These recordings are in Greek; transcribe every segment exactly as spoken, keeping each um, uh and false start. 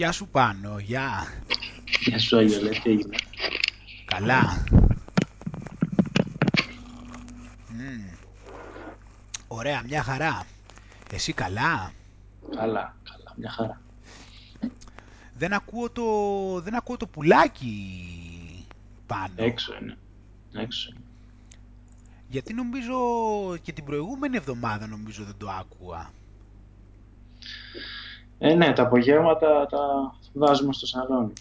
Γεια σου Πάνο, γεια. Γεια σου Αγγελέ, τι έγινε? Καλά. Mm. Ωραία, μια χαρά. Εσύ καλά? Καλά, καλά, μια χαρά. Δεν ακούω το, δεν ακούω το πουλάκι Πάνο. Έξω είναι, έξω. Γιατί νομίζω και την προηγούμενη εβδομάδα νομίζω δεν το άκουα. Ε, ναι, τα απογεύματα τα βάζουμε στο σαλόνι.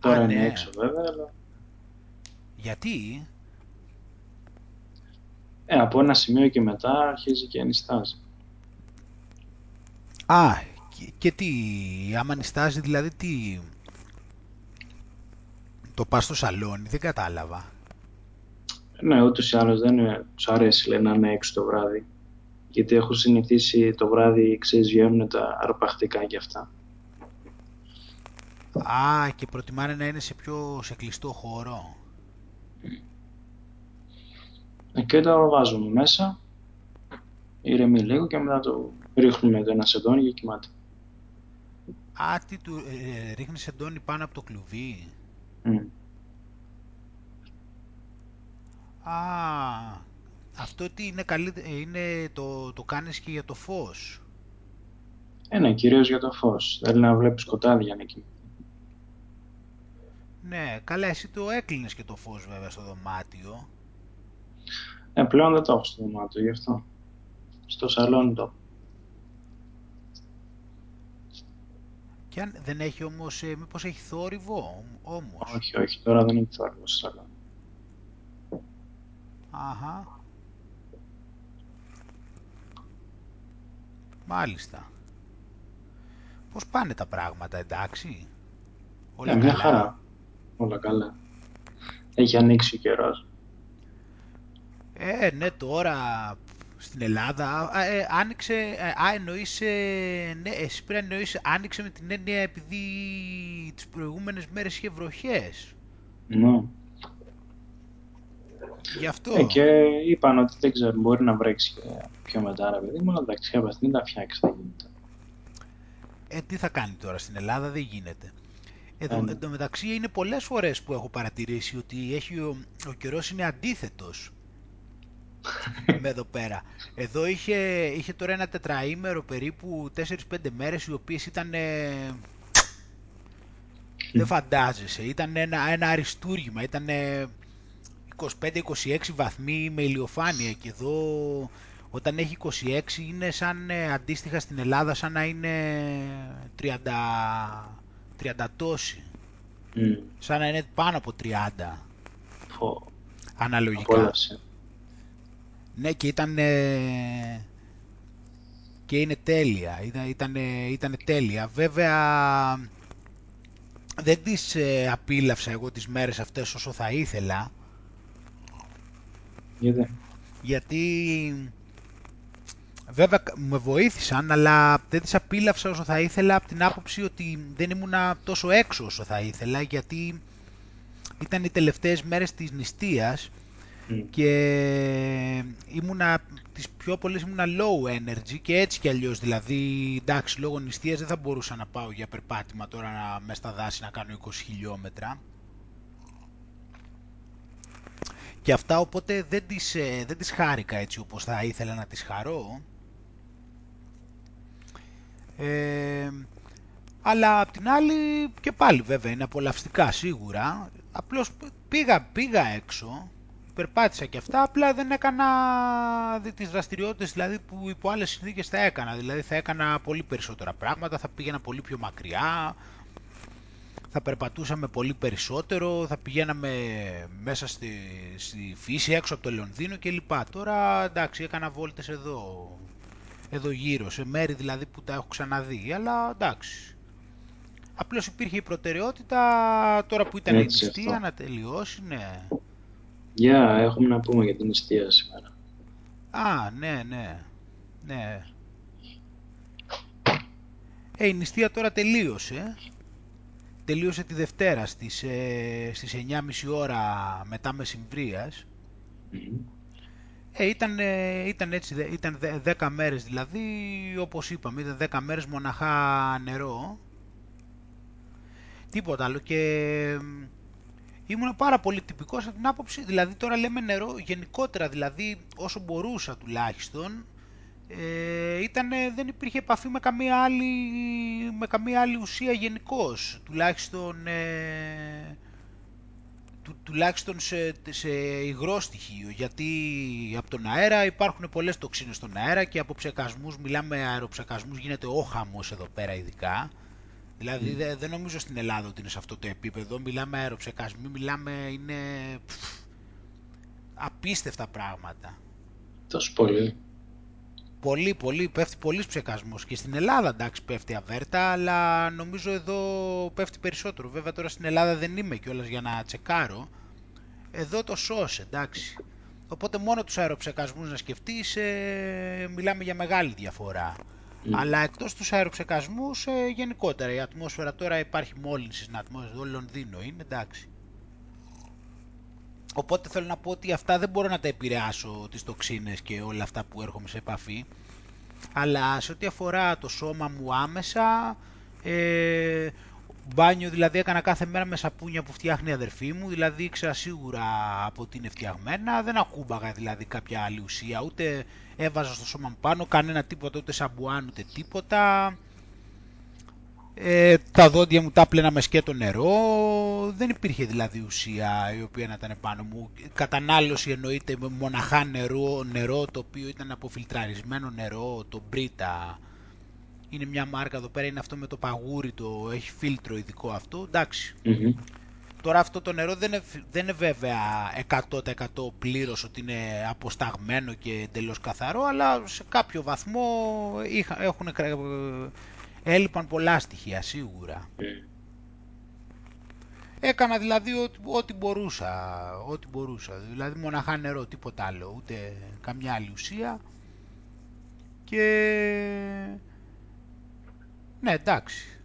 Τώρα Α, είναι ναι. έξω βέβαια, αλλά... Γιατί? Ε, από ένα σημείο και μετά αρχίζει και ανιστάζει. Α, και, και τι, άμα ανιστάζει δηλαδή τι... Το πας στο σαλόνι, δεν κατάλαβα. Ναι, ούτως ή άλλως δεν τους αρέσει, λένε, να είναι έξω το βράδυ. Γιατί έχω συνηθίσει το βράδυ, ξέρεις, βγαίνουν τα αρπακτικά και αυτά. Α, και προτιμάνε να είναι σε πιο σε κλειστό χώρο. Και το βάζουμε μέσα, ηρεμεί λίγο και μετά το ρίχνουμε το ένα σεντόνι και κοιμάται. Α, τι του ε, ρίχνει σεντόνι πάνω από το κλουβί. Mm. Α, αυτό τι είναι, καλύ... είναι το, το κάνεις και για το φως. Ε, ναι, κυρίως για το φως. Θέλει να βλέπεις σκοτάδι για να κοιμηθεί. Ναι, καλά, εσύ το έκλεινες και το φως βέβαια στο δωμάτιο. Ε, πλέον δεν το έχω στο δωμάτιο, γι' αυτό. Στο σαλόνι το. Και αν δεν έχει όμως, ε, μήπως έχει θόρυβο όμως? Όχι, όχι, τώρα δεν έχει θόρυβο στο σαλόνι. Αχα. Μάλιστα. Πώς πάνε τα πράγματα, εντάξει? Όλα ε, καλά. Μια χαρά. Όλα καλά. Έχει ανοίξει ο καιρός. Ε, ναι, τώρα στην Ελλάδα ε, άνοιξε, α, εννοείς, ναι, εσύ πρέπει να εννοείς, άνοιξε με την έννοια επειδή τις προηγούμενες μέρες είχε βροχές. Ναι. Γι' αυτό. Ε, και είπαν ότι δεν ξέρω, μπορεί να βρέξει πιο μετά, ρε παιδί μου, αλλά εντάξει, κάποια στιγμή τα φτιάξει, θα γίνεται. Ε, τι θα κάνει τώρα στην Ελλάδα, δεν γίνεται. Εδώ, ε, εν τω μεταξύ, είναι πολλές φορές που έχω παρατηρήσει ότι έχει ο, ο καιρός είναι αντίθετος με εδώ πέρα. Εδώ είχε, είχε τώρα ένα τετραήμερο περίπου, τέσσερις πέντε μέρες, οι οποίες ήταν... Ε, δεν φαντάζεσαι, ήταν ένα, ένα αριστούργημα, ήταν... Ε, είκοσι πέντε είκοσι έξι βαθμοί με ηλιοφάνεια και εδώ όταν έχει είκοσι έξι είναι σαν αντίστοιχα στην Ελλάδα σαν να είναι τριάντα, τριάντα τόση, mm. σαν να είναι πάνω από τριάντα oh. αναλογικά. Απόλαυση. Ναι, και ήταν και είναι τέλεια, ήταν, ήταν τέλεια. Βέβαια δεν τις απίλαυσα εγώ τις μέρες αυτές όσο θα ήθελα. Γιατί. Γιατί βέβαια με βοήθησαν, αλλά δεν τις απίλαυσα όσο θα ήθελα από την άποψη ότι δεν ήμουνα τόσο έξω όσο θα ήθελα, γιατί ήταν οι τελευταίες μέρες της νηστείας mm. και ήμουνα, τις πιο πολλές ήμουνα low energy και έτσι κι αλλιώς, δηλαδή εντάξει, λόγω νηστείας δεν θα μπορούσα να πάω για περπάτημα τώρα μέσα στα δάση να κάνω είκοσι χιλιόμετρα. Και αυτά, οπότε δεν τις, δεν τις χάρηκα έτσι όπως θα ήθελα να τις χαρώ. Ε, αλλά απ' την άλλη και πάλι βέβαια είναι απολαυστικά σίγουρα. Απλώς πήγα, πήγα έξω, περπάτησα και αυτά, απλά δεν έκανα τις δραστηριότητες δηλαδή, που υπό άλλες συνθήκες θα έκανα. Δηλαδή θα έκανα πολύ περισσότερα πράγματα, θα πήγαινα πολύ πιο μακριά. Θα περπατούσαμε πολύ περισσότερο, θα πηγαίναμε μέσα στη, στη φύση, έξω από το Λονδίνο κλπ. Τώρα, εντάξει, έκανα βόλτες εδώ, εδώ γύρω, σε μέρη δηλαδή που τα έχω ξαναδεί, αλλά εντάξει. Απλώς υπήρχε η προτεραιότητα, τώρα που ήταν έτσι η νηστεία, να τελειώσει, ναι. Γεια, yeah, έχουμε να πούμε για την νηστεία σήμερα. Α, ναι, ναι, ναι. Ε, η νηστεία τώρα τελείωσε. Τελείωσε τη Δευτέρα στις, ε, στις εννιά και μισή ώρα μετά μεσημβρίας. Mm. Ε, ήταν, ε, ήταν έτσι, ήταν δέκα μέρες δηλαδή, όπως είπαμε, ήταν δέκα μέρες μοναχά νερό. τίποτα άλλο και ήμουν πάρα πολύ τυπικός από την άποψη, δηλαδή τώρα λέμε νερό γενικότερα, δηλαδή όσο μπορούσα τουλάχιστον, ε, ήτανε, δεν υπήρχε επαφή με καμία άλλη, με καμία άλλη ουσία γενικώς, τουλάχιστον, ε, του, τουλάχιστον σε, σε υγρό στοιχείο, γιατί από τον αέρα υπάρχουν πολλές τοξίνες στον αέρα και από ψεκασμούς, μιλάμε αεροψεκασμούς, γίνεται όχαμος εδώ πέρα ειδικά. Δηλαδή mm. δεν νομίζω στην Ελλάδα ότι είναι σε αυτό το επίπεδο, μιλάμε αεροψεκασμοί, μιλάμε, είναι πφ, απίστευτα πράγματα. Τόσο πολύ. Πολύ, πολύ, πέφτει πολύς ψεκασμός και στην Ελλάδα, εντάξει, πέφτει αβέρτα, αλλά νομίζω εδώ πέφτει περισσότερο. Βέβαια τώρα στην Ελλάδα δεν είμαι κιόλας για να τσεκάρω, εδώ το σως, εντάξει. Οπότε μόνο τους αεροψεκασμούς να σκεφτείς, ε, μιλάμε για μεγάλη διαφορά. Mm. Αλλά εκτός τους αεροψεκασμούς, ε, γενικότερα η ατμόσφαιρα, τώρα υπάρχει μόλυνση στην ατμόσφαιρα, εδώ Λονδίνο είναι, εντάξει. Οπότε θέλω να πω ότι αυτά δεν μπορώ να τα επηρεάσω, τις τοξίνες και όλα αυτά που έρχομαι σε επαφή. Αλλά σε ό,τι αφορά το σώμα μου άμεσα, ε, μπάνιο δηλαδή έκανα κάθε μέρα με σαπούνια που φτιάχνει η αδερφή μου, δηλαδή ήξερα σίγουρα από τι είναι φτιαγμένα, δεν ακούμπαγα δηλαδή κάποια άλλη ουσία, ούτε έβαζα στο σώμα μου πάνω κανένα τίποτα, ούτε σαμπουάν ούτε τίποτα. Ε, τα δόντια μου τα πλένα με σκέτο νερό, δεν υπήρχε δηλαδή ουσία η οποία να ήταν πάνω μου. Κατανάλωση εννοείται μοναχά νερό, νερό το οποίο ήταν αποφιλτραρισμένο νερό, το Brita. Είναι μια μάρκα εδώ πέρα, είναι αυτό με το παγούρι, το έχει φίλτρο ειδικό αυτό, εντάξει. Mm-hmm. Τώρα αυτό το νερό δεν είναι, δεν είναι βέβαια εκατό τοις εκατό πλήρως ότι είναι αποσταγμένο και εντελώς καθαρό, αλλά σε κάποιο βαθμό είχα, έχουν, έλειπαν πολλά στοιχεία σίγουρα. Mm. Έκανα δηλαδή ό,τι, ό,τι μπορούσα, ό,τι μπορούσα, δηλαδή μοναχά νερό, τίποτα άλλο, ούτε καμιά άλλη ουσία και... Ναι, εντάξει.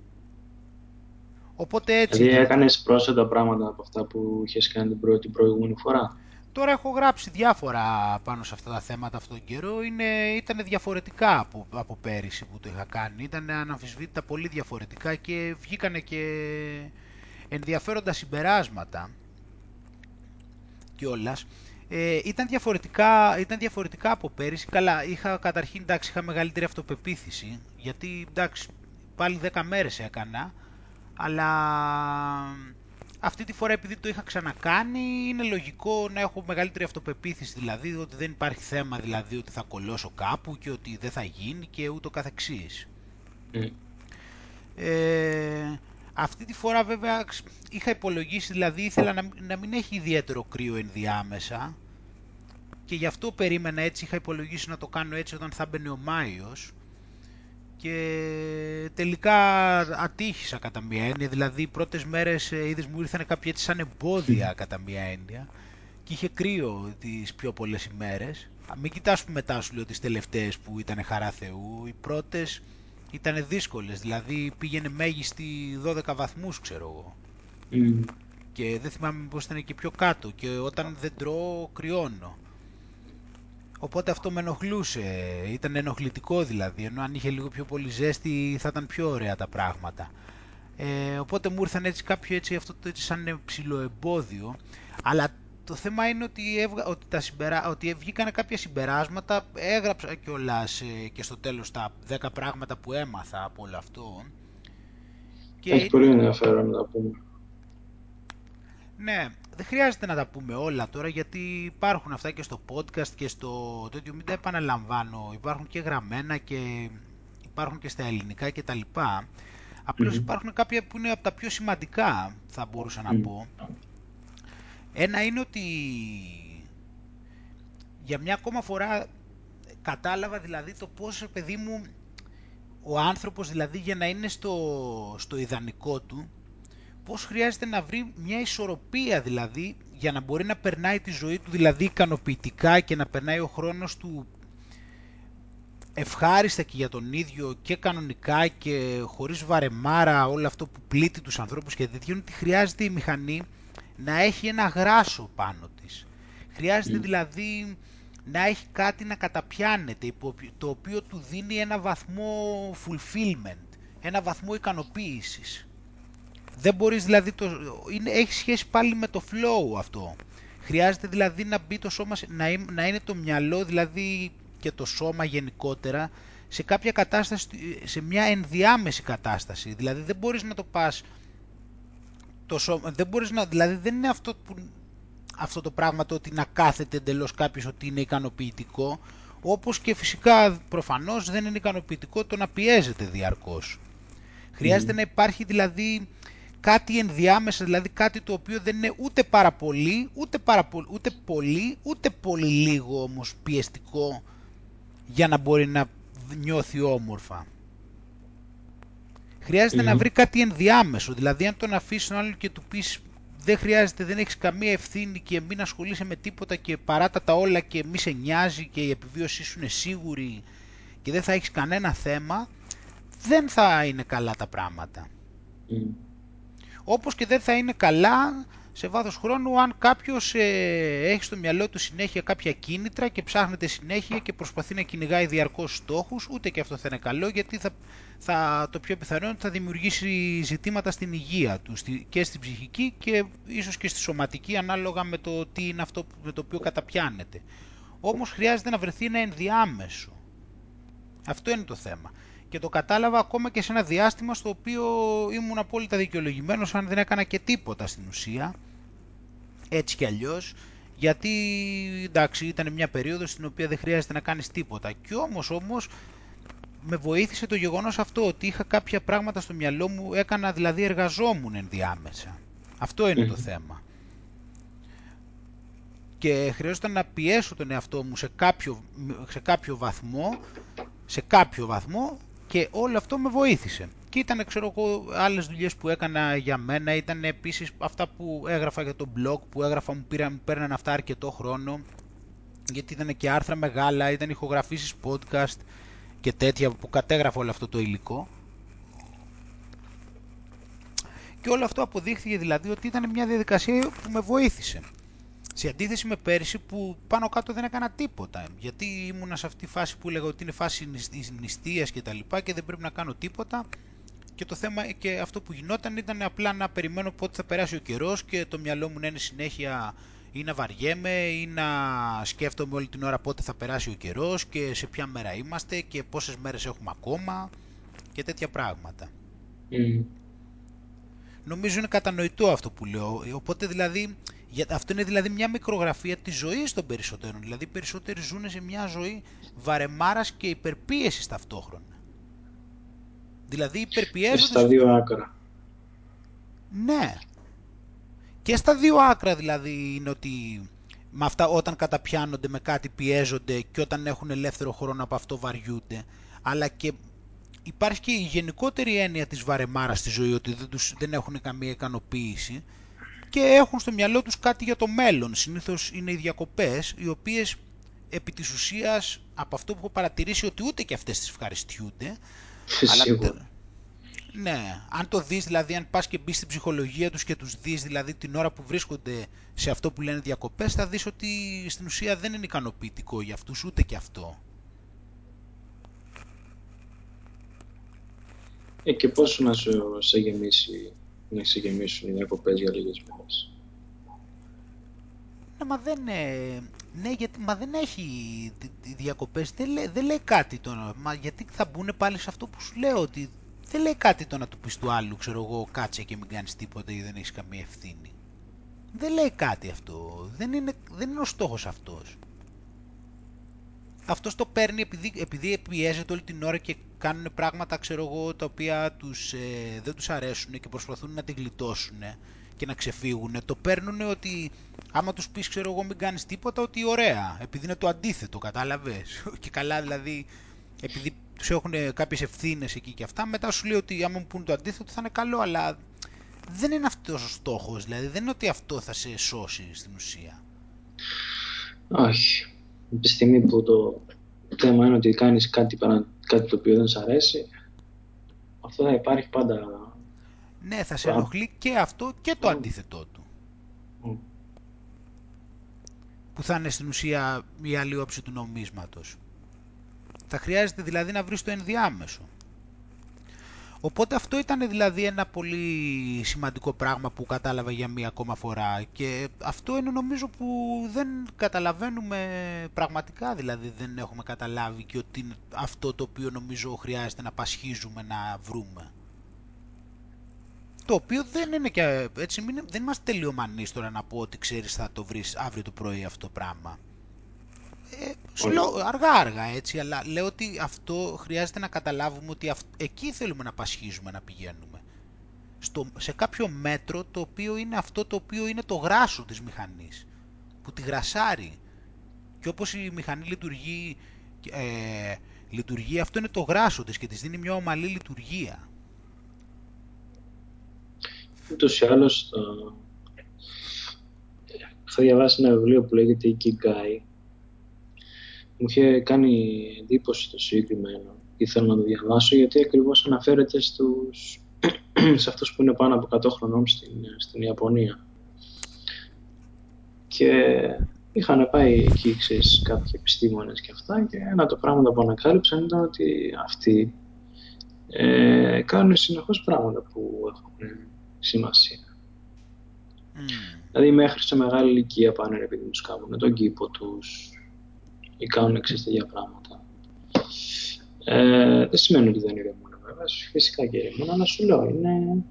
Οπότε έτσι... Δηλαδή έκανες πρόσθετα πράγματα από αυτά που είχες κάνει την, προ... την προηγούμενη φορά. Τώρα έχω γράψει διάφορα πάνω σε αυτά τα θέματα αυτόν τον καιρό. Είναι... Ήταν διαφορετικά από... από πέρυσι που το είχα κάνει. Ήταν αναμφισβήτητα πολύ διαφορετικά και βγήκανε και ενδιαφέροντα συμπεράσματα κιόλας. Ε, ήταν, διαφορετικά, ήταν διαφορετικά από πέρυσι. Καλά, είχα καταρχήν, εντάξει, είχα μεγαλύτερη αυτοπεποίθηση, γιατί εντάξει, πάλι δέκα μέρες έκανα, αλλά αυτή τη φορά επειδή το είχα ξανακάνει είναι λογικό να έχω μεγαλύτερη αυτοπεποίθηση, δηλαδή ότι δεν υπάρχει θέμα, δηλαδή ότι θα κολλώσω κάπου και ότι δεν θα γίνει και ούτω καθεξής. Mm. Ε, αυτή τη φορά βέβαια είχα υπολογίσει, δηλαδή ήθελα να, να μην έχει ιδιαίτερο κρύο ενδιάμεσα και γι' αυτό περίμενα έτσι, είχα υπολογίσει να το κάνω έτσι όταν θα μπαινε ο Μάιος. Και τελικά ατύχησα κατά μία έννοια, δηλαδή οι πρώτες μέρες είδες μου ήρθαν κάποια έτσι σαν εμπόδια κατά μία έννοια και είχε κρύο τις πιο πολλές ημέρες. Μην κοιτάς που μετά σου λέω τις τελευταίες που ήταν χαρά Θεού, οι πρώτες ήταν δύσκολες, δηλαδή πήγαινε μέγιστη δώδεκα βαθμούς ξέρω εγώ. Mm. Και δεν θυμάμαι πως ήταν και πιο κάτω και όταν δεν τρώω κρυώνω. Οπότε αυτό με ενοχλούσε, ήταν ενοχλητικό δηλαδή, ενώ αν είχε λίγο πιο πολύ ζέστη θα ήταν πιο ωραία τα πράγματα. Ε, οπότε μου ήρθαν έτσι κάποιο έτσι, αυτό το έτσι σαν ψηλό εμπόδιο, αλλά το θέμα είναι ότι, έβγα, ότι, τα συμπερα... ότι βγήκαν κάποια συμπεράσματα, έγραψα κιόλας και στο τέλος τα δέκα πράγματα που έμαθα από όλο αυτό. Και... Έχει πολύ ενδιαφέρον να τα πούμε. Ναι. Δεν χρειάζεται να τα πούμε όλα τώρα, γιατί υπάρχουν αυτά και στο podcast και στο τέτοιο, μην τα επαναλαμβάνω, υπάρχουν και γραμμένα και υπάρχουν και στα ελληνικά και τα λοιπά. Απλώς mm-hmm. υπάρχουν κάποια που είναι από τα πιο σημαντικά, θα μπορούσα να mm-hmm. πω. Ένα είναι ότι για μια ακόμα φορά κατάλαβα δηλαδή το πόσο, παιδί μου, ο άνθρωπος δηλαδή για να είναι στο, στο ιδανικό του, πώς χρειάζεται να βρει μια ισορροπία δηλαδή για να μπορεί να περνάει τη ζωή του δηλαδή ικανοποιητικά και να περνάει ο χρόνος του ευχάριστα και για τον ίδιο και κανονικά και χωρίς βαρεμάρα, όλο αυτό που πλήττει τους ανθρώπους και δεδειώνει ότι χρειάζεται η μηχανή να έχει ένα γράσο πάνω της. Χρειάζεται mm. δηλαδή να έχει κάτι να καταπιάνεται, το οποίο του δίνει ένα βαθμό fulfillment, ένα βαθμό ικανοποίησης. Δεν μπορείς δηλαδή, το... είναι... έχει σχέση πάλι με το flow αυτό. Χρειάζεται δηλαδή να μπει το σώμα, να, να είναι το μυαλό δηλαδή και το σώμα γενικότερα σε κάποια κατάσταση, σε μια ενδιάμεση κατάσταση. Δηλαδή δεν μπορείς να το πας, το σώμα, δεν μπορείς να, δηλαδή δεν είναι αυτό, που, αυτό το πράγμα το ότι να κάθεται εντελώς κάποιος ότι είναι ικανοποιητικό, όπως και φυσικά προφανώς δεν είναι ικανοποιητικό το να πιέζεται διαρκώς. Mm. Χρειάζεται να υπάρχει δηλαδή κάτι ενδιάμεσα, δηλαδή κάτι το οποίο δεν είναι ούτε πάρα πολύ, ούτε, πάρα πολύ, ούτε πολύ, ούτε πολύ λίγο όμως πιεστικό για να μπορεί να νιώθει όμορφα. Χρειάζεται mm. να βρει κάτι ενδιάμεσο, δηλαδή αν τον αφήσει τον άλλο και του πεις δεν χρειάζεται, δεν έχεις καμία ευθύνη και μην ασχολείσαι με τίποτα και παράτα τα όλα και μη σε νοιάζει και η επιβίωσή σου είναι σίγουρη και δεν θα έχεις κανένα θέμα, δεν θα είναι καλά τα πράγματα. Mm. Όπως και δεν θα είναι καλά σε βάθος χρόνου αν κάποιος ε, έχει στο μυαλό του συνέχεια κάποια κίνητρα και ψάχνεται συνέχεια και προσπαθεί να κυνηγάει διαρκώς στόχους, ούτε και αυτό θα είναι καλό, γιατί θα, θα, το πιο πιθανό είναι ότι θα δημιουργήσει ζητήματα στην υγεία του στη, και στην ψυχική και ίσως και στη σωματική, ανάλογα με το τι είναι αυτό με το οποίο καταπιάνεται. Όμως χρειάζεται να βρεθεί ένα ενδιάμεσο. Αυτό είναι το θέμα. Και το κατάλαβα ακόμα και σε ένα διάστημα στο οποίο ήμουν απόλυτα δικαιολογημένος αν δεν έκανα και τίποτα στην ουσία, έτσι κι αλλιώς, γιατί εντάξει ήταν μια περίοδος στην οποία δεν χρειάζεται να κάνεις τίποτα. Κι όμως όμως με βοήθησε το γεγονός αυτό ότι είχα κάποια πράγματα στο μυαλό μου, έκανα δηλαδή εργαζόμουν ενδιάμεσα. Αυτό είναι το θέμα. Και χρειάζονταν να πιέσω τον εαυτό μου σε κάποιο, σε κάποιο βαθμό, σε κάποιο βαθμό, και όλο αυτό με βοήθησε. Και ήταν, ξέρω εγώ, άλλες δουλειές που έκανα για μένα, ήταν επίσης αυτά που έγραφα για το blog, που έγραφα μου, πήρα, μου παίρναν αυτά αρκετό χρόνο, γιατί ήταν και άρθρα μεγάλα, ήταν ηχογραφήσεις podcast και τέτοια που κατέγραφα όλο αυτό το υλικό. Και όλο αυτό αποδείχθηκε δηλαδή ότι ήταν μια διαδικασία που με βοήθησε. Σε αντίθεση με πέρυσι που πάνω κάτω δεν έκανα τίποτα, γιατί ήμουνα σε αυτή τη φάση που έλεγα ότι είναι φάση νηστείας και τα λοιπά και δεν πρέπει να κάνω τίποτα, και το θέμα και αυτό που γινόταν ήταν απλά να περιμένω πότε θα περάσει ο καιρός και το μυαλό μου να είναι συνέχεια ή να βαριέμαι ή να σκέφτομαι όλη την ώρα πότε θα περάσει ο καιρός και σε ποια μέρα είμαστε και πόσες μέρες έχουμε ακόμα και τέτοια πράγματα. Mm. Νομίζω είναι κατανοητό αυτό που λέω, οπότε δηλαδή για, αυτό είναι δηλαδή μια μικρογραφία της ζωής των περισσότερων. Δηλαδή οι περισσότεροι ζουν σε μια ζωή βαρεμάρας και υπερπίεσης ταυτόχρονα. Δηλαδή υπερπιέζονται... Και στα δύο άκρα. Ναι. Και στα δύο άκρα δηλαδή είναι ότι με αυτά, όταν καταπιάνονται με κάτι πιέζονται και όταν έχουν ελεύθερο χρόνο από αυτό βαριούνται. Αλλά και υπάρχει και η γενικότερη έννοια της βαρεμάρας στη ζωή, ότι δεν, τους, δεν έχουν καμία ικανοποίηση και έχουν στο μυαλό τους κάτι για το μέλλον. Συνήθως είναι οι διακοπές, οι οποίες επί της ουσίας, από αυτό που έχω παρατηρήσει, ότι ούτε και αυτές τις ευχαριστιούνται. Σίγουρα. Αλλά, ναι, αν το δεις δηλαδή, αν πας και μπεις στην ψυχολογία τους και τους δεις δηλαδή την ώρα που βρίσκονται σε αυτό που λένε διακοπές, θα δεις ότι στην ουσία δεν είναι ικανοποιητικό για αυτούς ούτε και αυτό. Ε, και πόσο να σου, σε γεμίσει... να ξεκινήσουν οι διακοπές για λίγες μέρες. Ναι, μα δεν, ναι, γιατί, μα δεν έχει οι διακοπές, δεν, λέ, δεν λέει κάτι το, μα γιατί θα μπουν πάλι σε αυτό που σου λέω, ότι δεν λέει κάτι το να του πεις του άλλου, ξέρω εγώ, κάτσε και μην κάνεις τίποτα ή δεν έχεις καμία ευθύνη. Δεν λέει κάτι αυτό, δεν είναι, δεν είναι ο στόχος αυτός. Αυτός το παίρνει επειδή, επειδή πιέζεται όλη την ώρα και κάνουν πράγματα, ξέρω εγώ, τα οποία τους, ε, δεν τους αρέσουν και προσπαθούν να τη γλιτώσουν και να ξεφύγουν. Το παίρνουν ότι άμα τους πεις, ξέρω εγώ, μην κάνεις τίποτα, ότι ωραία, επειδή είναι το αντίθετο, κατάλαβες. Και καλά δηλαδή, επειδή τους έχουν κάποιες ευθύνες εκεί και αυτά, μετά σου λέει ότι άμα μου πουν το αντίθετο θα είναι καλό, αλλά δεν είναι αυτός ο στόχος, δηλαδή δεν είναι ότι αυτό θα σε σώσει στην ουσία. Όχι. Από τη στιγμή που το θέμα είναι ότι κάνεις κάτι, κάτι το οποίο δεν σ' αρέσει, αυτό θα υπάρχει πάντα. Ναι, θα σε ενοχλεί και αυτό και το mm. αντίθετό του. Mm. Που θα είναι στην ουσία η άλλη όψη του νομίσματος. Θα χρειάζεται δηλαδή να βρεις το ενδιάμεσο. Οπότε αυτό ήταν δηλαδή ένα πολύ σημαντικό πράγμα που κατάλαβα για μία ακόμα φορά και αυτό είναι νομίζω που δεν καταλαβαίνουμε πραγματικά, δηλαδή δεν έχουμε καταλάβει και ότι είναι αυτό το οποίο νομίζω χρειάζεται να πασχίζουμε να βρούμε. Το οποίο δεν είναι και έτσι, μην, δεν είμαστε τελειομανείς τώρα να πω ότι ξέρεις θα το βρεις αύριο το πρωί αυτό το πράγμα. Ε, αργά-αργά έτσι, αλλά λέω ότι αυτό χρειάζεται να καταλάβουμε ότι αυ... εκεί θέλουμε να πασχίζουμε να πηγαίνουμε. Στο... Σε κάποιο μέτρο το οποίο είναι αυτό το οποίο είναι το γράσο της μηχανής, που τη γρασάρει. Και όπως η μηχανή λειτουργεί, ε, λειτουργεί αυτό είναι το γράσο της και της δίνει μια ομαλή λειτουργία. Ούτως ή άλλως θα... θα διαβάσει ένα βιβλίο που λέγεται Ikigai. Μου είχε κάνει εντύπωση το συγκεκριμένο. Ήθελα να το διαβάσω γιατί ακριβώς αναφέρεται στους... σε αυτούς που είναι πάνω από εκατό χρονών στην, στην Ιαπωνία. Και είχαν πάει εκεί, ξέρεις, κάποιοι επιστήμονες και αυτά και ένα από τα πράγματα που ανακάλυψαν ήταν ότι αυτοί ε, κάνουν συνεχώς πράγματα που έχουν σημασία. Mm. Δηλαδή μέχρι σε μεγάλη ηλικία πάνε επειδή τους κάνουν τον κήπο τους ή κάνουν εξής τέτοια πράγματα. Ε, δεν σημαίνει ότι δεν ηρεμούν βέβαια, φυσικά και ηρεμούν, αλλά σου λέω είναι,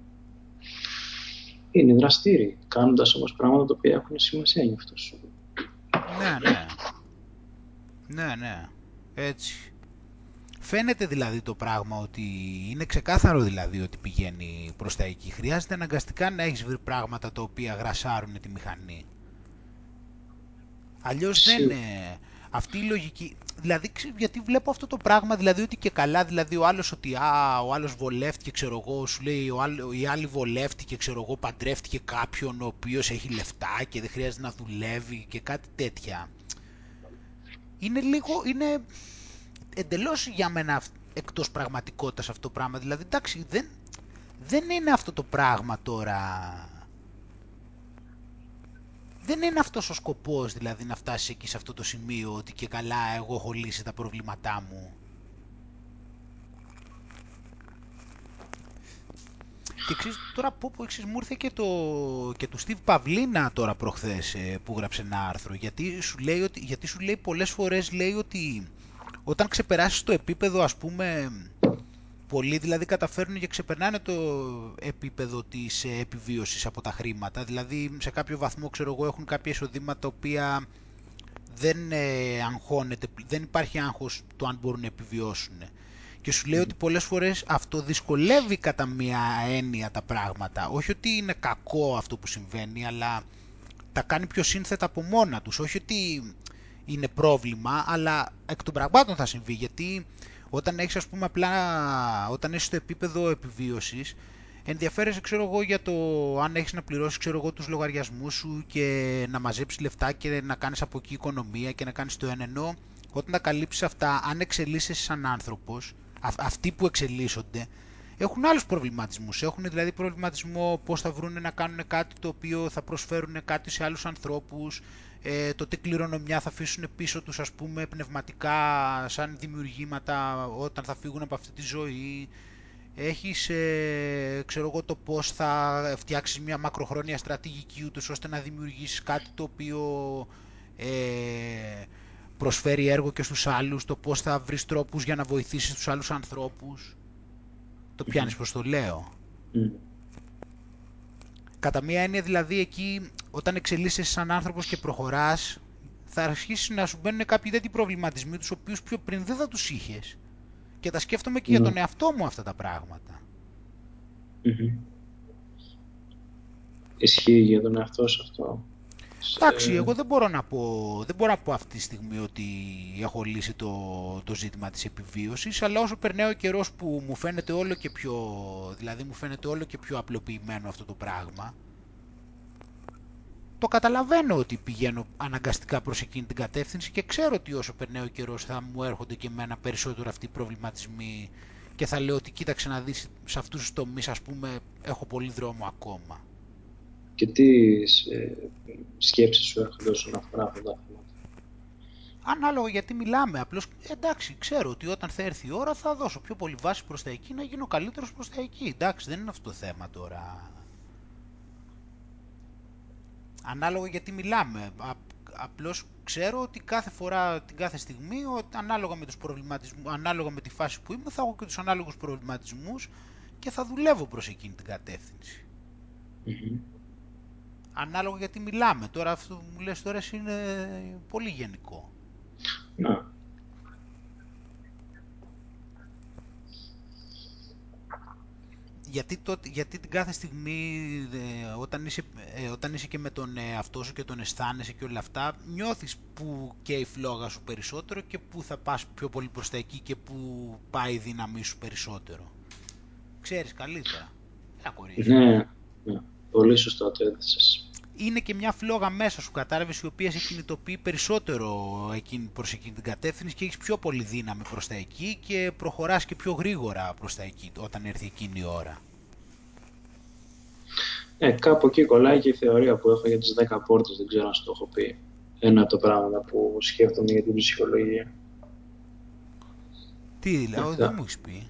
είναι δραστήριοι, κάνοντας όμως πράγματα τα οποία έχουν σημασία για αυτούς. Ναι, ναι. Ναι, ναι. Έτσι. Φαίνεται δηλαδή το πράγμα ότι είναι ξεκάθαρο δηλαδή ότι πηγαίνει προς τα εκεί. Χρειάζεται αναγκαστικά να έχεις βρει πράγματα τα οποία γρασάρουν τη μηχανή. Αλλιώς δεν είναι αυτή η λογική. Δηλαδή γιατί βλέπω αυτό το πράγμα δηλαδή ότι και καλά δηλαδή ο άλλος ότι α, ο άλλος βολεύτηκε ξέρω εγώ σου λέει ο άλλο, η άλλη βολεύτηκε ξέρω εγώ παντρεύτηκε κάποιον ο οποίος έχει λεφτά και δεν χρειάζεται να δουλεύει και κάτι τέτοια. Είναι λίγο, είναι... εντελώς για μένα εκτός πραγματικότητας αυτό το πράγμα. Δηλαδή, εντάξει, δεν, δεν είναι αυτό το πράγμα τώρα. Δεν είναι αυτός ο σκοπός, δηλαδή, να φτάσεις εκεί σε αυτό το σημείο, ότι και καλά εγώ έχω λύσει τα προβλήματά μου. Και εξής, τώρα πω που εξής μου ήρθε και, το, και του Steve Pavlina τώρα προχθές, που γράψε ένα άρθρο, γιατί σου λέει, ότι, γιατί σου λέει πολλές φορές, λέει ότι... Όταν ξεπεράσεις το επίπεδο, ας πούμε, πολλοί δηλαδή καταφέρνουν και ξεπερνάνε το επίπεδο της επιβίωσης από τα χρήματα. Δηλαδή, σε κάποιο βαθμό, ξέρω εγώ, έχουν κάποια εισοδήματα τα οποία δεν ε, αγχώνεται, δεν υπάρχει άγχος το αν μπορούν να επιβιώσουν. Και σου λέει ότι πολλές φορές αυτό δυσκολεύει κατά μία έννοια τα πράγματα. Όχι ότι είναι κακό αυτό που συμβαίνει, αλλά τα κάνει πιο σύνθετα από μόνα τους. Όχι ότι... είναι πρόβλημα, αλλά εκ των πραγμάτων θα συμβεί, γιατί όταν έχεις, ας πούμε, απλά, όταν έχεις στο επίπεδο επιβίωσης, ενδιαφέρεσαι, ξέρω εγώ, για το αν έχεις να πληρώσεις, ξέρω εγώ, τους λογαριασμούς σου και να μαζέψεις λεφτά και να κάνεις από εκεί οικονομία και να κάνεις το ένα, ενώ όταν τα καλύψεις αυτά, αν εξελίσσεσαι σαν άνθρωπος, αυ- αυτοί που εξελίσσονται, έχουν άλλους προβληματισμούς, έχουν δηλαδή προβληματισμό πώς θα βρούνε να κάνουν κάτι το οποίο θα προσφέρουν κάτι σε άλλους ανθρώπους, ε, το τι κληρονομιά θα αφήσουν πίσω τους, ας πούμε, πνευματικά, σαν δημιουργήματα όταν θα φύγουν από αυτή τη ζωή. Έχεις, ε, ξέρω εγώ, το πώς θα φτιάξεις μια μακροχρόνια στρατηγική ούτως ώστε να δημιουργήσεις κάτι το οποίο... Ε, προσφέρει έργο και στους άλλους, το πώς θα βρεις τρόπους για να βοηθήσεις τους άλλους ανθρώπους. Το πιάνεις προς το λέω. Mm. Κατά μία έννοια δηλαδή εκεί όταν εξελίσσεσαι σαν άνθρωπος και προχωράς θα αρχίσει να σου μπαίνουν κάποιοι τέτοιοι προβληματισμοί τους οποίους πιο πριν δεν θα τους είχες. Και τα σκέφτομαι και mm. για τον εαυτό μου αυτά τα πράγματα. Mm-hmm. Ισχύει για τον εαυτό σου αυτό. Εντάξει, εγώ δεν μπορώ να πω, δεν μπορώ να πω αυτή τη στιγμή ότι έχω λύσει το, το ζήτημα της επιβίωσης, αλλά όσο περνάει ο καιρός που μου φαίνεται όλο και πιο, δηλαδή μου φαίνεται όλο και πιο απλοποιημένο αυτό το πράγμα, το καταλαβαίνω ότι πηγαίνω αναγκαστικά προς εκείνη την κατεύθυνση και ξέρω ότι όσο περνάει ο καιρός θα μου έρχονται και εμένα περισσότερο αυτοί οι προβληματισμοί και θα λέω ότι κοίταξε να δεις σε αυτούς τους τομείς, ας πούμε, έχω πολύ δρόμο ακόμα. Και τι ε, σκέψεις σου έρχονται όσον αφορά αυτά τα θέματα. ανάλογα γιατί μιλάμε. Απλώς εντάξει, ξέρω ότι όταν θα έρθει η ώρα θα δώσω πιο πολύ βάση προς τα εκεί να γίνω καλύτερος προς τα εκεί. Εντάξει, δεν είναι αυτό το θέμα τώρα. Ανάλογα γιατί μιλάμε. Απλώς ξέρω ότι κάθε φορά, την κάθε στιγμή, ανάλογα με, τους προβληματισμούς, ανάλογα με τη φάση που είμαι, θα έχω και τους ανάλογους προβληματισμούς και θα δουλεύω προς εκείνη την κατεύθυνση. Mm-hmm. Ανάλογα γιατί μιλάμε. Τώρα αυτό που μου λες τώρα είναι πολύ γενικό. Να. Γιατί, τότε, γιατί την κάθε στιγμή ε, όταν, είσαι, ε, όταν είσαι και με τον εαυτό σου και τον αισθάνεσαι και όλα αυτά, νιώθεις που καίει η φλόγα σου περισσότερο και που θα πας πιο πολύ προς τα εκεί και που πάει η δύναμή σου περισσότερο. Ξέρεις καλύτερα. Ναι, ναι, πολύ σωστά το έδεσες. Είναι και μια φλόγα μέσα σου, κατάλαβες, η οποία σε κινητοποιεί περισσότερο εκείνη, προς εκείνη την κατεύθυνση και έχεις πιο πολύ δύναμη προς τα εκεί και προχωράς και πιο γρήγορα προς τα εκεί όταν έρθει εκείνη η ώρα. Ναι, κάπου εκεί κολλάει και η θεωρία που έχω για τις δέκα πόρτες, δεν ξέρω αν σου το έχω πει. Ένα από τα πράγματα που σκέφτομαι για την ψυχολογία. Τι δηλαδή, δεν μου έχεις πει.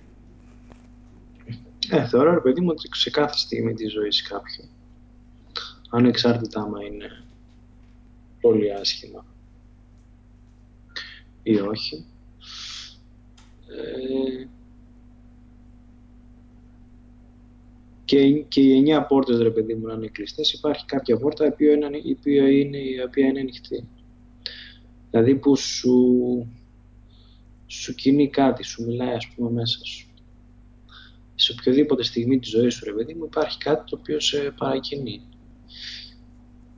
Ε, θεωρώ, ρε παιδί μου, ότι σε κάθε στιγμή της ζωής κάποιου, ανεξάρτητα άμα είναι πολύ άσχημα ή όχι, ε, και, και οι εννιά πόρτες, ρε παιδί μου, να είναι κλειστές, υπάρχει κάποια πόρτα η οποία είναι, η οποία είναι, η οποία είναι ανοιχτή. Δηλαδή που σου, σου κινεί κάτι, σου μιλάει, ας πούμε, μέσα σου. Σε οποιοδήποτε στιγμή της ζωής σου, ρε παιδί μου, υπάρχει κάτι το οποίο σε παρακινεί.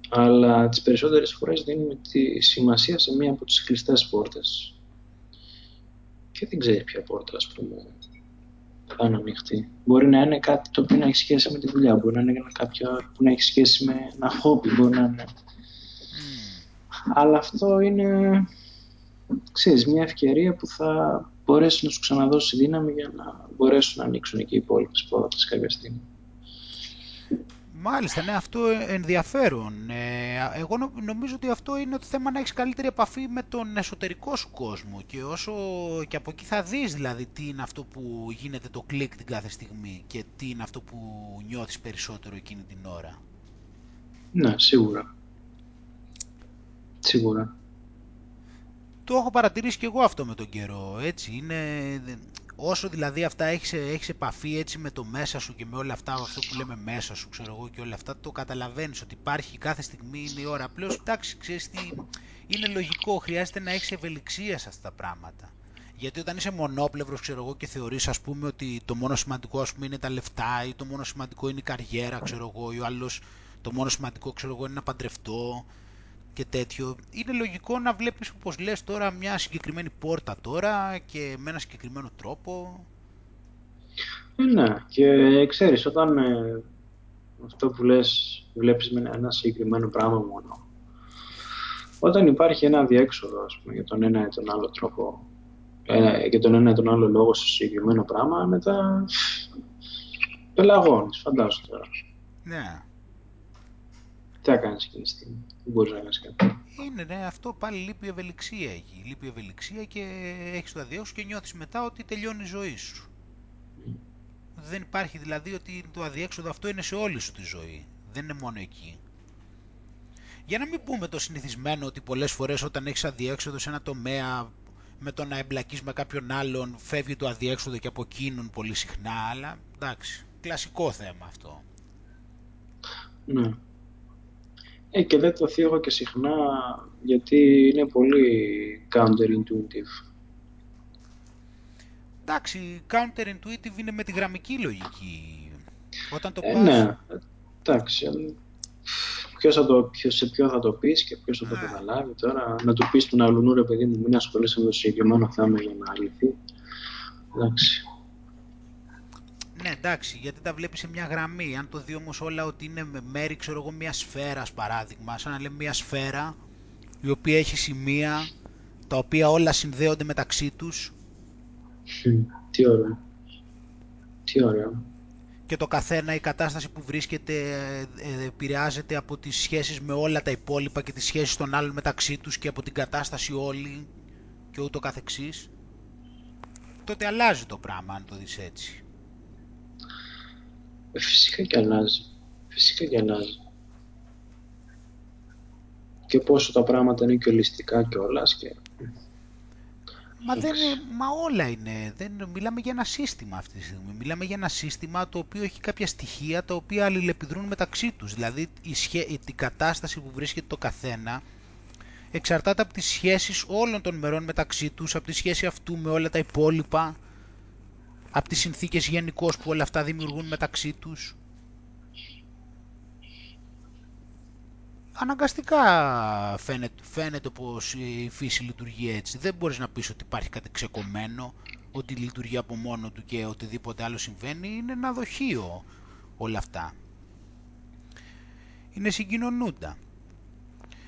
Αλλά τις περισσότερες φορές δίνουμε τη σημασία σε μία από τις κλειστές πόρτες. Και δεν ξέρει ποια πόρτα, ας πούμε, θα είναι ανοιχτή. Μπορεί να είναι κάτι το οποίο να έχει σχέση με τη δουλειά, μπορεί να είναι κάποιο που να έχει σχέση με ένα χόμπι, μπορεί να είναι. Mm. Αλλά αυτό είναι, ξέρεις, μία ευκαιρία που θα μπορέσει να σου ξαναδώσει δύναμη για να μπορέσουν να ανοίξουν και οι υπόλοιπες πόρτες κάποια στιγμή. Μάλιστα, ναι, αυτό ενδιαφέρον. Ε, εγώ νομίζω ότι αυτό είναι το θέμα, να έχεις καλύτερη επαφή με τον εσωτερικό σου κόσμο και, όσο, και από εκεί θα δεις δηλαδή τι είναι αυτό που γίνεται το κλικ την κάθε στιγμή και τι είναι αυτό που νιώθεις περισσότερο εκείνη την ώρα. Ναι, σίγουρα. Σίγουρα. Το έχω παρατηρήσει και εγώ αυτό με τον καιρό, έτσι, είναι, όσο δηλαδή αυτά έχεις, έχεις επαφή έτσι με το μέσα σου και με όλα αυτά, αυτό που λέμε μέσα σου, ξέρω εγώ και όλα αυτά, το καταλαβαίνεις ότι υπάρχει κάθε στιγμή, είναι η ώρα, απλώς, εντάξει, ξέρεις τι, είναι λογικό, χρειάζεται να έχεις ευελιξία σε αυτά τα πράγματα. Γιατί όταν είσαι μονόπλευρος, ξέρω εγώ, και θεωρείς, ας πούμε, ότι το μόνο σημαντικό, ας πούμε, είναι τα λεφτά ή το μόνο σημαντικό είναι η καριέρα, ξέρω εγώ, ή ο άλλος, το μόνο σημαντικό, ξέρω εγώ, είναι να παντρευτώ. Και τέτοιο, είναι λογικό να βλέπεις, όπως λες τώρα, μια συγκεκριμένη πόρτα τώρα και με ένα συγκεκριμένο τρόπο. Ναι, και ξέρεις, όταν ε, αυτό που λες, βλέπεις με ένα συγκεκριμένο πράγμα μόνο, όταν υπάρχει ένα διέξοδο, ας πούμε, για τον ένα ή τον άλλο τρόπο, ε, για τον ένα ή τον άλλο λόγο σε συγκεκριμένο πράγμα, μετά πελαγώνεις, φαντάζομαι τώρα. Ναι. Τι θα κάνεις εκείνη τη στιγμή, δεν μπορείς να κάνεις κάτι. Είναι, ναι, αυτό πάλι λείπει ευελιξία εκεί. Λείπει ευελιξία και έχεις το αδειό σου και νιώθεις μετά ότι τελειώνει η ζωή σου. Mm. Δεν υπάρχει δηλαδή ότι το αδιέξοδο αυτό είναι σε όλη σου τη ζωή. Δεν είναι μόνο εκεί. Για να μην πούμε το συνηθισμένο ότι πολλές φορές όταν έχεις αδιέξοδο σε ένα τομέα, με το να εμπλακείς με κάποιον άλλον, φεύγει το αδιέξοδο και από εκείνον πολύ συχνά, αλλά εντάξει, κλασικό θέμα αυτό. Ναι. Ε, και δεν το θίγω και συχνά, γιατί είναι πολύ counterintuitive. Εντάξει, counterintuitive είναι με τη γραμμική λογική. Όταν το ε, πας... Ναι, εντάξει. Ποιος θα το, ποιος, σε ποιο θα το πεις και ποιος θα το καταλάβει τώρα. Να του πεις τον άλλον, ρε παιδί μου, μην ασχολείσαι με το συγκεκριμένο θέμα για να αληθεί. Εντάξει. Ναι, εντάξει, γιατί τα βλέπεις σε μια γραμμή. Αν το δει όμως όλα ότι είναι μέρη, ξέρω εγώ, μια σφαίρα, παράδειγμα, σαν να λέμε μια σφαίρα η οποία έχει σημεία τα οποία όλα συνδέονται μεταξύ τους. Τι ωραίο. Τι ωραίο. και το καθένα η κατάσταση που βρίσκεται επηρεάζεται από τις σχέσεις με όλα τα υπόλοιπα και τις σχέσεις των άλλων μεταξύ τους και από την κατάσταση όλη και ούτω καθεξής, τότε αλλάζει το πράγμα αν το δεις έτσι. Φυσικά και αλλάζει. Φυσικά και αλλάζει. Και πόσο τα πράγματα είναι και ολιστικά κιόλας και... Μα, δεν, μα όλα είναι. Δεν, μιλάμε για ένα σύστημα αυτή τη στιγμή. Μιλάμε για ένα σύστημα το οποίο έχει κάποια στοιχεία τα οποία αλληλεπιδρούν μεταξύ τους. Δηλαδή η, σχέ, η κατάσταση που βρίσκεται το καθένα εξαρτάται από τις σχέσεις όλων των μερών μεταξύ τους, από τη σχέση αυτού με όλα τα υπόλοιπα, από τις συνθήκες γενικώς που όλα αυτά δημιουργούν μεταξύ τους. Αναγκαστικά φαίνεται, φαίνεται πως η φύση λειτουργεί έτσι. Δεν μπορείς να πεις ότι υπάρχει κάτι ξεκομμένο, ότι λειτουργεί από μόνο του και οτιδήποτε άλλο συμβαίνει. Είναι ένα δοχείο όλα αυτά. Είναι συγκοινωνούντα.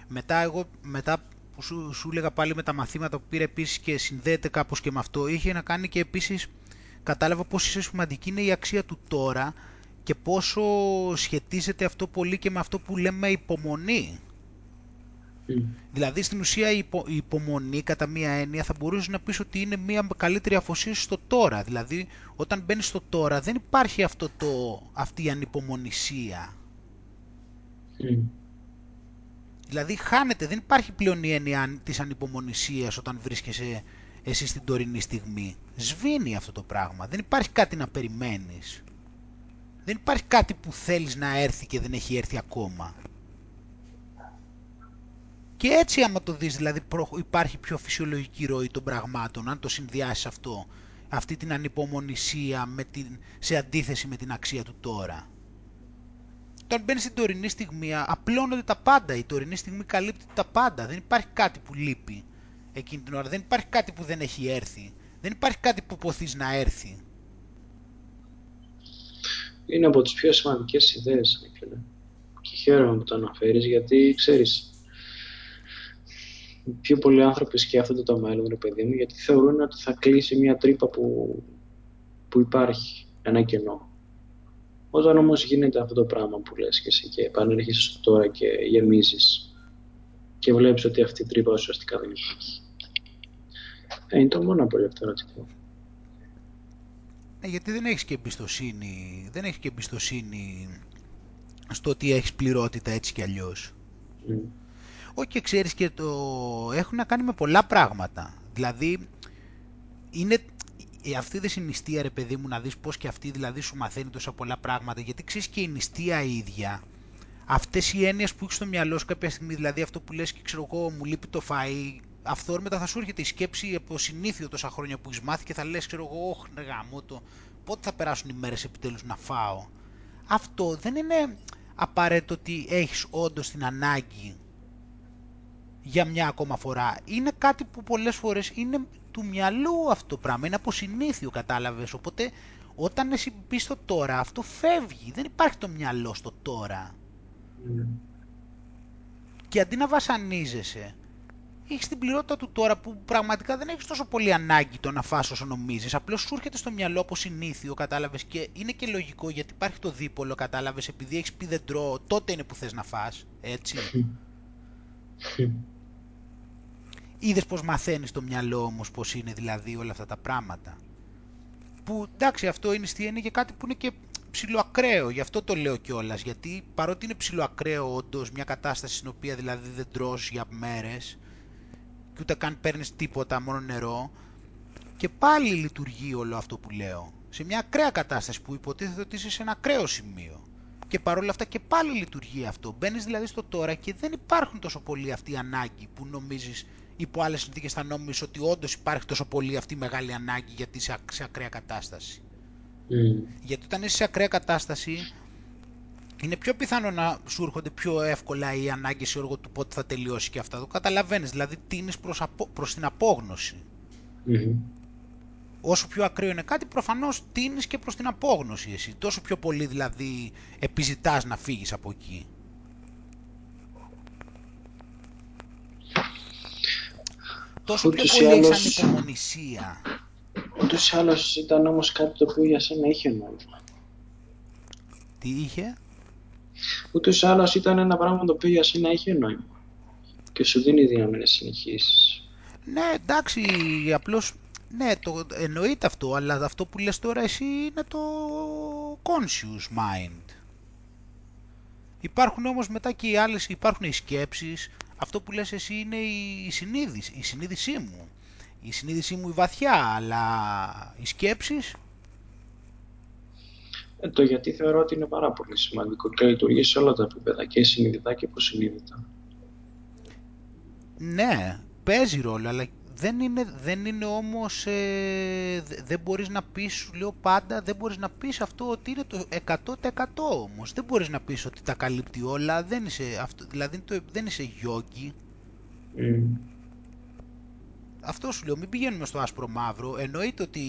Μετά εγώ, μετά που σου, σου έλεγα πάλι με τα μαθήματα που πήρε επίσης και συνδέεται κάπως και με αυτό, είχε να κάνει και επίσης κατάλαβα πόσο σημαντική είναι η αξία του τώρα και πόσο σχετίζεται αυτό πολύ και με αυτό που λέμε υπομονή. Mm. Δηλαδή στην ουσία η, υπο, η υπομονή κατά μία έννοια θα μπορούσε να πεις ότι είναι μία καλύτερη αφοσίωση στο τώρα. Δηλαδή όταν μπαίνεις στο τώρα δεν υπάρχει αυτό το, αυτή η ανυπομονησία. Mm. Δηλαδή χάνεται, δεν υπάρχει πλέον η έννοια της ανυπομονησίας όταν βρίσκεσαι εσύ στην τωρινή στιγμή. Σβήνει αυτό το πράγμα, δεν υπάρχει κάτι να περιμένεις. Δεν υπάρχει κάτι που θέλεις να έρθει και δεν έχει έρθει ακόμα. Και έτσι άμα το δεις, δηλαδή υπάρχει πιο φυσιολογική ροή των πραγμάτων, αν το συνδυάσεις αυτό, αυτή την ανυπομονησία με την, σε αντίθεση με την αξία του τώρα. Όταν μπαίνεις στην τωρινή στιγμή, απλώνονται τα πάντα, η τωρινή στιγμή καλύπτει τα πάντα, δεν υπάρχει κάτι που λείπει εκείνη την ώρα, δεν υπάρχει κάτι που δεν έχει έρθει, δεν υπάρχει κάτι που ποθείς να έρθει. Είναι από τις πιο σημαντικές ιδέες και χαίρομαι που το αναφέρεις, γιατί ξέρεις, οι πιο πολλοί άνθρωποι σκέφτονται το μέλλον, ρε παιδί μου, γιατί θεωρούν ότι θα κλείσει μια τρύπα που, που υπάρχει, ένα κενό. Όταν όμως γίνεται αυτό το πράγμα που λες και εσύ και επανέρχεσαι στο τώρα και γεμίζεις και βλέπεις ότι αυτή η τρύπα ουσιαστικά δεν υπάρχει, είναι το μόνο απολυταρωτικό. Ναι, γιατί δεν έχεις και εμπιστοσύνη, δεν έχεις και εμπιστοσύνη στο ότι έχεις πληρότητα έτσι κι αλλιώς. Mm. Όχι, ξέρεις, και το έχουν να κάνει με πολλά πράγματα. Δηλαδή, είναι αυτή δε η νηστεία, ρε παιδί μου, να δεις πώς και αυτή δηλαδή σου μαθαίνει τόσα πολλά πράγματα. Γιατί ξέρεις και η νηστεία η ίδια, αυτές οι έννοιες που έχεις στο μυαλό σου κάποια στιγμή, δηλαδή αυτό που λες και ξέρω εγώ μου λείπει το φαΐ, αυθόρμητα θα σου έρχεται η σκέψη από συνήθειο τόσα χρόνια που έχεις μάθει και θα λες, ξέρω εγώ, όχ, ρε γαμώ το, πότε θα περάσουν οι μέρες επιτέλους να φάω. Αυτό δεν είναι απαραίτητο ότι έχεις όντως την ανάγκη για μια ακόμα φορά. Είναι κάτι που πολλές φορές είναι του μυαλού αυτό το πράγμα, είναι από συνήθειο, κατάλαβες. Οπότε όταν εσύ πεις το τώρα, αυτό φεύγει, δεν υπάρχει το μυαλό στο τώρα. Mm. Και αντί να βασανίζεσαι, έχεις την πληρότητα του τώρα που πραγματικά δεν έχεις τόσο πολύ ανάγκη το να φας όσο νομίζεις. Απλώς σου έρχεται στο μυαλό από συνήθειο, κατάλαβες, και είναι και λογικό γιατί υπάρχει το δίπολο, κατάλαβες, επειδή έχεις πει δεν τρώω, τότε είναι που θες να φας, έτσι. Είδες πως μαθαίνεις το μυαλό όμως πως είναι δηλαδή όλα αυτά τα πράγματα. Που εντάξει, αυτό είναι, είναι και κάτι που είναι και ψιλοακραίο, γι' αυτό το λέω κιόλας, γιατί παρότι είναι ψιλοακραίο όντως μια κατάσταση στην οποία δηλαδή δεν τρως για μέρες, και ούτε καν παίρνεις τίποτα, μόνο νερό, και πάλι λειτουργεί όλο αυτό που λέω. Σε μια ακραία κατάσταση που υποτίθεται ότι είσαι σε ένα ακραίο σημείο. Και παρόλα αυτά και πάλι λειτουργεί αυτό. Μπαίνεις δηλαδή στο τώρα και δεν υπάρχουν τόσο πολύ αυτή η ανάγκη που νομίζεις, υπό άλλες συνθήκες θα νόμιζεις ότι όντως υπάρχει τόσο πολύ αυτή η μεγάλη ανάγκη γιατί είσαι σε ακραία κατάσταση. Mm. Γιατί όταν είσαι σε ακραία κατάσταση, είναι πιο πιθανό να σου έρχονται πιο εύκολα οι ανάγκες σε όργο του πότε θα τελειώσει και αυτά. Το καταλαβαίνεις, δηλαδή τίνεις προς, απο... προς την απόγνωση. Mm-hmm. Όσο πιο ακραίο είναι κάτι, προφανώς τίνεις και προς την απόγνωση εσύ. Τόσο πιο πολύ δηλαδή επιζητάς να φύγεις από εκεί. Τόσο ούτως πιο πολύ άλλος... έχεις ανυπομονησία. Ούτως ή άλλως ήταν όμως κάτι το οποίο για σένα είχε νόημα. τι είχε. Ούτως ή άλλως ήταν ένα πράγμα το οποίο για σένα είχε νόημα και σου δίνει δύναμη να συνεχίσεις. Ναι, εντάξει, απλώς ναι, το εννοείται αυτό, αλλά αυτό που λες τώρα εσύ είναι το conscious mind. Υπάρχουν όμως μετά και οι άλλες, υπάρχουν οι σκέψεις. Αυτό που λες εσύ είναι η συνείδηση, η συνείδησή μου. Η συνείδησή μου η βαθιά, αλλά οι σκέψεις. Ε, το γιατί θεωρώ ότι είναι πάρα πολύ σημαντικό και λειτουργεί σε όλα τα επίπεδα, και συνειδητά και υποσυνείδητα. Ναι, παίζει ρόλο, αλλά δεν είναι, δεν είναι όμως, ε, δεν μπορείς να πεις, σου λέω πάντα, δεν μπορείς να πεις αυτό ότι είναι το εκατό τοις εκατό όμως. Δεν μπορείς να πεις ότι τα καλύπτει όλα, δεν είσαι, αυτό, δηλαδή δεν είσαι γιόγκι. Mm. Αυτό σου λέω, μην πηγαίνουμε στο άσπρο μαύρο, εννοείται ότι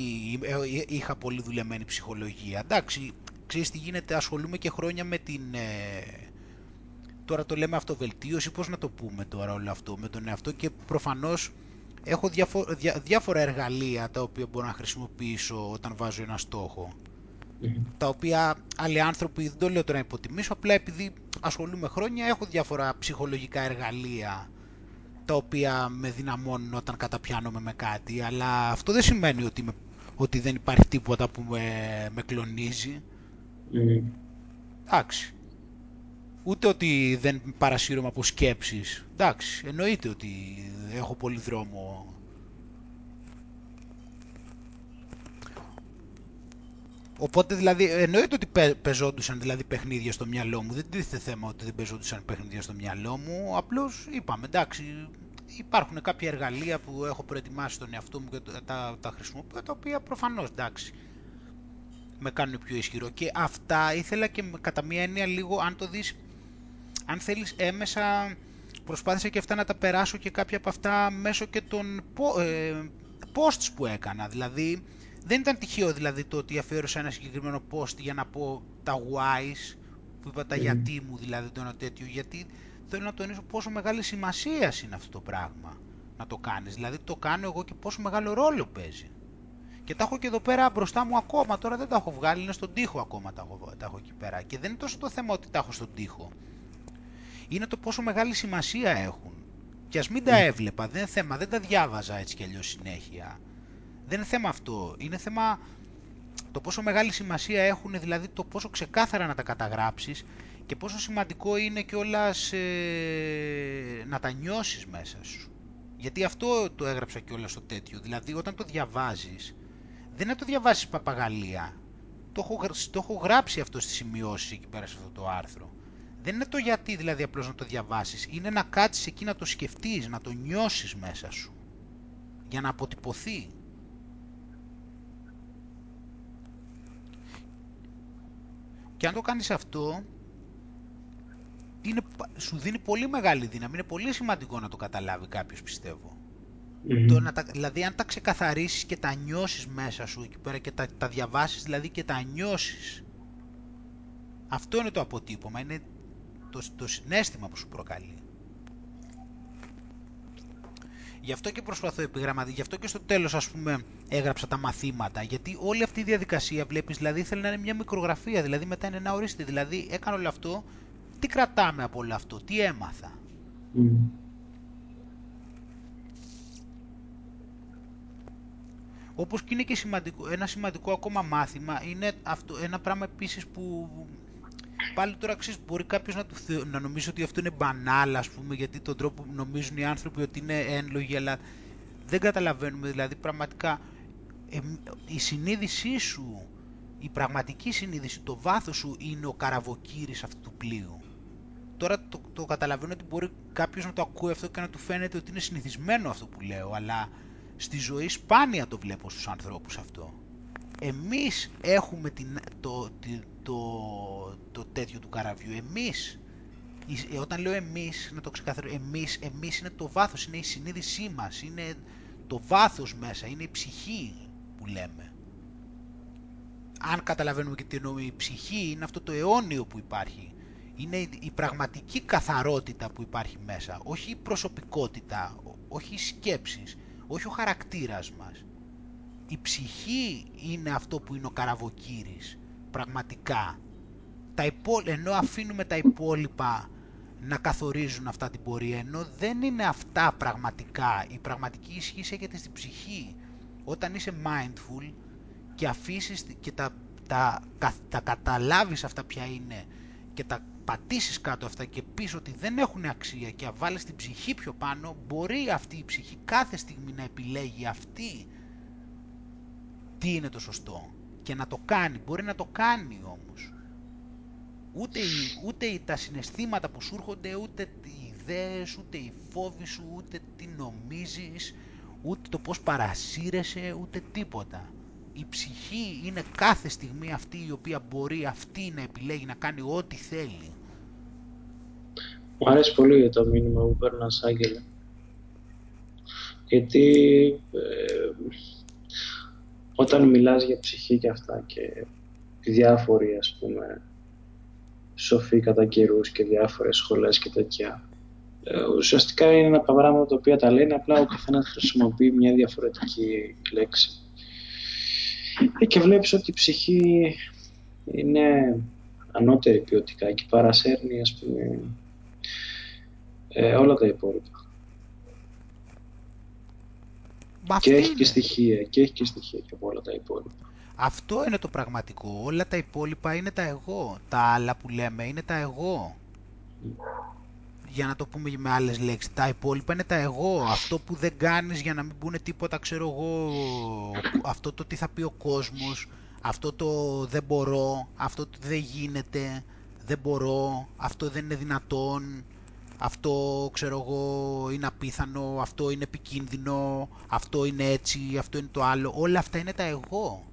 είχα πολύ δουλεμένη ψυχολογία. Εντάξει, ξέρεις τι γίνεται, ασχολούμαι και χρόνια με την... Ε, τώρα το λέμε αυτοβελτίωση, πώς να το πούμε τώρα όλο αυτό με τον εαυτό, και προφανώς έχω διαφο- διά- διάφορα εργαλεία τα οποία μπορώ να χρησιμοποιήσω όταν βάζω ένα στόχο. Mm-hmm. Τα οποία άλλοι άνθρωποι, δεν το λέω τώρα να υποτιμήσω, απλά επειδή ασχολούμαι χρόνια έχω διάφορα ψυχολογικά εργαλεία τα οποία με δυναμώνουν όταν καταπιάνομαι με κάτι, αλλά αυτό δεν σημαίνει ότι, με, ότι δεν υπάρχει τίποτα που με, με κλονίζει. Mm. Εντάξει. Ούτε ότι δεν παρασύρωμαι από σκέψεις. Εντάξει, εννοείται ότι έχω πολύ δρόμο. Οπότε δηλαδή, εννοείται ότι πε, πεζόντουσαν δηλαδή παιχνίδια στο μυαλό μου. Δεν τίθεται θέμα ότι δεν πεζόντουσαν παιχνίδια στο μυαλό μου. Απλώς είπαμε, εντάξει, υπάρχουν κάποια εργαλεία που έχω προετοιμάσει τον εαυτό μου και τα, τα χρησιμοποιώ, τα οποία προφανώς, εντάξει, με κάνουν πιο ισχυρό. Και αυτά ήθελα και κατά μία έννοια λίγο, αν το δεις, αν θέλεις έμεσα, προσπάθησα και αυτά να τα περάσω και κάποια από αυτά μέσω και των posts που έκανα. Δηλαδή, δεν ήταν τυχαίο δηλαδή το ότι αφιέρωσα ένα συγκεκριμένο post για να πω τα why's, που είπα τα mm. γιατί μου δηλαδή, το ένα τέτοιο, γιατί θέλω να τονίσω πόσο μεγάλη σημασία είναι αυτό το πράγμα να το κάνεις. Δηλαδή, το κάνω εγώ και πόσο μεγάλο ρόλο παίζει. Και τα έχω και εδώ πέρα μπροστά μου ακόμα, τώρα δεν τα έχω βγάλει, είναι στον τοίχο ακόμα τα έχω, τα έχω εκεί πέρα. Και δεν είναι τόσο το θέμα ότι τα έχω στον τοίχο. Είναι το πόσο μεγάλη σημασία έχουν. Και ας μην τα έβλεπα, δεν είναι θέμα, δεν τα διάβαζα έτσι κι αλλιώς συνέχεια. Δεν είναι θέμα αυτό, είναι θέμα το πόσο μεγάλη σημασία έχουν, δηλαδή το πόσο ξεκάθαρα να τα καταγράψεις και πόσο σημαντικό είναι κιόλας ε, να τα νιώσεις μέσα σου. Γιατί αυτό το έγραψα κιόλας στο τέτοιο, δηλαδή όταν το διαβάζεις, δεν να το διαβάσεις παπαγαλία. Το έχω, το έχω γράψει αυτό στις σημειώσεις εκεί πέρα σε αυτό το άρθρο. Δεν είναι το γιατί δηλαδή απλώς να το διαβάσεις. Είναι να κάτσεις εκεί να το σκεφτείς, να το νιώσεις μέσα σου. Για να αποτυπωθεί. Και αν το κάνεις αυτό, είναι, σου δίνει πολύ μεγάλη δύναμη. Είναι πολύ σημαντικό να το καταλάβει κάποιος, πιστεύω. Mm-hmm. Το να τα, δηλαδή αν τα ξεκαθαρίσεις και τα νιώσεις μέσα σου εκεί πέρα και τα, τα διαβάσεις δηλαδή και τα νιώσεις, αυτό είναι το αποτύπωμα, είναι το, το συναίσθημα που σου προκαλεί. Γι' αυτό και προσπαθώ επιγραμματικά, γι' αυτό και στο τέλος ας πούμε έγραψα τα μαθήματα, γιατί όλη αυτή η διαδικασία βλέπεις, δηλαδή θέλει να είναι μια μικρογραφία, δηλαδή μετά είναι ένα ορίστη, δηλαδή έκανα όλο αυτό, τι κρατάμε από όλο αυτό, τι έμαθα. Mm. Όπως και είναι και σημαντικό, ένα σημαντικό ακόμα μάθημα, είναι αυτό, ένα πράγμα επίσης που πάλι τώρα ξέρεις, μπορεί κάποιος να, του θεω, να νομίζει ότι αυτό είναι μπανάλ, ας πούμε, γιατί τον τρόπο που νομίζουν οι άνθρωποι ότι είναι ένλογοι, αλλά δεν καταλαβαίνουμε, δηλαδή πραγματικά ε, η συνείδησή σου, η πραγματική συνείδηση, το βάθος σου είναι ο καραβοκύρης αυτού του πλοίου. Τώρα το, το καταλαβαίνω ότι μπορεί κάποιος να το ακούει αυτό και να του φαίνεται ότι είναι συνηθισμένο αυτό που λέω, αλλά στη ζωή σπάνια το βλέπω στους ανθρώπους αυτό. Εμείς έχουμε την, το, το, το, το τέτοιο του καραβιού. Εμείς, όταν λέω εμείς, να το ξεκαθαρώ, εμείς, εμείς είναι το βάθος, είναι η συνείδησή μας, είναι το βάθος μέσα, είναι η ψυχή που λέμε. Αν καταλαβαίνουμε και τι εννοούμε, η ψυχή είναι αυτό το αιώνιο που υπάρχει. Είναι η πραγματική καθαρότητα που υπάρχει μέσα, όχι η προσωπικότητα, όχι οι σκέψεις, όχι ο χαρακτήρας μας. Η ψυχή είναι αυτό που είναι ο καραβοκύρης, πραγματικά. τα υπό... ενώ αφήνουμε τα υπόλοιπα να καθορίζουν αυτά την πορεία, ενώ δεν είναι αυτά πραγματικά. Η πραγματική ισχύ έχετε στην ψυχή. Όταν είσαι mindful και αφήσεις και τα, τα, τα, τα καταλάβεις αυτά ποια είναι και τα πατήσεις κάτω αυτά και πεις ότι δεν έχουν αξία και βάλεις την ψυχή πιο πάνω, μπορεί αυτή η ψυχή κάθε στιγμή να επιλέγει αυτή τι είναι το σωστό και να το κάνει. Μπορεί να το κάνει όμως. Ούτε, ούτε τα συναισθήματα που σου έρχονται, ούτε οι ιδέες, ούτε οι φόβοι σου, ούτε τι νομίζεις, ούτε το πώς παρασύρεσαι, ούτε τίποτα. Η ψυχή είναι κάθε στιγμή αυτή η οποία μπορεί αυτή να επιλέγει να κάνει ό,τι θέλει. Μου αρέσει πολύ το μήνυμα που παίρνας, Άγγελε. Γιατί ε, όταν μιλάς για ψυχή και αυτά και διάφοροι, ας πούμε, σοφοί κατά καιρούς και διάφορες σχολές και τέτοια, ε, ουσιαστικά είναι ένα πράγμα τα οποία τα λένε, απλά ο καθένας χρησιμοποιεί μια διαφορετική λέξη. Και βλέπεις ότι η ψυχή είναι ανώτερη ποιοτικά και παρασέρνει, ας πούμε, ε, όλα τα υπόλοιπα. Μα και έχει είναι. και στοιχεία και έχει και στοιχεία και από όλα τα υπόλοιπα. Αυτό είναι το πραγματικό. Όλα τα υπόλοιπα είναι τα εγώ. Τα άλλα που λέμε είναι τα εγώ. Για να το πούμε με άλλες λέξεις, τα υπόλοιπα είναι τα εγώ, αυτό που δεν κάνεις για να μην πούνε τίποτα, ξέρω εγώ, αυτό το τι θα πει ο κόσμος, αυτό το δεν μπορώ, αυτό το δεν γίνεται, δεν μπορώ, αυτό δεν είναι δυνατόν, αυτό, ξέρω εγώ, είναι απίθανο, αυτό είναι επικίνδυνο, αυτό είναι έτσι, αυτό είναι το άλλο, όλα αυτά είναι τα εγώ.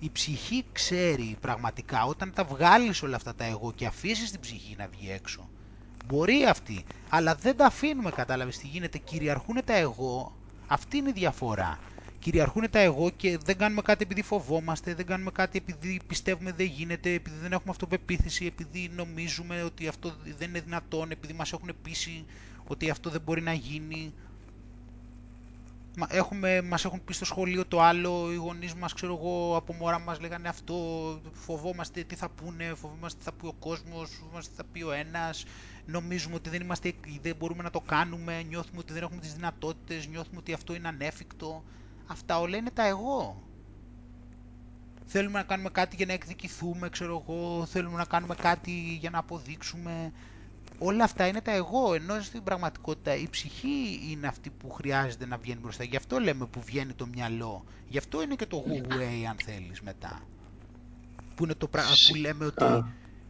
Η ψυχή ξέρει πραγματικά, όταν τα βγάλεις όλα αυτά τα εγώ και αφήσεις την ψυχή να βγει έξω, μπορεί αυτή, αλλά δεν τα αφήνουμε, κατάλαβες τι γίνεται, κυριαρχούν τα εγώ, αυτή είναι η διαφορά. Κυριαρχούν τα εγώ και δεν κάνουμε κάτι επειδή φοβόμαστε, δεν κάνουμε κάτι επειδή πιστεύουμε δεν γίνεται, επειδή δεν έχουμε αυτοπεποίθηση, επειδή νομίζουμε ότι αυτό δεν είναι δυνατόν, επειδή μας έχουν πείσει ότι αυτό δεν μπορεί να γίνει. Έχουμε, μας έχουν πει στο σχολείο το άλλο, οι γονείς μας, ξέρω εγώ, από μωρά μας λέγανε αυτό, φοβόμαστε τι θα πούνε, φοβόμαστε τι θα πει ο κόσμος, φοβόμαστε τι θα πει ο ένας, νομίζουμε ότι δεν, είμαστε, δεν μπορούμε να το κάνουμε, νιώθουμε ότι δεν έχουμε τις δυνατότητες, νιώθουμε ότι αυτό είναι ανέφικτο. Αυτά όλα είναι τα εγώ. Θέλουμε να κάνουμε κάτι για να εκδικηθούμε, ξέρω εγώ, θέλουμε να κάνουμε κάτι για να αποδείξουμε. Όλα αυτά είναι τα εγώ, ενώ στην πραγματικότητα η ψυχή είναι αυτή που χρειάζεται να βγαίνει μπροστά. Γι' αυτό λέμε που βγαίνει το μυαλό. Γι' αυτό είναι και το Google, αν θέλεις, μετά. Που είναι, το πράγμα, που, λέμε ότι,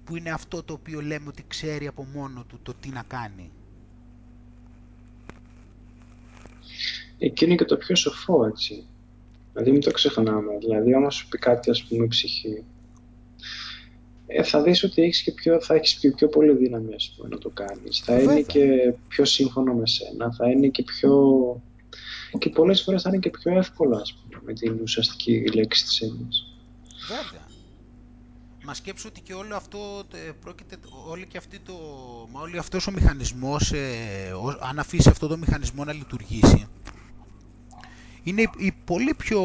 που είναι αυτό το οποίο λέμε ότι ξέρει από μόνο του το τι να κάνει. Εκεί είναι και το πιο σοφό, έτσι. Δηλαδή μην το ξεχνάμε. Δηλαδή όμως σου πει κάτι, ας πούμε, ψυχή, Ε, θα δεις ότι έχεις και πιο, θα έχεις και πιο πολύ δύναμη, ας πούμε, να το κάνεις. Θα Βέβαια. είναι και πιο σύμφωνο με σένα, θα είναι και πιο... και πολλές φορές θα είναι και πιο εύκολο, ας πούμε, με την ουσιαστική λέξη της έννοιας. Βέβαια. Μα σκέψου ότι και όλο αυτό ε, πρόκειται, όλο και αυτή το, μα όλο αυτός ο μηχανισμός, ε, ο, αν αφήσει αυτό το μηχανισμό να λειτουργήσει, είναι η, η πολύ, πιο,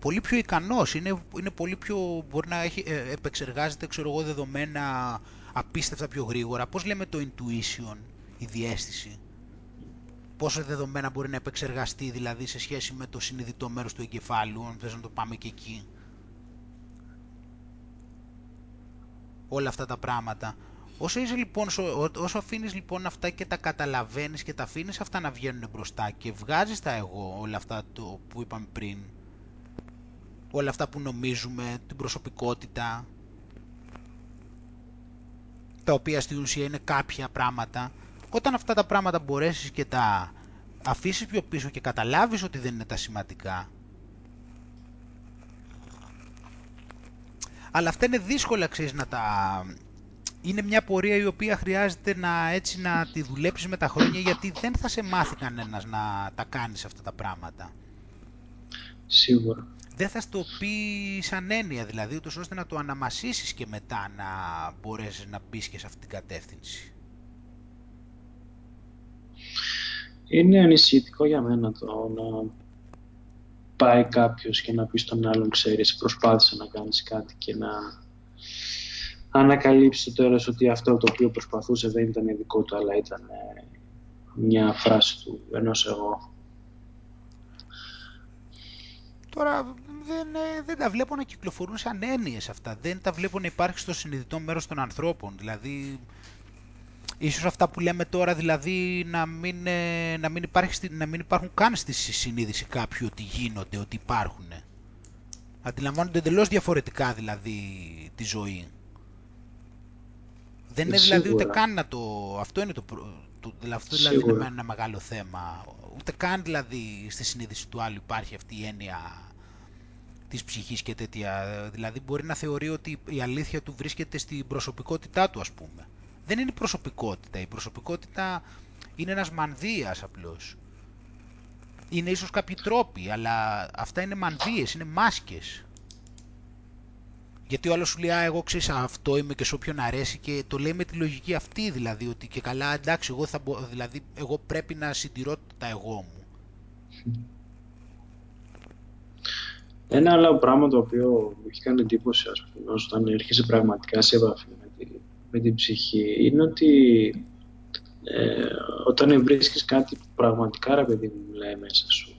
πολύ πιο ικανός, είναι, είναι πολύ πιο, μπορεί να έχει, ε, επεξεργάζεται, ξέρω εγώ, δεδομένα απίστευτα πιο γρήγορα. Πώς λέμε το intuition, η διαίσθηση, πόσα δεδομένα μπορεί να επεξεργαστεί, δηλαδή, σε σχέση με το συνειδητό μέρος του εγκεφάλου, αν θες να το πάμε και εκεί. Όλα αυτά τα πράγματα. Όσο, είσαι, λοιπόν, όσο αφήνεις λοιπόν αυτά και τα καταλαβαίνεις και τα αφήνεις αυτά να βγαίνουν μπροστά και βγάζεις τα εγώ, όλα αυτά το που είπαμε πριν, όλα αυτά που νομίζουμε, την προσωπικότητα, τα οποία στην ουσία είναι κάποια πράγματα, όταν αυτά τα πράγματα μπορέσεις και τα αφήσεις πιο πίσω και καταλάβεις ότι δεν είναι τα σημαντικά. Αλλά αυτά είναι δύσκολα, ξέρεις, να τα... Είναι μια πορεία η οποία χρειάζεται να, έτσι, να τη δουλέψεις με τα χρόνια, γιατί δεν θα σε μάθει κανένας να τα κάνεις αυτά τα πράγματα. Σίγουρα. Δεν θα στο πει σαν έννοια, δηλαδή, ούτως ώστε να το αναμασίσεις και μετά να μπορέσεις να μπεις και σε αυτή την κατεύθυνση. Είναι ανησυχητικό για μένα το να πάει κάποιος και να πει στον άλλον, ξέρεις, προσπάθησε να κάνεις κάτι και να... ανακαλύψει το τέλος ότι αυτό το οποίο προσπαθούσε δεν ήταν δικό του, αλλά ήταν μια φράση του ενός εγώ. Τώρα δεν, δεν τα βλέπω να κυκλοφορούν σαν έννοιες αυτά. Δεν τα βλέπω να υπάρχει στο συνειδητό μέρος των ανθρώπων. Δηλαδή, ίσως αυτά που λέμε τώρα, δηλαδή να μην, να μην, υπάρχει, να μην υπάρχουν καν στη συνείδηση κάποιου ότι γίνονται, ότι υπάρχουν. Αντιλαμβάνονται εντελώς διαφορετικά δηλαδή τη ζωή. Δεν είναι σίγουρα. Δηλαδή ούτε καν να το... Αυτό είναι το, το αυτό δηλαδή είναι ένα μεγάλο θέμα. Ούτε καν δηλαδή στη συνείδηση του άλλου υπάρχει αυτή η έννοια της ψυχής και τέτοια. Δηλαδή μπορεί να θεωρεί ότι η αλήθεια του βρίσκεται στην προσωπικότητά του, ας πούμε. Δεν είναι η προσωπικότητα. Η προσωπικότητα είναι ένας μανδύας απλώς. Είναι ίσως κάποιοι τρόποι, αλλά αυτά είναι μανδύες, είναι μάσκες. Γιατί ο άλλος σου λέει, α, εγώ ξέρεις αυτό είμαι και σε όποιον αρέσει, και το λέει με τη λογική αυτή δηλαδή, ότι και καλά εντάξει, εγώ, θα μπο... δηλαδή, εγώ πρέπει να συντηρώ τα εγώ μου. Ένα άλλο πράγμα το οποίο μου έχει κάνει εντύπωση, ας πούμε, όταν έρχεσαι πραγματικά σε επαφή με, τη... με την ψυχή, είναι ότι ε, όταν βρίσκεις κάτι που πραγματικά, ρε παιδί μου, μιλάει μέσα σου,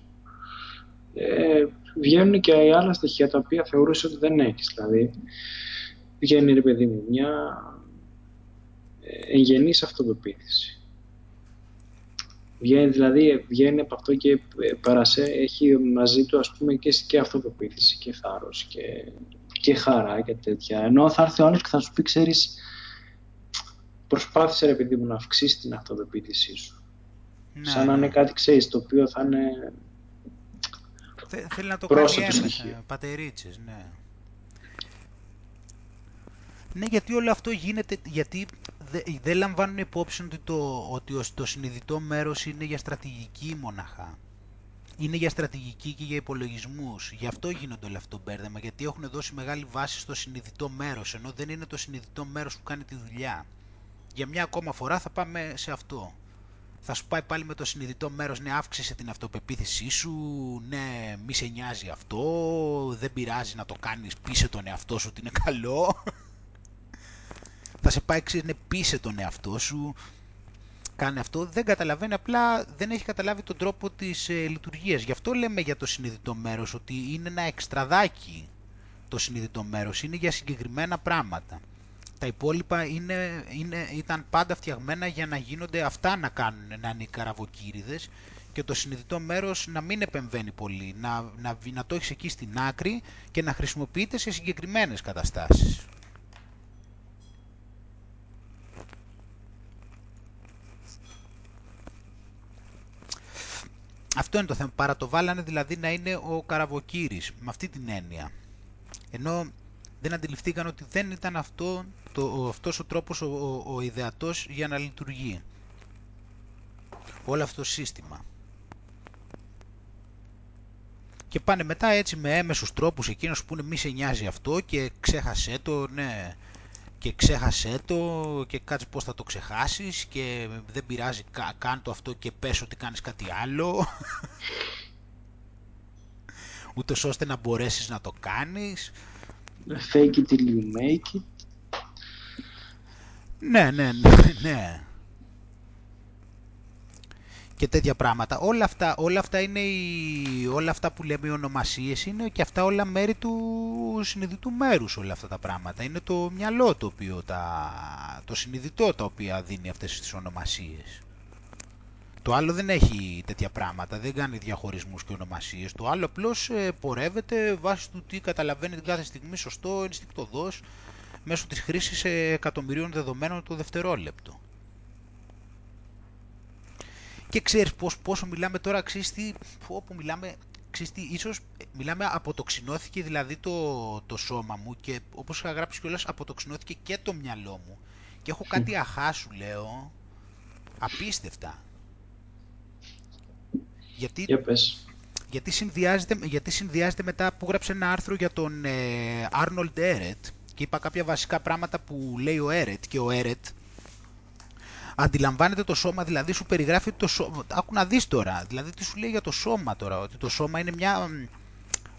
ε, βγαίνουν και οι άλλα στοιχεία τα οποία θεωρούσες ότι δεν έχεις. Δηλαδή, βγαίνει, ρε παιδί μου, μια εγγενής αυτοπεποίθηση. Βγαίνει, δηλαδή, βγαίνει από αυτό και παρασέ, έχει μαζί του, ας πούμε, και, και αυτοπεποίθηση και θάρρος και, και χαρά και τέτοια. Ενώ θα έρθει ο άλλος και θα σου πει, ξέρεις, προσπάθησε, ρε παιδί μου, να αυξήσει την αυτοπεποίθησή σου. Ναι, σαν να είναι κάτι, ξέρεις, το οποίο θα είναι... Θέλει να το κάνει έμεσα, πατερίτσες, ναι. Ναι, γιατί όλο αυτό γίνεται, γιατί δεν δε λαμβάνουν υπόψη ότι το, ότι το συνειδητό μέρος είναι για στρατηγική μοναχά. Είναι για στρατηγική και για υπολογισμούς. Γι' αυτό γίνονται όλο αυτό μπέρδεμα, γιατί έχουν δώσει μεγάλη βάση στο συνειδητό μέρος, ενώ δεν είναι το συνειδητό μέρος που κάνει τη δουλειά. Για μια ακόμα φορά θα πάμε σε αυτό. Θα σου πάει πάλι με το συνειδητό μέρος, ναι, αύξησε την αυτοπεποίθησή σου, ναι, μη σε νοιάζει αυτό, δεν πειράζει να το κάνεις, πείσε τον εαυτό σου ότι είναι καλό. Θα σε πάει, ξέρεις, ναι, πείσε τον εαυτό σου, κάνε αυτό. Δεν καταλαβαίνει, απλά δεν έχει καταλάβει τον τρόπο της ε, λειτουργίας. Γι' αυτό λέμε για το συνειδητό μέρος ότι είναι ένα εξτραδάκι το συνειδητό μέρος, είναι για συγκεκριμένα πράγματα. Τα υπόλοιπα είναι, είναι, ήταν πάντα φτιαγμένα για να γίνονται αυτά, να κάνουν, να είναι οι καραβοκύριδες, και το συνειδητό μέρος να μην επεμβαίνει πολύ, να, να, να το έχεις εκεί στην άκρη και να χρησιμοποιείται σε συγκεκριμένες καταστάσεις. Αυτό είναι το θέμα, παρά το βάλανε δηλαδή να είναι ο καραβοκύρης, με αυτή την έννοια. Ενώ δεν αντιληφθήκαν ότι δεν ήταν αυτό, το, αυτός ο τρόπος ο, ο, ο ιδεατός για να λειτουργεί όλο αυτό το σύστημα. Και πάνε μετά έτσι με έμεσους τρόπους εκείνος που είναι μη σε νοιάζει αυτό και ξέχασέ το, ναι, και ξέχασέ το και κάτσε πώς θα το ξεχάσεις και δεν πειράζει, κα, κάν το αυτό και πες ότι κάνεις κάτι άλλο, ούτως ώστε να μπορέσεις να το κάνεις. Fake it till you make it. Ναι, ναι, ναι, ναι. Και τέτοια πράγματα. Όλα αυτά, όλα αυτά, είναι οι, όλα αυτά που λέμε οι ονομασίες είναι και αυτά όλα μέρη του συνειδητού μέρους, όλα αυτά τα πράγματα. Είναι το μυαλό το οποίο, τα, το συνειδητό τα οποία δίνει αυτές τις ονομασίες. Το άλλο δεν έχει τέτοια πράγματα, δεν κάνει διαχωρισμούς και ονομασίες. Το άλλο απλώς πορεύεται βάσει του τι καταλαβαίνει την κάθε στιγμή σωστό, ενστικτωδώς, μέσω της χρήσης εκατομμυρίων δεδομένων το δευτερόλεπτο. Και ξέρεις πώς, πόσο μιλάμε τώρα, ξέρεις τι, όπου μιλάμε, ξέρεις τι, ίσως μιλάμε, αποτοξινώθηκε δηλαδή το, το σώμα μου και όπως είχα γράψει κιόλας, αποτοξινώθηκε και το μυαλό μου. Και έχω κάτι αχάσου, λέω, απίστευτα. Γιατί, γιατί, συνδυάζεται, γιατί συνδυάζεται μετά που γράψε ένα άρθρο για τον ε, Arnold Ehret και είπα κάποια βασικά πράγματα που λέει ο Ehret, και ο Ehret αντιλαμβάνεται το σώμα, δηλαδή σου περιγράφει το σώμα, άκου να δεις τώρα, δηλαδή τι σου λέει για το σώμα τώρα, ότι το σώμα είναι μια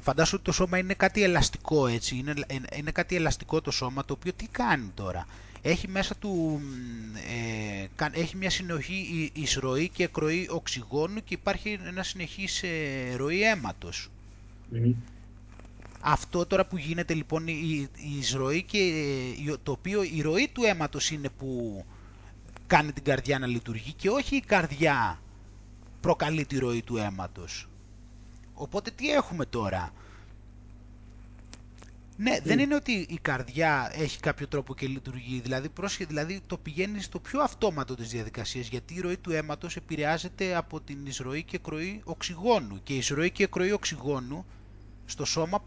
Φαντάσου ότι το σώμα είναι κάτι ελαστικό, έτσι, είναι, είναι κάτι ελαστικό το σώμα, το οποίο τι κάνει τώρα. Έχει μέσα του, ε, κα, έχει μια συνοχή εισρωή και εκροή οξυγόνου και υπάρχει ένα συνεχής ε, ροή αίματος. Mm-hmm. Αυτό τώρα που γίνεται λοιπόν η, η εισρωή και ε, το οποίο η ροή του αίματος είναι που κάνει την καρδιά να λειτουργεί και όχι η καρδιά προκαλεί τη ροή του αίματος. Οπότε τι έχουμε τώρα. Ναι, δεν είναι ότι η καρδιά έχει κάποιο τρόπο και λειτουργεί, δηλαδή, πρόσχε, δηλαδή το πηγαίνει στο πιο αυτόματο της διαδικασίας, γιατί η ροή του αίματος επηρεάζεται από την εισρωή και εκροή οξυγόνου και η εισρωή και εκροή οξυγόνου στο σώμα,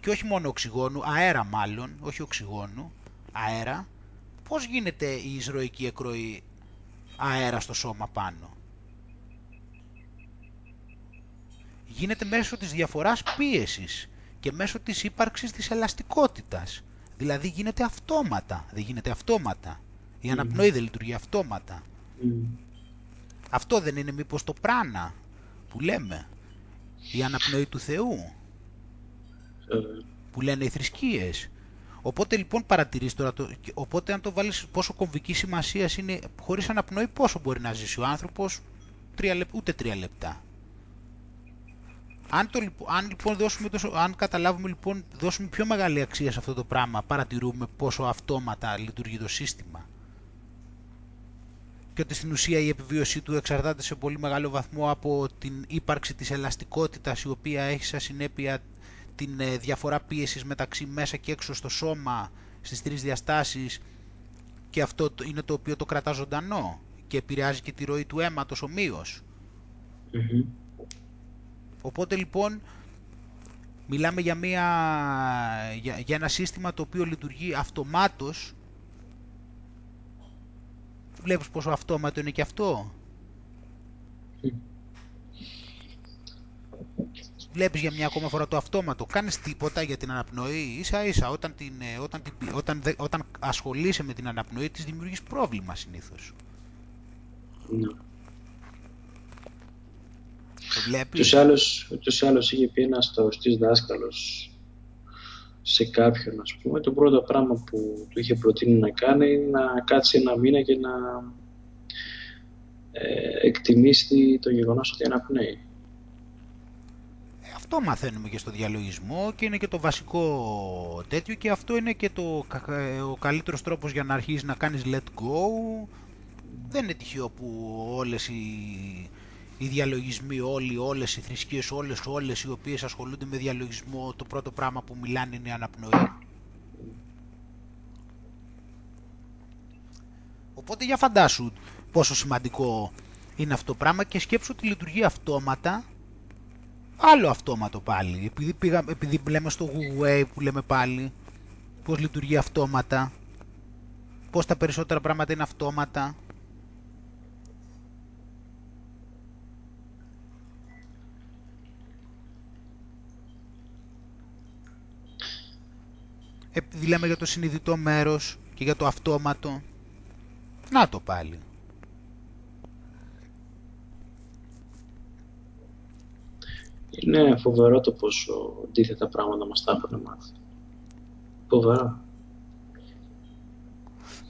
και όχι μόνο οξυγόνου, αέρα μάλλον, όχι οξυγόνου, αέρα. Πώς γίνεται η εισρωή και η εκροή αέρα στο σώμα πάνω? Γίνεται μέσω της διαφοράς πίεσης και μέσω της ύπαρξης της ελαστικότητας. Δηλαδή γίνεται αυτόματα, δεν γίνεται αυτόματα. Η mm. αναπνοή δεν λειτουργεί αυτόματα. Mm. Αυτό δεν είναι μήπως το πράνα που λέμε, η αναπνοή του Θεού, mm. που λένε οι θρησκείες. Οπότε λοιπόν παρατηρείς τώρα, το, οπότε αν το βάλεις πόσο κομβική σημασία είναι, χωρίς αναπνοή πόσο μπορεί να ζήσει ο άνθρωπος, τρία, ούτε τρία λεπτά. Αν, το, αν, λοιπόν, δώσουμε, αν καταλάβουμε λοιπόν, δώσουμε πιο μεγάλη αξία σε αυτό το πράγμα, παρατηρούμε πόσο αυτόματα λειτουργεί το σύστημα και ότι στην ουσία η επιβίωσή του εξαρτάται σε πολύ μεγάλο βαθμό από την ύπαρξη της ελαστικότητας, η οποία έχει σαν συνέπεια την διαφορά πίεσης μεταξύ μέσα και έξω στο σώμα στις τρεις διαστάσεις, και αυτό είναι το οποίο το κρατά ζωντανό και επηρεάζει και τη ροή του αίματος ομοίως. Mm-hmm. Οπότε λοιπόν μιλάμε για, μια, για, για ένα σύστημα το οποίο λειτουργεί αυτομάτως. Βλέπεις πόσο αυτόματο είναι και αυτό. Mm. Βλέπεις για μια ακόμα φορά το αυτόματο. Κάνεις τίποτα για την αναπνοή, ίσα ίσα όταν, την, όταν, την, όταν, όταν ασχολείσαι με την αναπνοή της δημιουργείς πρόβλημα συνήθως. Mm. Τους άλλους, τους άλλους είχε πει ένας ταοιστής δάσκαλος σε κάποιον, ας πούμε, το πρώτο πράγμα που του είχε προτείνει να κάνει είναι να κάτσει ένα μήνα και να ε, εκτιμήσει το γεγονός ότι αναπνέει. Αυτό μαθαίνουμε και στο διαλογισμό και είναι και το βασικό τέτοιο, και αυτό είναι και το, ο καλύτερος τρόπος για να αρχίσεις να κάνεις let go. Δεν είναι τυχαίο που όλες οι... οι διαλογισμοί όλοι, όλες οι θρησκείες, όλες, όλες οι οποίες ασχολούνται με διαλογισμό, το πρώτο πράγμα που μιλάνε είναι η αναπνοή. Οπότε για φαντάσου πόσο σημαντικό είναι αυτό το πράγμα και σκέψου ότι λειτουργεί αυτόματα, άλλο αυτόματο πάλι, επειδή, πήγα, επειδή λέμε στο Google που λέμε πάλι, πώς λειτουργεί αυτόματα, πώς τα περισσότερα πράγματα είναι αυτόματα. Επειδή λέμε για το συνειδητό μέρος και για το αυτόματο. Να το πάλι. Είναι φοβερό το πόσο αντίθετα πράγματα μας τα έχουν μάθει. Φοβερό.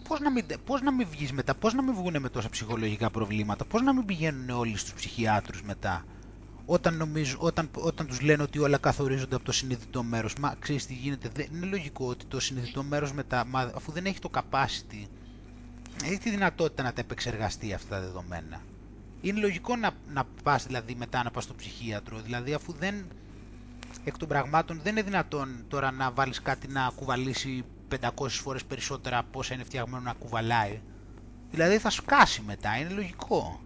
Πώς να μην, πώς να μην βγεις μετά, πώς να μην βγούνε με τόσα ψυχολογικά προβλήματα, πώς να μην πηγαίνουν όλοι στους ψυχιάτρους μετά. Όταν, νομίζω, όταν, όταν τους λένε ότι όλα καθορίζονται από το συνειδητό μέρος, μα ξέρεις τι γίνεται, δεν είναι λογικό ότι το συνειδητό μέρος μετά, μα, αφού δεν έχει το capacity, έχει τη δυνατότητα να τα επεξεργαστεί αυτά τα δεδομένα. Είναι λογικό να, να πας δηλαδή μετά να πας στο ψυχίατρο, δηλαδή αφού δεν, εκ των πραγμάτων δεν είναι δυνατόν τώρα να βάλεις κάτι να κουβαλήσει πεντακόσιες φορές περισσότερα από όσα είναι φτιαγμένο να κουβαλάει. Δηλαδή θα σκάσει μετά, είναι λογικό.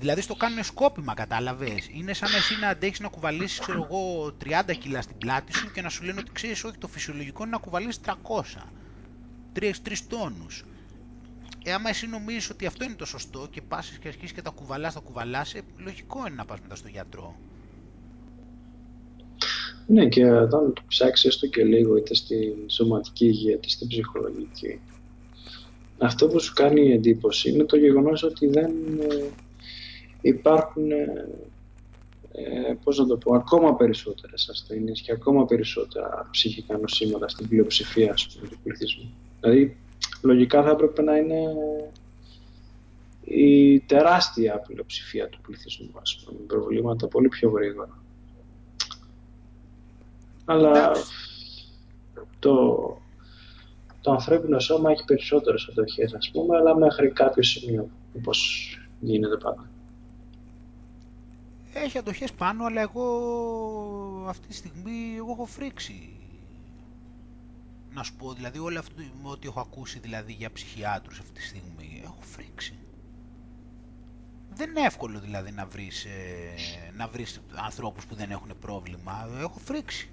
Δηλαδή στο κάνουν σκόπιμα, κατάλαβες. Είναι σαν εσύ να αντέχεις να κουβαλήσεις, ξέρω εγώ, τριάντα κιλά στην πλάτη σου και να σου λένε ότι ξέρεις, όχι, το φυσιολογικό είναι να κουβαλήσεις τριακόσια. Τρεις τόνους. Ε, άμα εσύ νομίζεις ότι αυτό είναι το σωστό και πας και αρχίσεις και τα κουβαλάς, τα κουβαλάς, ε, λογικό είναι να πας μετά στο γιατρό. Ναι, και όταν το ψάξεις έστω και λίγο, είτε στην σωματική υγεία, είτε στην ψυχολογική, αυτό που σου κάνει εντύπωση είναι το γεγονός ότι δεν. Υπάρχουν ε, πώς να το πω, ακόμα περισσότερες ασθένειες και ακόμα περισσότερα ψυχικά νοσήματα στην πλειοψηφία του πληθυσμού. Δηλαδή, λογικά θα έπρεπε να είναι η τεράστια πλειοψηφία του πληθυσμού, ας πούμε, με προβλήματα πολύ πιο γρήγορα. Αλλά το, το ανθρώπινο σώμα έχει περισσότερες ατοχές, ας πούμε, αλλά μέχρι κάποιο σημείο, όπως γίνεται πάντα. Έχει ατοχές πάνω, αλλά εγώ αυτή τη στιγμή εγώ έχω φρίξει. Να σου πω, δηλαδή όλο αυτό ό,τι έχω ακούσει δηλαδή, για ψυχιάτρους αυτή τη στιγμή, έχω φρίξει. Δεν είναι εύκολο δηλαδή να βρεις, ε, να βρεις ανθρώπους που δεν έχουν πρόβλημα. Έχω φρίξει.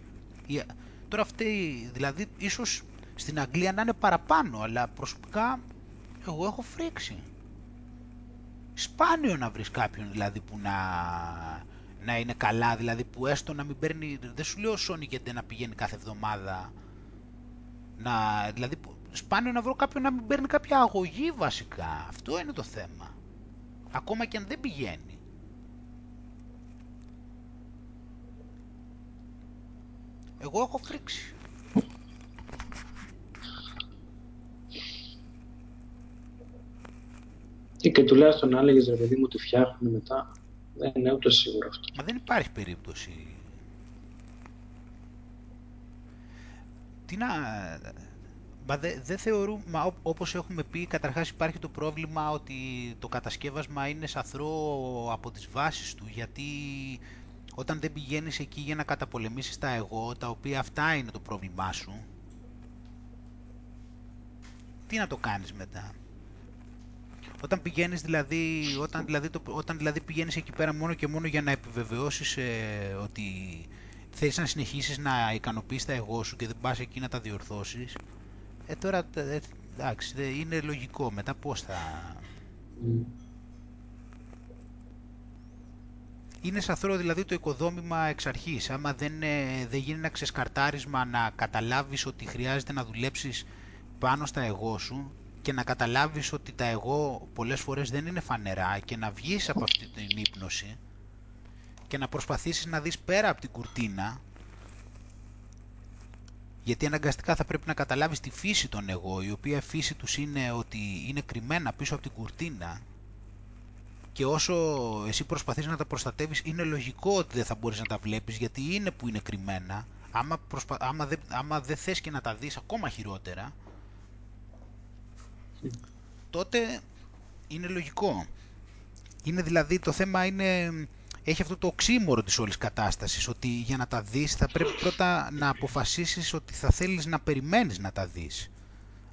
Yeah. Τώρα αυτή, δηλαδή, ίσως στην Αγγλία να είναι παραπάνω, αλλά προσωπικά εγώ έχω φρίξει. Σπάνιο να βρεις κάποιον δηλαδή που να, να είναι καλά, δηλαδή που έστω να μην παίρνει, δεν σου λέω σώνικεται να πηγαίνει κάθε εβδομάδα, να, δηλαδή σπάνιο να βρω κάποιον να μην παίρνει κάποια αγωγή βασικά, αυτό είναι το θέμα. Ακόμα και αν δεν πηγαίνει. Εγώ έχω φρίξει. Και τουλάχιστον να έλεγες, ρε παιδί μου, τη φτιάχνουν μετά. Δεν είναι ούτε σίγουρο αυτό. Μα δεν υπάρχει περίπτωση. Τι να... Μα δεν δε θεωρούμε, μα όπως έχουμε πει, καταρχάς υπάρχει το πρόβλημα ότι το κατασκεύασμα είναι σαθρό από τις βάσεις του, γιατί όταν δεν πηγαίνεις εκεί για να καταπολεμήσεις τα εγώ, τα οποία αυτά είναι το πρόβλημά σου, τι να το κάνεις μετά. Όταν πηγαίνεις δηλαδή, όταν, δηλαδή, το, όταν δηλαδή πηγαίνεις εκεί πέρα μόνο και μόνο για να επιβεβαιώσεις ε, ότι θέλεις να συνεχίσεις να ικανοποιείς τα εγώ σου και δεν πας εκεί να τα διορθώσεις, ε, τώρα, ε, εντάξει, είναι λογικό. Μετά πώς θα... Mm. Είναι σαθρό δηλαδή το οικοδόμημα εξ αρχής. Άμα δεν, ε, δεν γίνει ένα ξεσκαρτάρισμα να καταλάβεις ότι χρειάζεται να δουλέψεις πάνω στα εγώ σου και να καταλάβεις ότι τα εγώ πολλές φορές δεν είναι φανερά και να βγεις από αυτή την ύπνωση και να προσπαθήσεις να δεις πέρα από την κουρτίνα, γιατί αναγκαστικά θα πρέπει να καταλάβεις τη φύση των εγώ, η οποία φύση τους είναι ότι είναι κρυμμένα πίσω από την κουρτίνα και όσο εσύ προσπαθείς να τα προστατεύεις είναι λογικό ότι δεν θα μπορείς να τα βλέπεις, γιατί είναι που είναι κρυμμένα. Άμα, προσπα... άμα, δεν... άμα δεν θες και να τα δεις, ακόμα χειρότερα, τότε είναι λογικό. Είναι δηλαδή, το θέμα είναι, έχει αυτό το οξύμορο της όλης κατάστασης, ότι για να τα δεις θα πρέπει πρώτα να αποφασίσεις ότι θα θέλεις να περιμένεις να τα δεις.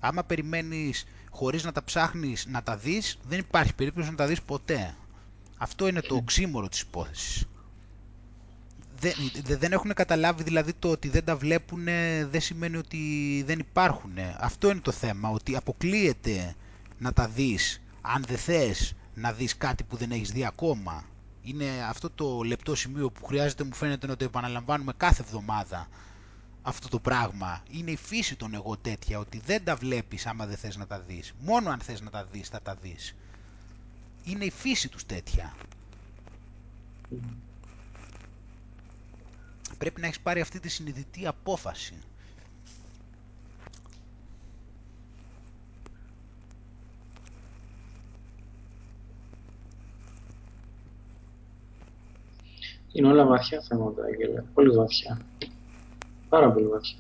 Άμα περιμένεις χωρίς να τα ψάχνεις να τα δεις, δεν υπάρχει περίπτωση να τα δεις ποτέ. Αυτό είναι το οξύμορο της υπόθεσης. Δεν, δεν έχουν καταλάβει δηλαδή το ότι δεν τα βλέπουν δεν σημαίνει ότι δεν υπάρχουν. Αυτό είναι το θέμα, ότι αποκλείεται να τα δεις αν δεν θες να δεις κάτι που δεν έχεις δει ακόμα. Είναι αυτό το λεπτό σημείο που χρειάζεται, μου φαίνεται, να το επαναλαμβάνουμε κάθε εβδομάδα αυτό το πράγμα. Είναι η φύση των εγώ τέτοια, ότι δεν τα βλέπεις άμα δεν θες να τα δεις. Μόνο αν θες να τα δεις θα τα δεις. Είναι η φύση τους τέτοια. Πρέπει να έχεις πάρει αυτή τη συνειδητή απόφαση. Είναι όλα βαθιά θέματα, Άγγελε. Πολύ βαθιά. Πάρα πολύ βαθιά.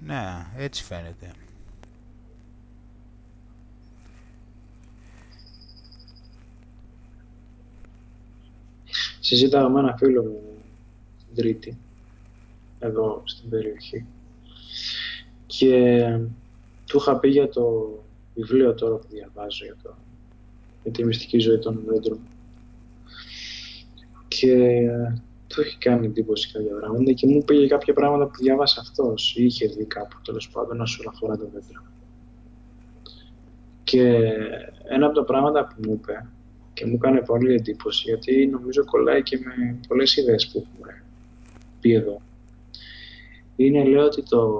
Ναι, έτσι φαίνεται. Συζήταγα με ένα φίλο μου την Τρίτη, εδώ στην περιοχή, και του είχα πει για το βιβλίο τώρα που διαβάζω για, το... για τη μυστική ζωή των δέντρων. Και του έχει κάνει εντύπωση κάποια πράγματα και μου πήγε κάποια πράγματα που διάβασε αυτός ή είχε δει κάπου, τέλος πάντων, όσον αφορά τα δέντρα. Και ένα από τα πράγματα που μου είπε και μου έκανε πολύ εντύπωση, γιατί νομίζω κολλάει και με πολλές ιδέες που έχουμε πει εδώ, είναι, λέω, ότι το...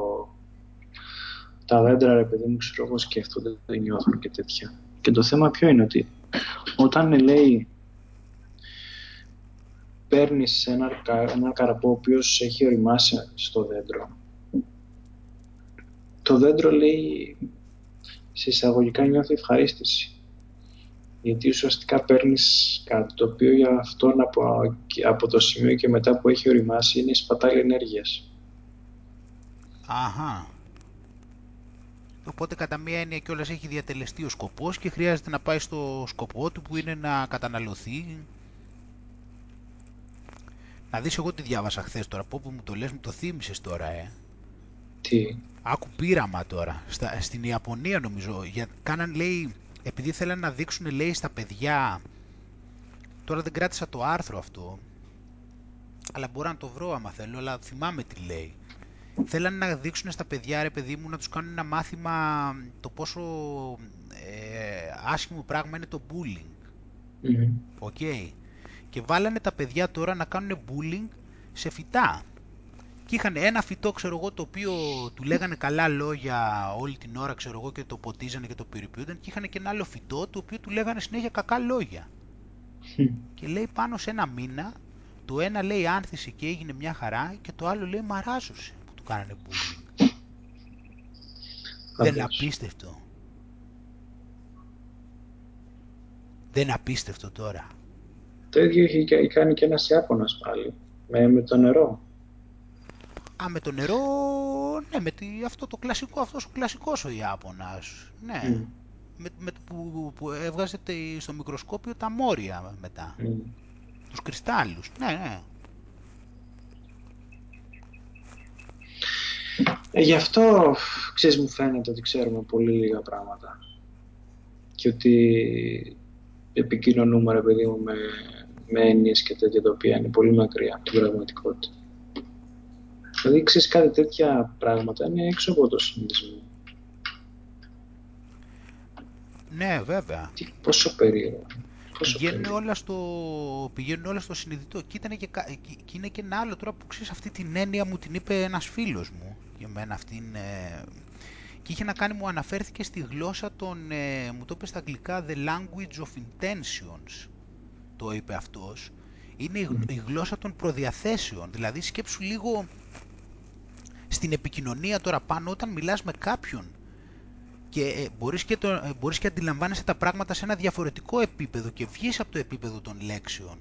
τα δέντρα, ρε παιδί μου, ξέρω εγώ, σκέφτονται, νιώθουν και τέτοια. Και το θέμα ποιο είναι, ότι όταν λέει παίρνεις ένα, ένα καραπό ο οποίος έχει οριμάσει στο δέντρο. Το δέντρο, λέει, σε εισαγωγικά νιώθει ευχαρίστηση. Γιατί ουσιαστικά παίρνεις κάτι το οποίο για αυτόν από, από το σημείο και μετά που έχει οριμάσει είναι η σπατάλη ενέργειας. Αχα. Οπότε κατά μία έννοια κιόλας έχει διατελεστεί ο σκοπός και χρειάζεται να πάει στο σκοπό του που είναι να καταναλωθεί. Να δεις, εγώ τι διάβασα χθες τώρα, από όπου μου το λες μου το θύμισες τώρα, ε. Τι. Άκου πείραμα τώρα, Στα, στην Ιαπωνία νομίζω, για, κάναν λέει, επειδή θέλαν να δείξουν λέει στα παιδιά, τώρα δεν κράτησα το άρθρο αυτό, αλλά μπορώ να το βρω άμα θέλω, αλλά θυμάμαι τι λέει. Θέλαν να δείξουν στα παιδιά, ρε παιδί μου, να τους κάνουν ένα μάθημα το πόσο ε, άσχημο πράγμα είναι το bullying. Mm-hmm. Okay. Και βάλανε τα παιδιά τώρα να κάνουν bullying σε φυτά. Και είχαν ένα φυτό, ξέρω εγώ, το οποίο του λέγανε καλά λόγια όλη την ώρα, ξέρω εγώ, και το ποτίζανε και το περιποιούνταν. Και είχαν και ένα άλλο φυτό, το οποίο του λέγανε συνέχεια κακά λόγια. Mm. Και λέει πάνω σε ένα μήνα, το ένα λέει άνθησε και έγινε μια χαρά, και το άλλο λέει μαράζωσε. Κάνανε bullying. Δεν απίστευτο. Δεν απίστευτο τώρα. Το ίδιο έχει κάνει και ένας Ιάπωνας πάλι. Με, με το νερό. Α, με το νερό, ναι, με τη, αυτό το κλασικό, αυτός ο κλασικός ο Ιάπωνας. Ναι. Mm. Με, με, που, που έβγαζεται στο μικροσκόπιο τα μόρια μετά. Mm. Τους κρυστάλλους. Ναι, ναι. Ε, γι' αυτό, ξέρεις, μου φαίνεται ότι ξέρουμε πολύ λίγα πράγματα και ότι επικοινωνούμε, ρε παιδί μου, με, με έννοιες και τέτοια τα οποία είναι πολύ μακριά από την πραγματικότητα. Δηλαδή, ξέρεις, κάτι τέτοια πράγματα είναι έξω από το συνεισμό. Ναι, βέβαια. Τι, πόσο περίεργο. Πηγαίνουν όλα, στο... Πηγαίνουν όλα στο συνειδητό και, και... και είναι και ένα άλλο τώρα που ξέρεις, αυτή την έννοια μου την είπε ένας φίλος μου για μένα αυτήν ε... και είχε να κάνει, μου αναφέρθηκε στη γλώσσα των, ε... μου το είπε στα αγγλικά The Language of Intentions, το είπε αυτός, είναι η, η γλώσσα των προδιαθέσεων, δηλαδή σκέψου λίγο στην επικοινωνία τώρα πάνω όταν μιλάς με κάποιον. Και μπορείς και, το, μπορείς και αντιλαμβάνεσαι τα πράγματα σε ένα διαφορετικό επίπεδο και βγεις από το επίπεδο των λέξεων.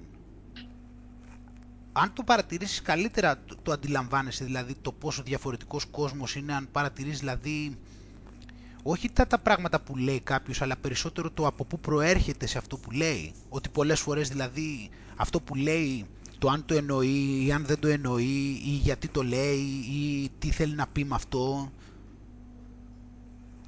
Αν το παρατηρήσεις καλύτερα το, το αντιλαμβάνεσαι, δηλαδή το πόσο διαφορετικός κόσμος είναι, αν παρατηρείς δηλαδή όχι τα, τα πράγματα που λέει κάποιος, αλλά περισσότερο το από πού προέρχεται σε αυτό που λέει. Ότι πολλές φορές δηλαδή αυτό που λέει, το αν το εννοεί ή αν δεν το εννοεί ή γιατί το λέει ή τι θέλει να πει με αυτό.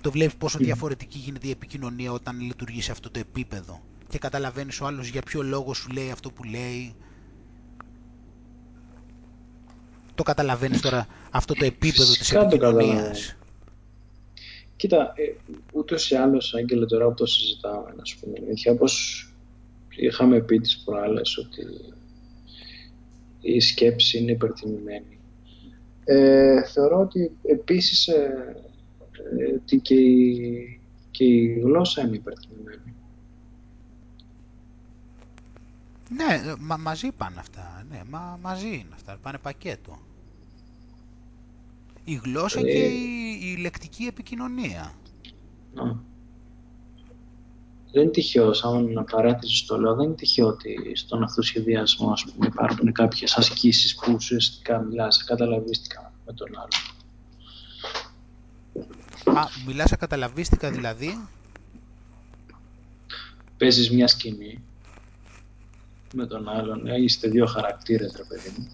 Το βλέπεις πόσο διαφορετική γίνεται η επικοινωνία όταν λειτουργεί σε αυτό το επίπεδο και καταλαβαίνεις ο άλλος για ποιο λόγο σου λέει αυτό που λέει. Το καταλαβαίνεις τώρα αυτό το επίπεδο της επικοινωνίας. Κοίτα, ε, ούτως ή άλλως, Άγγελε, τώρα που το συζητάμε, ας πούμε, όπως είχαμε πει τις προάλλες ότι η σκέψη είναι υπερτιμημένη. Ε, θεωρώ ότι επίσης... Ε, ότι και η, και η γλώσσα είναι υπερτιμημένη. Ναι, μα, μαζί πάνε αυτά. Ναι, μα, μαζί είναι αυτά. Πάνε πακέτο. Η γλώσσα ε... και η, η λεκτική επικοινωνία. Ναι. Δεν είναι τυχαίο, σαν να παρέθεσαι το λέω, δεν είναι τυχαίο ότι στον αυτοσχεδιασμό, ας πούμε, υπάρχουν κάποιες ασκήσεις που ουσιαστικά μιλάς ακαταλαβίστικα με τον άλλο. Α, μιλάς ακαταλαβίστικα δηλαδή. Παίζεις μια σκηνή με τον άλλον, είστε δύο χαρακτήρες, ρε παιδί μου.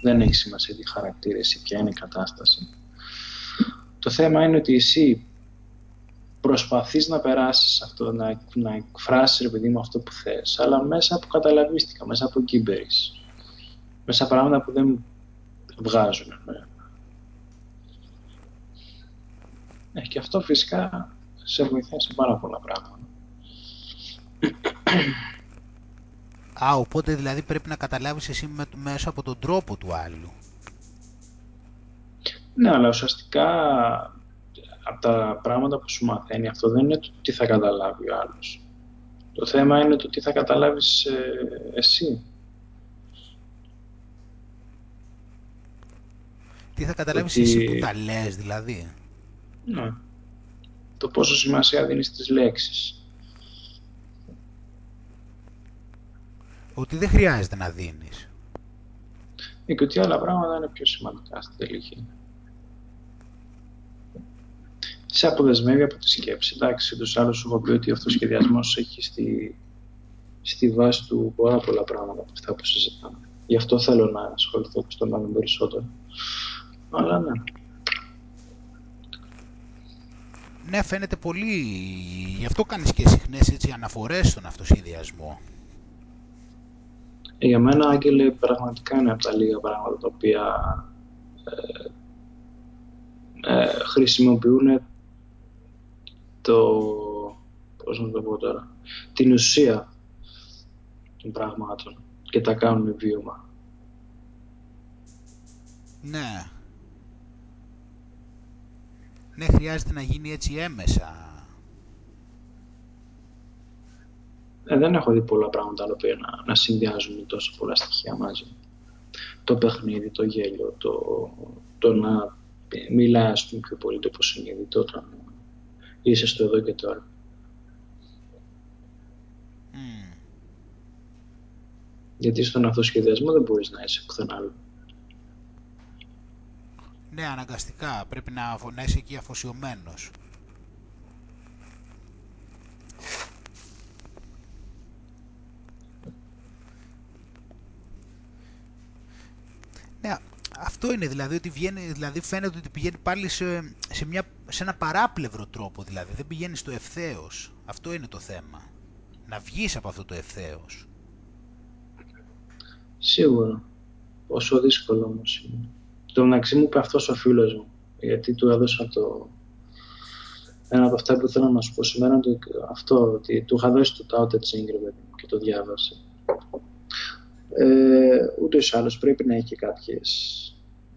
Δεν έχει σημασία τι χαρακτήρες ή ποια είναι η κατάσταση. Το θέμα είναι ότι εσύ προσπαθείς να περάσεις αυτό, να, να εκφράσεις, ρε παιδί μου, αυτό που θες, αλλά μέσα από καταλαβίστικα, μέσα από κίμπερις, μέσα πράγματα που δεν βγάζουν. Και αυτό φυσικά σε βοηθάει σε πάρα πολλά πράγματα. Α, οπότε δηλαδή πρέπει να καταλάβεις εσύ με, μέσα από τον τρόπο του άλλου. Ναι, αλλά ουσιαστικά από τα πράγματα που σου μαθαίνει αυτό δεν είναι το τι θα καταλάβει ο άλλος. Το θέμα είναι το τι θα καταλάβεις ε, εσύ. Τι θα καταλάβεις ότι... εσύ που τα λες, δηλαδή. Ναι. Το πόσο σημασία δίνεις στις λέξεις. Ότι δεν χρειάζεται να δίνεις. Ναι, και ότι άλλα πράγματα είναι πιο σημαντικά στην τελική. Σε αποδεσμεύει από τη σκέψη. Εντάξει, τους άλλους σου έχω πει ότι αυτός ο σχεδιασμός έχει στη, στη βάση του πολλά πολλά πράγματα από αυτά που συζητάμε. Γι' αυτό θέλω να ασχοληθώ και στο μέλλον περισσότερο. Αλλά ναι. Ναι, φαίνεται πολύ. Γι' αυτό κάνεις και συχνές έτσι αναφορές στον αυτοσχεδιασμό. Για μένα, Άγγελε, πραγματικά είναι από τα λίγα πράγματα τα οποία ε, ε, χρησιμοποιούν το, πώς να το πω τώρα, την ουσία των πραγμάτων και τα κάνουν βίωμα. Ναι. Ναι, χρειάζεται να γίνει έτσι έμεσα. Ε, δεν έχω δει πολλά πράγματα άλλα οποία να, να συνδυάζουν τόσο πολλά στοιχεία μαζί. Το παιχνίδι, το γέλιο, το, το να μιλάς πιο πολύ το υποσυνείδητο όταν είσαι στο εδώ και τώρα. Mm. Γιατί στον αυτοσχεδιασμό δεν μπορείς να είσαι πουθενά άλλο. Ναι, αναγκαστικά. Πρέπει να, να είσαι εκεί αφοσιωμένος. Ναι, αυτό είναι δηλαδή ότι βγαίνει, δηλαδή φαίνεται ότι πηγαίνει πάλι σε, σε, μια, σε ένα παράπλευρο τρόπο, δηλαδή δεν πηγαίνει στο ευθέως. Αυτό είναι το θέμα. Να βγεις από αυτό το ευθέως. Σίγουρα. Όσο δύσκολο όμως είναι. Το μεταξύ μου είπε αυτός ο φίλος μου, γιατί του έδωσα το... Ένα από αυτά που θέλω να σου πω σήμερα είναι το... αυτό, ότι του είχα δώσει το Tao Te Ching και το διάβασε. Ε, ούτως ή άλλως πρέπει να έχει κάποιες...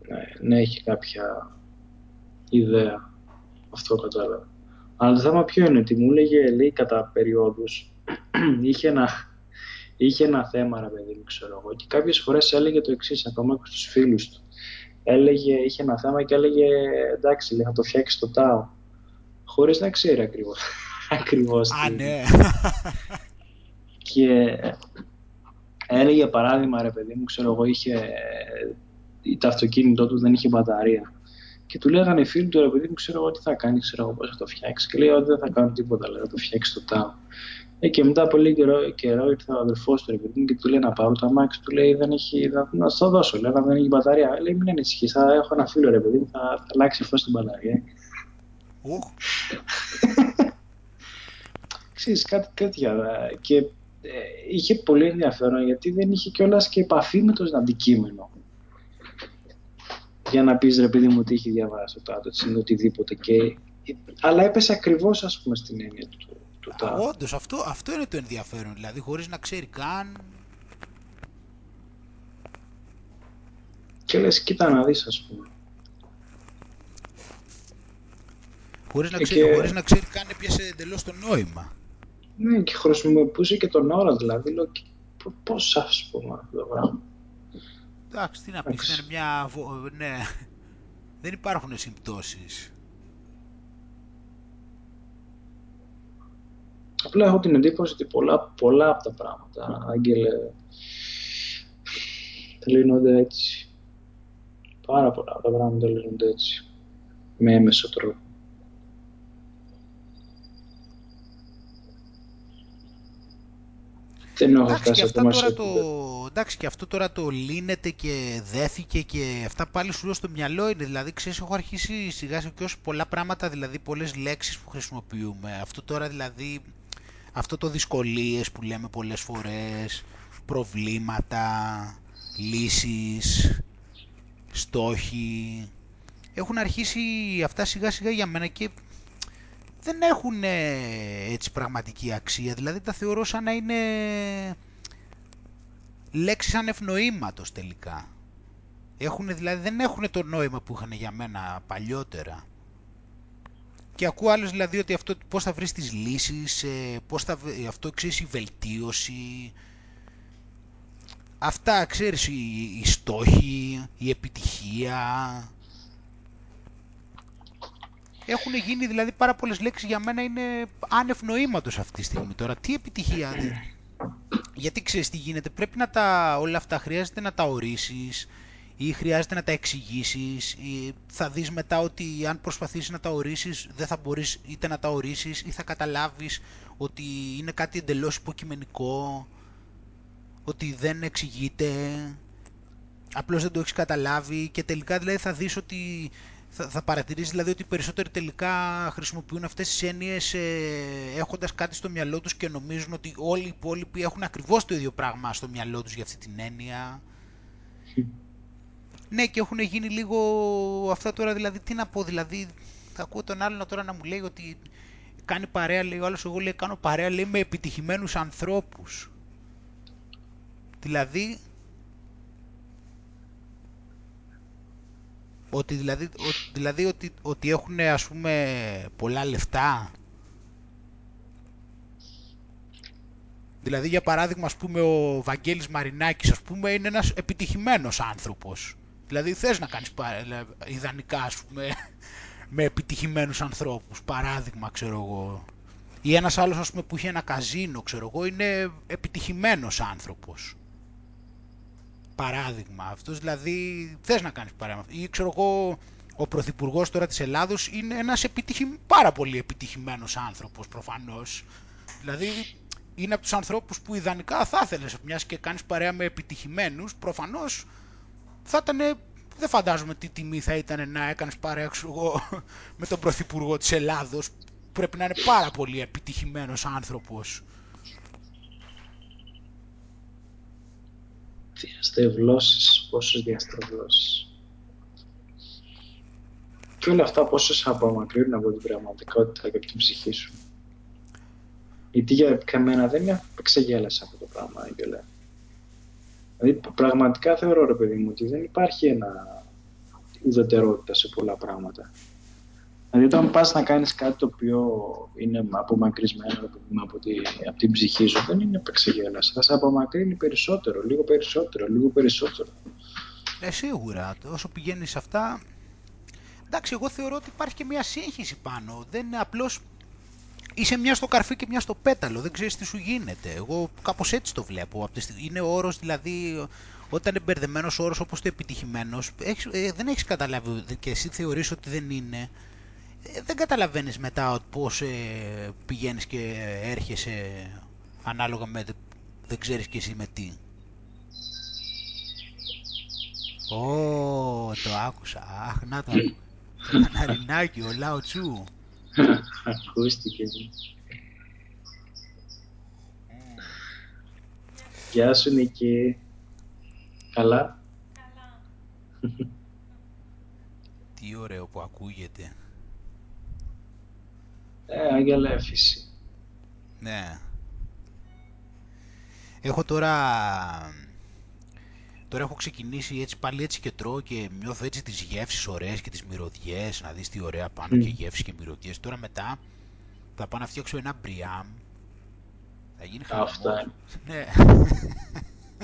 Ναι, να έχει κάποια ιδέα. Αυτό κατάλαβα. Αλλά το θέμα ποιο είναι, ότι μου λέγε, λέει, κατά περιόδους, είχε ένα... είχε ένα θέμα, ρε παιδί μου, ξέρω εγώ, και κάποιες φορές έλεγε το εξής, ακόμα και στους φίλους του. Έλεγε, είχε ένα θέμα και έλεγε, εντάξει, λέει, να το φτιάξει το Tao. Χωρίς να ξέρει ακριβώς. ακριβώς Α, ναι. Και έλεγε, παράδειγμα, ρε παιδί μου, ξέρω εγώ, είχε, το αυτοκίνητό του δεν είχε μπαταρία. Και του λέγανε φίλοι του, ρε παιδί μου, ξέρω εγώ, τι θα κάνει, ξέρω εγώ, πώς θα το φτιάξει. Και λέει, ότι δεν θα κάνω τίποτα, λέει, θα το φτιάξει το Tao. Και μετά από λίγο καιρό, καιρό ήρθε ο αδερφός του, ρε παιδί μου, και του λέει να πάρω το αμάξι. Του λέει, δεν έχει, θα, να σου το δώσω, λέει, δεν έχει μπαταρία. Λέει, μην ανησυχείς, θα έχω ένα φίλο, ρε παιδί μου, θα, θα αλλάξει φως την μπαταρία. Ξέρεις, κάτι τέτοια. Και ε, είχε πολύ ενδιαφέρον, γιατί δεν είχε κιόλας και επαφή με το αντικείμενο. Για να πεις, ρε παιδί μου, ότι είχε διαβάσει το Tao, οτιδήποτε. Και, αλλά έπεσε ακριβώς, ας πούμε, στην έννοια του. Α, όντως, αυτό, αυτό είναι το ενδιαφέρον, δηλαδή χωρίς να ξέρει καν. Και λες, κοίτα να δεις, ας πούμε. Χωρίς να ξέρει, και... χωρίς να ξέρει καν, έπιασε εντελώς το νόημα. Ναι, και χρησιμοποιούσε και τον όρο, δηλαδή, λέω, πώς, ας πούμε, αυτό το πράγμα. Εντάξει, τι να πεις, είναι μια... ναι, δεν υπάρχουν συμπτώσεις. Απλά έχω την εντύπωση ότι πολλά, πολλά από τα πράγματα, Άγγελε, τελείνονται έτσι. Πάρα πολλά από τα πράγματα τελείνονται έτσι. Με έμεσο τρόπο. Δεν έχω φτάσει ακόμα σε αυτό. Εντάξει, και αυτό τώρα το λύνεται και δέθηκε και αυτά πάλι σου λέω στο μυαλό είναι. Δηλαδή, ξέρεις, έχω αρχίσει σιγά σιγά και όσο πολλά πράγματα, δηλαδή πολλές λέξεις που χρησιμοποιούμε. Αυτό τώρα δηλαδή... Αυτό το δυσκολίες που λέμε πολλές φορές, προβλήματα, λύσεις, στόχοι, έχουν αρχίσει αυτά σιγά σιγά για μένα και δεν έχουν έτσι πραγματική αξία, δηλαδή τα θεωρώ σαν να είναι λέξεις ανευνοήματος τελικά. Έχουν, δηλαδή δεν έχουν το νόημα που είχαν για μένα παλιότερα. Και ακούω άλλες δηλαδή ότι αυτό, πώς θα βρεις τις λύσεις, πώς θα, αυτό ξέρεις η βελτίωση. Αυτά ξέρεις οι, οι στόχοι, η επιτυχία. Έχουν γίνει δηλαδή πάρα πολλές λέξεις για μένα είναι άνευ νοήματος αυτή τη στιγμή τώρα. Τι επιτυχία, γιατί ξέρεις τι γίνεται, πρέπει να τα, όλα αυτά χρειάζεται να τα ορίσεις ή χρειάζεται να τα εξηγήσεις ή θα δεις μετά ότι αν προσπαθήσεις να τα ορίσεις δεν θα μπορείς είτε να τα ορίσεις ή θα καταλάβεις ότι είναι κάτι εντελώς υποκειμενικό, ότι δεν εξηγείται, απλώς δεν το έχεις καταλάβει και τελικά δηλαδή θα δεις ότι θα, θα παρατηρήσεις δηλαδή ότι οι περισσότεροι τελικά χρησιμοποιούν αυτές τις έννοιες ε, έχοντας κάτι στο μυαλό τους και νομίζουν ότι όλοι οι υπόλοιποι έχουν ακριβώς το ίδιο πράγμα στο μυαλό τους για αυτή την έννοια. Ναι, και έχουν γίνει λίγο αυτά τώρα, δηλαδή τι να πω, δηλαδή θα ακούω τον άλλον τώρα να μου λέει ότι κάνει παρέα, λέει ο άλλος, εγώ λέει κάνω παρέα, λέει με επιτυχημένους ανθρώπους. Δηλαδή, ότι, δηλαδή, ότι, δηλαδή ότι, ότι έχουν ας πούμε πολλά λεφτά. Δηλαδή για παράδειγμα ας πούμε ο Βαγγέλης Μαρινάκης ας πούμε είναι ένας επιτυχημένος άνθρωπος. Δηλαδή θες να κάνεις ιδανικά ας πούμε με επιτυχημένους ανθρώπους, παράδειγμα ξέρω εγώ. Ή ένας άλλος ας πούμε που είχε ένα καζίνο ξέρω εγώ είναι επιτυχημένος άνθρωπος. Παράδειγμα αυτός δηλαδή θες να κάνεις παράδειγμα. Ή ξέρω εγώ ο πρωθυπουργός τώρα της Ελλάδος είναι ένας επιτυχη... πάρα πολύ επιτυχημένος άνθρωπος προφανώς. Δηλαδή είναι από τους ανθρώπους που ιδανικά θα ήθελες, μιας και κάνεις παρέα με επιτυχημένους προφανώς. Θα ήτανε, δεν φαντάζομαι τι τιμή θα ήταν να έκανες παρέα εγώ, με τον πρωθυπουργό της Ελλάδος που πρέπει να είναι πάρα πολύ επιτυχημένος άνθρωπος. Διαστρεβλώσεις, πόσες διαστρεβλώσεις. Και όλα αυτά πόσες απομακρύνουν από την πραγματικότητα και από την ψυχή σου. Γιατί για εμένα δεν ξεγέλασα αυτό το πράγμα, Άγγελε. Δηλαδή, πραγματικά θεωρώ, ρε παιδί μου, ότι δεν υπάρχει ένα ουδετερότητα σε πολλά πράγματα. Δηλαδή, όταν πας να κάνεις κάτι το οποίο είναι απομακρυσμένο από, τη, από την ψυχή σου, δεν είναι επεξεγέλαση. Θα σε απομακρύνει περισσότερο, λίγο περισσότερο, λίγο περισσότερο. Ναι, σίγουρα. Όσο πηγαίνεις σε αυτά... Εντάξει, εγώ θεωρώ ότι υπάρχει και μια σύγχυση πάνω. Δεν είναι απλώς... Είσαι μια στο καρφί και μια στο πέταλο, δεν ξέρεις τι σου γίνεται. Εγώ κάπως έτσι το βλέπω. Είναι όρος δηλαδή, όταν είναι μπερδεμένος όρος όπως το επιτυχημένος, έχεις, ε, δεν έχεις καταλάβει και εσύ θεωρείς ότι δεν είναι. Ε, δεν καταλαβαίνεις μετά πώς ε, πηγαίνεις και έρχεσαι ανάλογα με δεν ξέρεις και εσύ με τι. Ω, το άκουσα. Αχ, να το άκουσα. Το καναρινάκι, ο Λάο Τσού. Ακούστηκε. Γεια σου, Νίκη. Καλά. Τι ωραίο που ακούγεται. Ε, Άγγελα, έφυση. Ναι. Έχω τώρα... Τώρα έχω ξεκινήσει έτσι πάλι έτσι και τρώω και νιώθω έτσι τις γεύσεις ωραίες και τις μυρωδιές, να δεις τι ωραία πάνω mm. και γεύσεις και μυρωδιές. Τώρα μετά θα πάω να φτιάξω ένα μπριάμ, θα γίνει χαμός. Αυτά είναι. Ναι.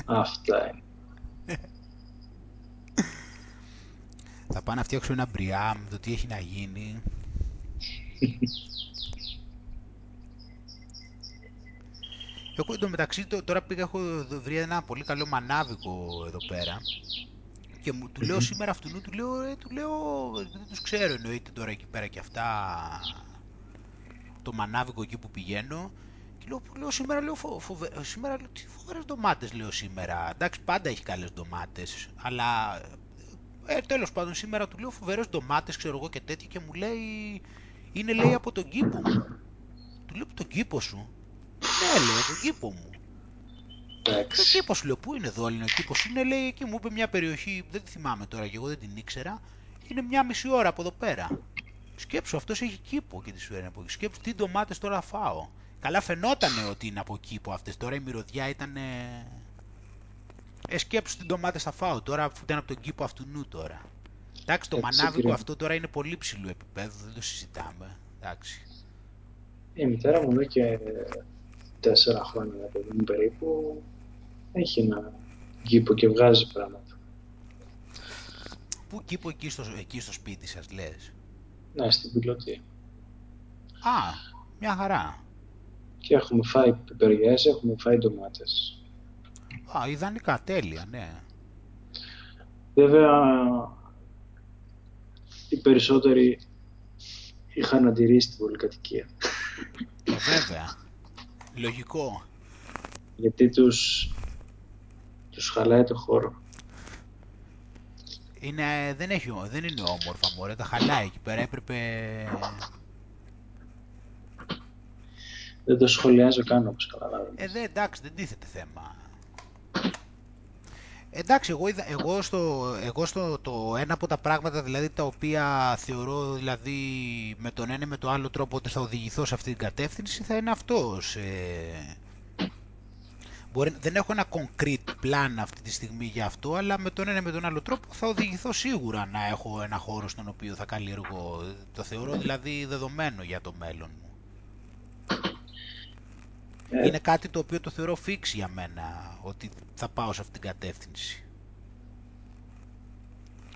Αυτά είναι. Θα πάω να φτιάξω ένα μπριάμ, το τι έχει να γίνει. Εγώ εντωμεταξύ τώρα πήγα, έχω βρει ένα πολύ καλό μανάβικο εδώ πέρα και μου, του λέω σήμερα αυτού, του λέω, ε, του λέω, δεν τους ξέρω εννοείται τώρα εκεί πέρα και αυτά, το μανάβικο εκεί που πηγαίνω και λέω, λέω σήμερα, λέω, φο, φοβε, σήμερα λέω, τι φοβερές ντομάτες λέω σήμερα, εντάξει πάντα έχει καλές ντομάτες, αλλά ε, τέλος πάντων σήμερα του λέω φοβερές ντομάτες ξέρω εγώ και τέτοια και μου λέει, είναι λέει από τον κήπο μου, του λέω από τον κήπο σου. Ναι, λέω, τον κήπο μου. Εντάξει. Τον κήπο σου λέω, πού είναι εδώ, είναι ο κήπος. Είναι, λέει, εκεί μου είπε μια περιοχή, δεν τη θυμάμαι τώρα και εγώ δεν την ήξερα. Είναι μια μισή ώρα από εδώ πέρα. Σκέψου, αυτός έχει κήπο και τη φέρνει από εκεί. Σκέψου, τι ντομάτες τώρα φάω. Καλά φαινότανε ότι είναι από κήπο αυτές. Τώρα η μυρωδιά ήταν. Ε, σκέψου, τι ντομάτες θα φάω τώρα, αφού ήταν από τον κήπο αυτού νου τώρα. Εντάξει, το μανάβικο αυτό τώρα είναι πολύ ψηλού επίπεδου, δεν το συζητάμε. Εντάξει. Η μητέρα μου εδώ και τέσσερα χρόνια παιδί μου περίπου έχει ένα κήπο και βγάζει πράγματα. Πού κήπο, εκεί στο, εκεί στο σπίτι σας λες? Ναι, στην Πιλωτή. Α, μια χαρά. Και έχουμε φάει πιπεριές, έχουμε φάει ντομάτες. Α, ιδανικά, τέλεια, ναι. Βέβαια, οι περισσότεροι είχαν αντιρρήσει την πολυκατοικία. Βέβαια, λογικό. Γιατί τους, τους χαλάει το χώρο. Είναι, δεν, έχει, δεν είναι όμορφα, μωρέ, τα χαλάει εκεί πέρα, έπρεπε... Δεν το σχολιάζω καν, όπως καταλάβαινε. Ε, δε, εντάξει, δεν τίθεται θέμα. Εντάξει, εγώ, είδα, εγώ στο, εγώ στο το, ένα από τα πράγματα δηλαδή, τα οποία θεωρώ δηλαδή, με τον ένα ή με τον άλλο τρόπο ότι θα οδηγηθώ σε αυτή την κατεύθυνση θα είναι αυτός. Ε, μπορεί, δεν έχω ένα concrete plan αυτή τη στιγμή για αυτό, αλλά με τον ένα ή με τον άλλο τρόπο θα οδηγηθώ σίγουρα να έχω ένα χώρο στον οποίο θα καλλιεργώ. Το θεωρώ δηλαδή δεδομένο για το μέλλον μου. Ε, είναι κάτι το οποίο το θεωρώ φίξη για μένα, ότι θα πάω σε αυτήν την κατεύθυνση.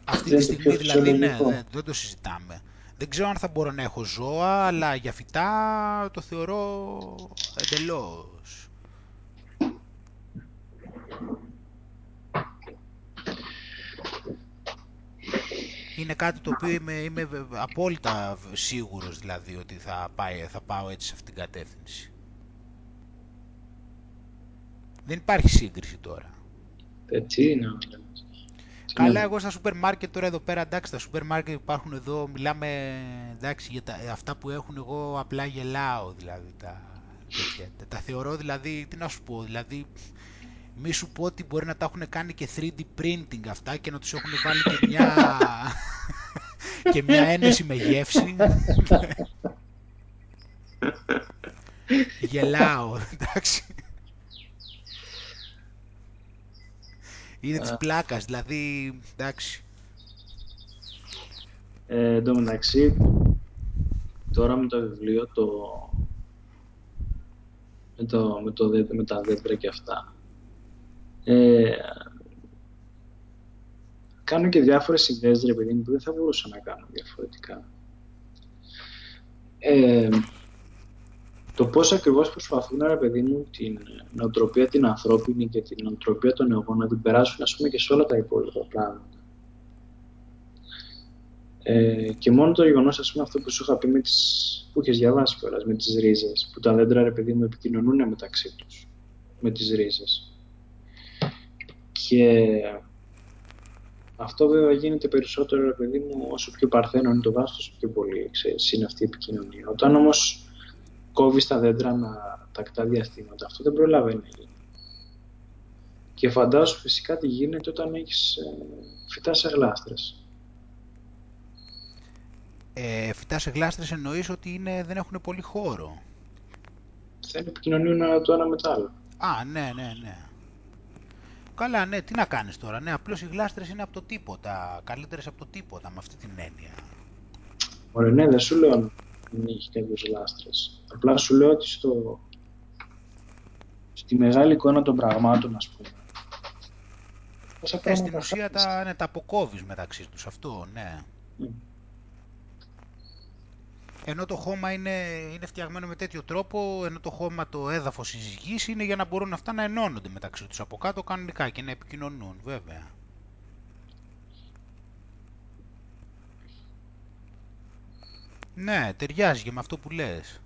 Αυτή τη στιγμή δηλαδή, ναι, δεν, δεν το συζητάμε. Δεν ξέρω αν θα μπορώ να έχω ζώα, αλλά για φυτά το θεωρώ εντελώς. Είναι κάτι το οποίο είμαι, είμαι απόλυτα σίγουρος δηλαδή, ότι θα, πάει, θα πάω έτσι σε αυτήν την κατεύθυνση. Δεν υπάρχει σύγκριση τώρα. Έτσι είναι. Καλά, εγώ στα σούπερ μάρκετ τώρα εδώ πέρα, εντάξει, τα σούπερ μάρκετ υπάρχουν εδώ, μιλάμε, εντάξει, για τα, αυτά που έχουν εγώ απλά γελάω, δηλαδή, τα, τα, τα θεωρώ, δηλαδή, τι να σου πω, δηλαδή, μη σου πω ότι μπορεί να τα έχουν κάνει και θρι ντι printing αυτά και να τους έχουν βάλει και μια, και μια ένεση με γεύση. Γελάω, εντάξει. Είναι yeah. της πλάκας, δηλαδή, εντάξει. Ε, εν τω μεταξύ, τώρα με το βιβλίο, το... Με, το, με, το, με τα δέντρα και αυτά, ε, κάνω και διάφορες ιδέες, ρε παιδί μου, που δεν θα μπορούσα να κάνω διαφορετικά. Ε, Το πώς ακριβώς προσπαθούν, ρε παιδί μου, την νοοτροπία την ανθρώπινη και την νοοτροπία των εγώ να την περάσουν, ας πούμε, και σε όλα τα υπόλοιπα πράγματα. Ε, και μόνο το γεγονός, ας πούμε, αυτό που σου είχα πει, με τις... που είχες διαβάσει κιόλας, με τις ρίζες, που τα δέντρα, ρε παιδί μου, επικοινωνούν μεταξύ τους, με τις ρίζες. Και αυτό βέβαια γίνεται περισσότερο, ρε παιδί μου, όσο πιο παρθένο είναι το δάσος, όσο πιο πολύ, ξέρεις, είναι αυτή η επικοινωνία. Όταν όμως κόβεις τα δέντρα με τακτά διαστήματα, αυτό δεν προλαβαίνει να γίνει. Και φαντάζω φυσικά τι γίνεται όταν έχεις φυτά σε γλάστρες. Ε, φυτά σε γλάστρες εννοείς ότι είναι, δεν έχουν πολύ χώρο. Δεν επικοινωνούν το ένα με το άλλο. Α, ναι, ναι, ναι. Καλά, ναι, τι να κάνεις τώρα. Ναι, απλώς οι γλάστρες είναι από το τίποτα. Καλύτερες από το τίποτα, με αυτή την έννοια. Ωραία, ναι, δεν σου λέω. Δεν έχει τέτοιες λάστρες. Απλά σου λέω ότι στο... στη μεγάλη εικόνα των πραγμάτων, ας πούμε. Ε, στην ουσία τα, ναι, τα αποκόβεις μεταξύ τους, αυτό, ναι. Mm. Ενώ το χώμα είναι, είναι φτιαγμένο με τέτοιο τρόπο, ενώ το χώμα, το έδαφος της γης είναι για να μπορούν αυτά να ενώνονται μεταξύ τους από κάτω κανονικά και να επικοινωνούν, βέβαια. Ναι, ταιριάζει και με αυτό που λες.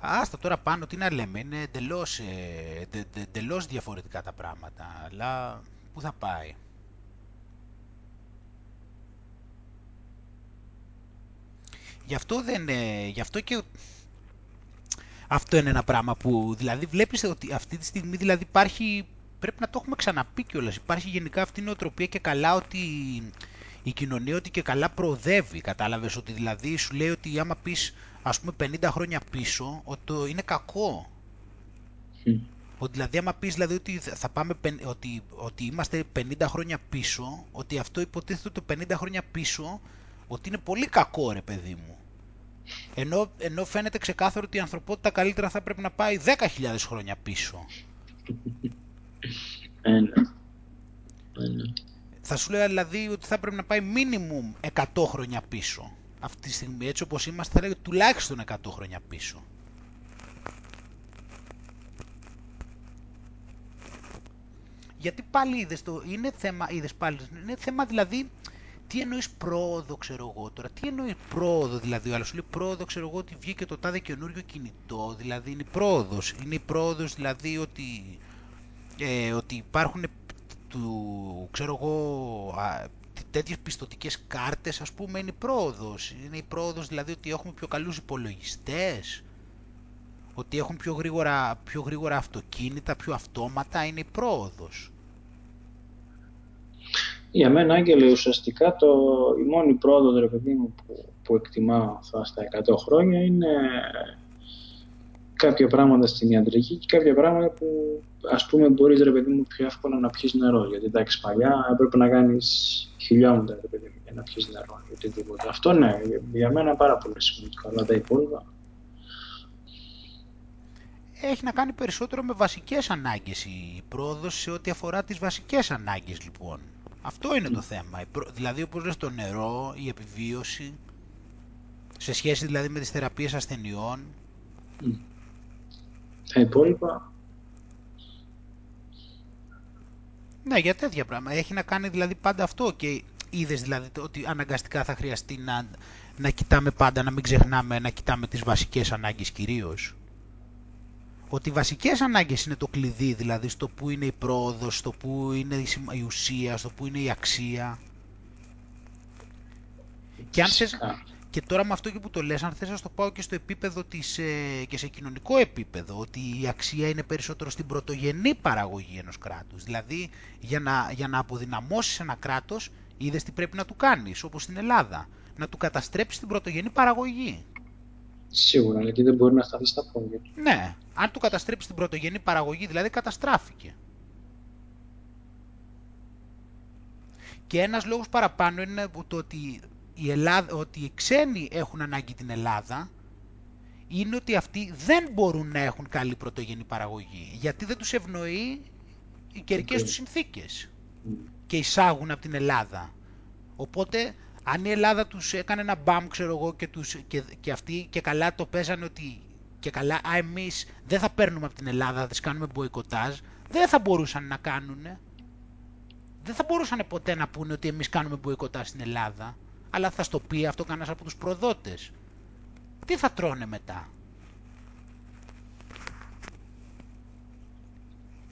Άστα τώρα πάνω, τι να λέμε, είναι εντελώς, ε, τε, τε, εντελώς διαφορετικά τα πράγματα, αλλά πού θα πάει. Γι' αυτό δεν είναι, γι' αυτό και... Αυτό είναι ένα πράγμα που, δηλαδή, βλέπεις ότι αυτή τη στιγμή δηλαδή υπάρχει, πρέπει να το έχουμε ξαναπεί κιόλας, υπάρχει γενικά αυτή η νοοτροπία και καλά ότι... Η κοινωνία ότι και καλά προοδεύει, κατάλαβες, ότι δηλαδή σου λέει ότι άμα πεις, ας πούμε, πενήντα χρόνια πίσω, ότι είναι κακό. Mm. Ότι δηλαδή άμα πεις δηλαδή, ότι, θα πάμε, ότι, ότι είμαστε πενήντα χρόνια πίσω, ότι αυτό υποτίθεται ότι πενήντα χρόνια πίσω ότι είναι πολύ κακό, ρε παιδί μου. Ενώ, ενώ φαίνεται ξεκάθαρο ότι η ανθρωπότητα καλύτερα θα πρέπει να πάει δέκα χιλιάδες χρόνια πίσω. Ένα. Ένα. Θα σου λέω δηλαδή ότι θα πρέπει να πάει minimum εκατό χρόνια πίσω. Αυτή τη στιγμή, έτσι όπως είμαστε, θα λέγω τουλάχιστον εκατό χρόνια πίσω. Γιατί πάλι είδες το, είναι θέμα, είδες πάλι, είναι θέμα δηλαδή, τι εννοείς πρόοδο, ξέρω εγώ τώρα, τι εννοεί πρόοδο δηλαδή, ο άλλος σου λέει πρόοδο, ξέρω εγώ ότι βγήκε το τάδε καινούριο κινητό, δηλαδή είναι η πρόοδος, είναι η πρόοδος δηλαδή ότι, ε, ότι υπάρχουν, του, ξέρω εγώ, α, τέτοιες πιστωτικές κάρτες, ας πούμε, είναι η πρόοδος, είναι η πρόοδος δηλαδή ότι έχουμε πιο καλούς υπολογιστές, ότι έχουν πιο γρήγορα, πιο γρήγορα αυτοκίνητα, πιο αυτόματα, είναι η πρόοδος. Για μένα, Άγγελε, ουσιαστικά το, η μόνη πρόοδος, ρε παιδί μου, που, που εκτιμάω αυτά στα εκατό χρόνια είναι κάποια πράγματα στην ιατρική και κάποια πράγματα που, ας πούμε, μπορείς, ρε παιδί μου, πιο εύκολα να πιείς νερό. Γιατί, εντάξει, παλιά έπρεπε να κάνεις χιλιόμετρα, ρε παιδί μου, για να πιείς νερό ή οτιδήποτε. Αυτό, ναι, για μένα πάρα πολύ σημαντικό, αλλά τα υπόλοιπα... Έχει να κάνει περισσότερο με βασικές ανάγκες η πρόοδος σε ό,τι αφορά τις βασικές ανάγκες, λοιπόν. Αυτό είναι το θέμα. Δηλαδή, όπως λες, το νερό, η επιβίωση, σε σχέση δηλαδή με τις θεραπείες ασθενειών. Τα υπόλοιπα. Ναι, για τέτοια πράγματα. Έχει να κάνει δηλαδή πάντα αυτό και είδες δηλαδή ότι αναγκαστικά θα χρειαστεί να, να κοιτάμε πάντα, να μην ξεχνάμε, να κοιτάμε τις βασικές ανάγκες κυρίως. Ότι οι βασικές ανάγκες είναι το κλειδί, δηλαδή στο που είναι η πρόοδος, στο που είναι η ουσία, στο που είναι η αξία. Και, αν θες, και τώρα με αυτό και που το λες, αν θες να το πάω και στο επίπεδο της, και σε κοινωνικό επίπεδο, ότι η αξία είναι περισσότερο στην πρωτογενή παραγωγή ενός κράτους. Δηλαδή για να, για να αποδυναμώσεις ένα κράτος, είδες τι πρέπει να του κάνεις, όπως στην Ελλάδα, να του καταστρέψεις την πρωτογενή παραγωγή. Σίγουρα, αλλά και δεν μπορεί να σταθεί στα πόδια του. Ναι, αν του καταστρέψει την πρωτογενή παραγωγή, δηλαδή καταστράφηκε. Και ένας λόγος παραπάνω είναι το ότι η Ελλάδα, ότι οι ξένοι έχουν ανάγκη την Ελλάδα, είναι ότι αυτοί δεν μπορούν να έχουν καλή πρωτογενή παραγωγή, γιατί δεν τους ευνοεί οι καιρικές okay. τους συνθήκες mm. και εισάγουν από την Ελλάδα. Οπότε... Αν η Ελλάδα τους έκανε ένα μπαμ, ξέρω εγώ, και, τους, και, και αυτοί και καλά το παίζανε ότι και καλά, α, εμείς δεν θα παίρνουμε από την Ελλάδα, θα τις κάνουμε μποϊκοτάζ, δεν θα μπορούσαν να κάνουν. Δεν θα μπορούσαν ποτέ να πούνε ότι εμείς κάνουμε μποϊκοτάζ στην Ελλάδα, αλλά θα στο πει αυτό κανένας από τους προδότες. Τι θα τρώνε μετά.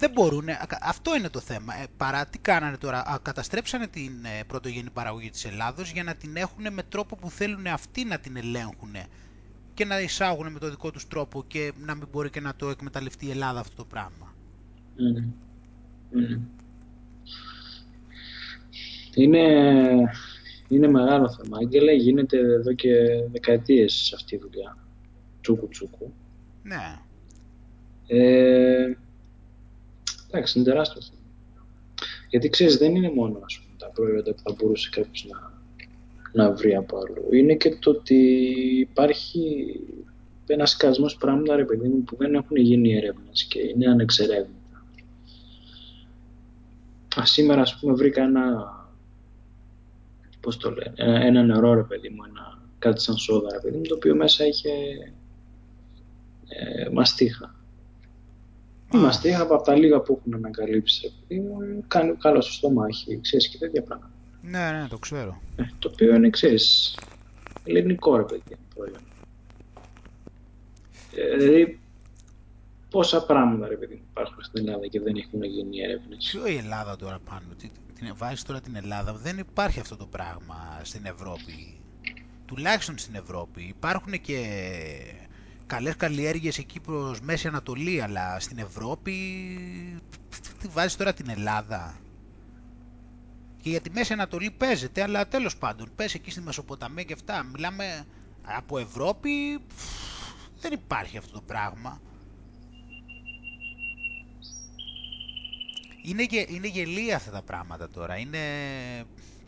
Δεν μπορούν, αυτό είναι το θέμα. Ε, παρά τι κάνανε τώρα, καταστρέψανε την ε, πρωτογενή παραγωγή της Ελλάδος για να την έχουν με τρόπο που θέλουν αυτοί να την ελέγχουν και να εισάγουν με το δικό τους τρόπο και να μην μπορεί και να το εκμεταλλευτεί η Ελλάδα αυτό το πράγμα. Mm. Mm. Είναι, είναι μεγάλο θέμα, Άγγελε, γίνεται εδώ και δεκαετίες αυτή η δουλειά. Τσούκου τσούκου. Ναι. Ε, Εντάξει, είναι τεράστιο θέμα. Γιατί ξέρεις, δεν είναι μόνο ας πούμε, τα προϊόντα που θα μπορούσε κάποιος να, να βρει από αλλού. Είναι και το ότι υπάρχει ένας κασμός πράγματα, ρε παιδί μου, που δεν έχουν γίνει έρευνες και είναι ανεξερεύνητα. Σήμερα, ας πούμε, βρήκα ένα. Πώς το λένε, ένα νερό, ρε παιδί μου, ένα, κάτι σαν σόδα, ρε παιδί μου, το οποίο μέσα είχε ε, μαστίχα. Είμαστε από τα λίγα που έχουν ανακαλύψει. Κάνει καλό στο στομάχι, ξέρεις, και τέτοια πράγματα. Ναι, ναι, το ξέρω. Ε, το οποίο είναι, ξέρεις, ελληνικό, ρε παιδί, προϊόν. Ε, δηλαδή, πόσα πράγματα, ρε παιδί, υπάρχουν στην Ελλάδα και δεν έχουν γίνει έρευνες. Ποιο η Ελλάδα τώρα πάνω, βάζεις τώρα την Ελλάδα, δεν υπάρχει αυτό το πράγμα στην Ευρώπη. Τουλάχιστον στην Ευρώπη υπάρχουν και... Καλές καλλιέργειες εκεί προς Μέση Ανατολή, αλλά στην Ευρώπη τι βάζεις τώρα την Ελλάδα. Και για τη Μέση Ανατολή παίζεται, αλλά τέλος πάντων, πες εκεί στη Μεσοποταμία και αυτά. Μιλάμε από Ευρώπη, δεν υπάρχει αυτό το πράγμα. Είναι, γε, είναι γελία αυτά τα πράγματα τώρα, είναι...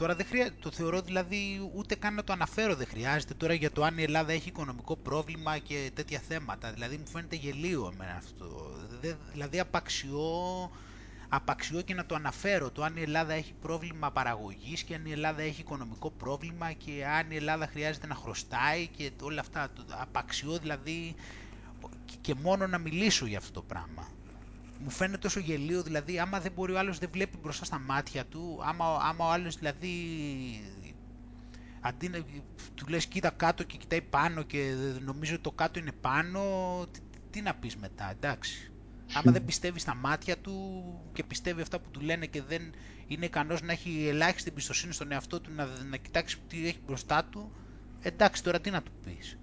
Τώρα δεν χρεια... το θεωρώ δηλαδή ούτε καν να το αναφέρω δεν χρειάζεται τώρα για το αν η Ελλάδα έχει οικονομικό πρόβλημα και τέτοια θέματα. Δηλαδή μου φαίνεται γελίο εμένα αυτό. Δε... Δηλαδή απαξιώ... απαξιώ και να το αναφέρω το αν η Ελλάδα έχει πρόβλημα παραγωγής και αν η Ελλάδα έχει οικονομικό πρόβλημα και αν η Ελλάδα χρειάζεται να χρωστάει και όλα αυτά. Απαξιώ δηλαδή και μόνο να μιλήσω για αυτό το πράγμα. Μου φαίνεται τόσο γελίο, δηλαδή, άμα δεν μπορεί ο άλλος, δεν βλέπει μπροστά στα μάτια του, άμα, άμα ο άλλος, δηλαδή, αντί να του λες κοίτα κάτω και κοιτάει πάνω και νομίζω ότι το κάτω είναι πάνω, τι, τι να πεις μετά, εντάξει. Άμα δεν πιστεύει στα μάτια του και πιστεύει αυτά που του λένε και δεν είναι ικανός να έχει ελάχιστη εμπιστοσύνη στον εαυτό του, να, να κοιτάξει τι έχει μπροστά του, εντάξει, τώρα τι να του πεις.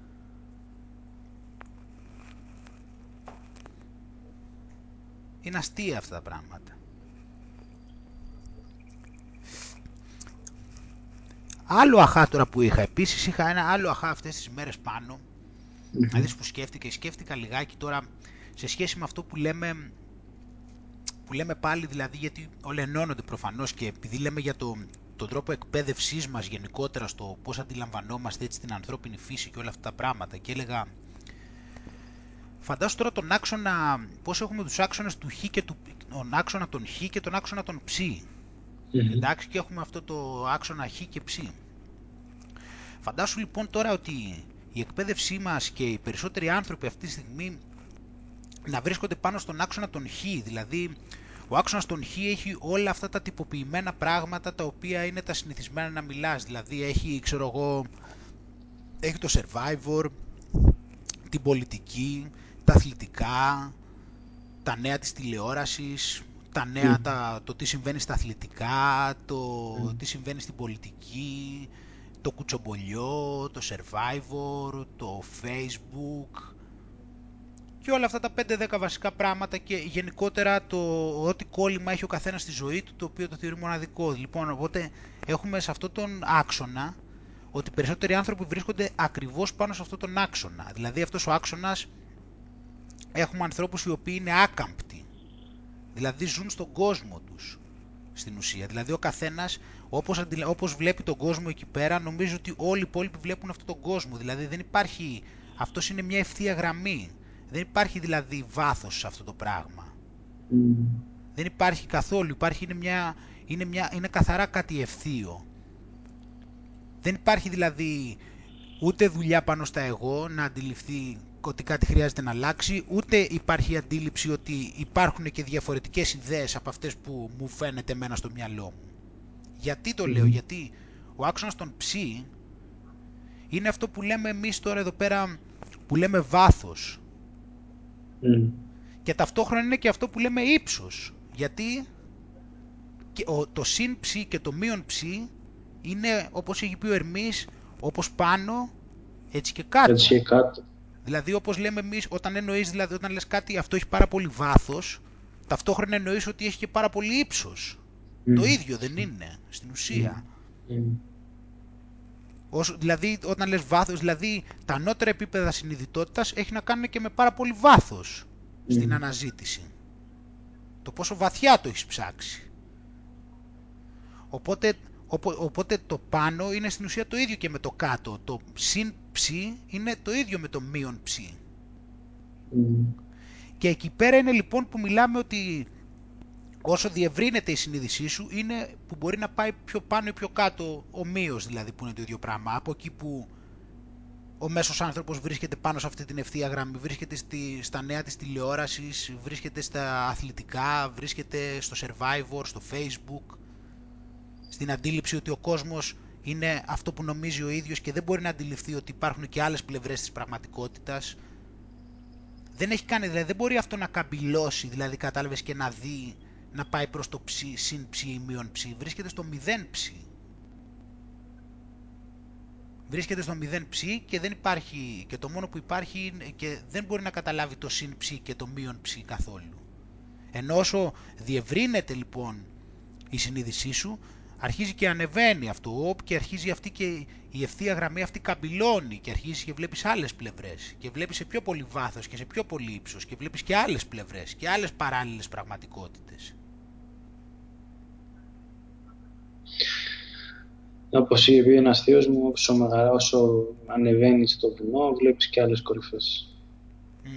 Είναι αστεία αυτά τα πράγματα. Άλλο αχά τώρα που είχα. Επίσης είχα ένα άλλο αχά αυτές τις μέρες πάνω. Mm-hmm. Να δεις που σκέφτηκα. Σκέφτηκα λιγάκι τώρα σε σχέση με αυτό που λέμε που λέμε πάλι δηλαδή, γιατί όλα ενώνονται προφανώς και επειδή λέμε για το, τον τρόπο εκπαίδευσής μας γενικότερα στο πώς αντιλαμβανόμαστε έτσι την ανθρώπινη φύση και όλα αυτά τα πράγματα και έλεγα... Φαντάσου τώρα τον άξονα, πώς έχουμε τους άξονες του Χ και του, τον άξονα των Χ και τον άξονα των Ψ. Mm-hmm. Εντάξει, και έχουμε αυτό το άξονα Χ και Ψ. Φαντάσου λοιπόν τώρα ότι η εκπαίδευσή μας και οι περισσότεροι άνθρωποι αυτή τη στιγμή να βρίσκονται πάνω στον άξονα των Χ. Δηλαδή, ο άξονας των Χ έχει όλα αυτά τα τυποποιημένα πράγματα τα οποία είναι τα συνηθισμένα να μιλάς. Δηλαδή, έχει, ξέρω εγώ, έχει το Survivor, την πολιτική, τα αθλητικά, τα νέα της τηλεόρασης, τα νέα, mm. τα, το τι συμβαίνει στα αθλητικά, το mm. τι συμβαίνει στην πολιτική, το κουτσομπολιό, το Survivor, το Facebook και όλα αυτά τα πέντε δέκα βασικά πράγματα και γενικότερα το ό,τι κόλλημα έχει ο καθένας στη ζωή του, το οποίο το θεωρεί μοναδικό. Λοιπόν, οπότε έχουμε σε αυτόν τον άξονα ότι οι περισσότεροι άνθρωποι βρίσκονται ακριβώς πάνω σε αυτόν τον άξονα. Δηλαδή αυτός ο άξονας έχουμε ανθρώπους οι οποίοι είναι άκαμπτοι. Δηλαδή ζουν στον κόσμο τους στην ουσία. Δηλαδή ο καθένας όπως, αντιλα... όπως βλέπει τον κόσμο εκεί πέρα νομίζω ότι όλοι οι υπόλοιποι βλέπουν αυτόν τον κόσμο. Δηλαδή δεν υπάρχει... Αυτός είναι μια ευθεία γραμμή. Δεν υπάρχει δηλαδή βάθος σε αυτό το πράγμα. Mm. Δεν υπάρχει καθόλου. Υπάρχει... Είναι, μια... Είναι, μια... είναι καθαρά κάτι ευθείο. Δεν υπάρχει δηλαδή ούτε δουλειά πάνω στα εγώ να αντιληφθεί ότι κάτι χρειάζεται να αλλάξει, ούτε υπάρχει αντίληψη ότι υπάρχουν και διαφορετικές ιδέες από αυτές που μου φαίνεται εμένα στο μυαλό μου. Γιατί το λέω, γιατί ο άξονας των ψ είναι αυτό που λέμε εμείς τώρα εδώ πέρα, που λέμε βάθος. Mm. Και ταυτόχρονα είναι και αυτό που λέμε ύψος. Γιατί το συν ψ και το μείον ψ είναι, όπως έχει πει ο Ερμής, όπως πάνω, έτσι και κάτω. Έτσι και κάτω. Δηλαδή, όπως λέμε εμείς, όταν εννοείς, δηλαδή, όταν λες κάτι, αυτό έχει πάρα πολύ βάθος, ταυτόχρονα εννοείς ότι έχει και πάρα πολύ ύψος. Mm. Το ίδιο δεν είναι, στην ουσία. Mm. Όσο, δηλαδή, όταν λες βάθος, δηλαδή, τα ανώτερα επίπεδα συνειδητότητας έχει να κάνουν και με πάρα πολύ βάθος mm. στην αναζήτηση. Το πόσο βαθιά το έχεις ψάξει. Οπότε... Οπότε το πάνω είναι στην ουσία το ίδιο και με το κάτω. Το συν ψ είναι το ίδιο με το μείον ψ. Mm. Και εκεί πέρα είναι λοιπόν που μιλάμε ότι όσο διευρύνεται η συνείδησή σου είναι που μπορεί να πάει πιο πάνω ή πιο κάτω, ομοίως δηλαδή, που είναι το ίδιο πράγμα. Από εκεί που ο μέσος άνθρωπος βρίσκεται πάνω σε αυτή την ευθεία γραμμή, βρίσκεται στη, στα νέα της τηλεόρασης, βρίσκεται στα αθλητικά, βρίσκεται στο Survivor, στο Facebook, στην αντίληψη ότι ο κόσμος είναι αυτό που νομίζει ο ίδιος και δεν μπορεί να αντιληφθεί ότι υπάρχουν και άλλες πλευρές της πραγματικότητας. Δεν έχει κάνει, δηλαδή δεν μπορεί αυτό να καμπυλώσει, δηλαδή κατάλαβες, και να δει, να πάει προς το ψι, συν ψι ή μείον ψι. Βρίσκεται στο μηδέν ψι. Βρίσκεται στο μηδέν ψι και δεν υπάρχει, και το μόνο που υπάρχει και δεν μπορεί να καταλάβει το συν ψι και το μείον ψι καθόλου. Ενώ όσο διευρύνεται λοιπόν η συνείδησή σου, αρχίζει και ανεβαίνει αυτό, και αρχίζει αυτή και η ευθεία γραμμή αυτή καμπυλώνει και αρχίζει και βλέπεις άλλες πλευρές και βλέπεις σε πιο πολύ βάθος και σε πιο πολύ ύψος και βλέπεις και άλλες πλευρές και άλλες παράλληλες πραγματικότητες. Όπως είπε ένας θείος μου, όσο, μεγαλά, όσο ανεβαίνεις στο βουνό, βλέπεις και άλλες κορυφές. Mm.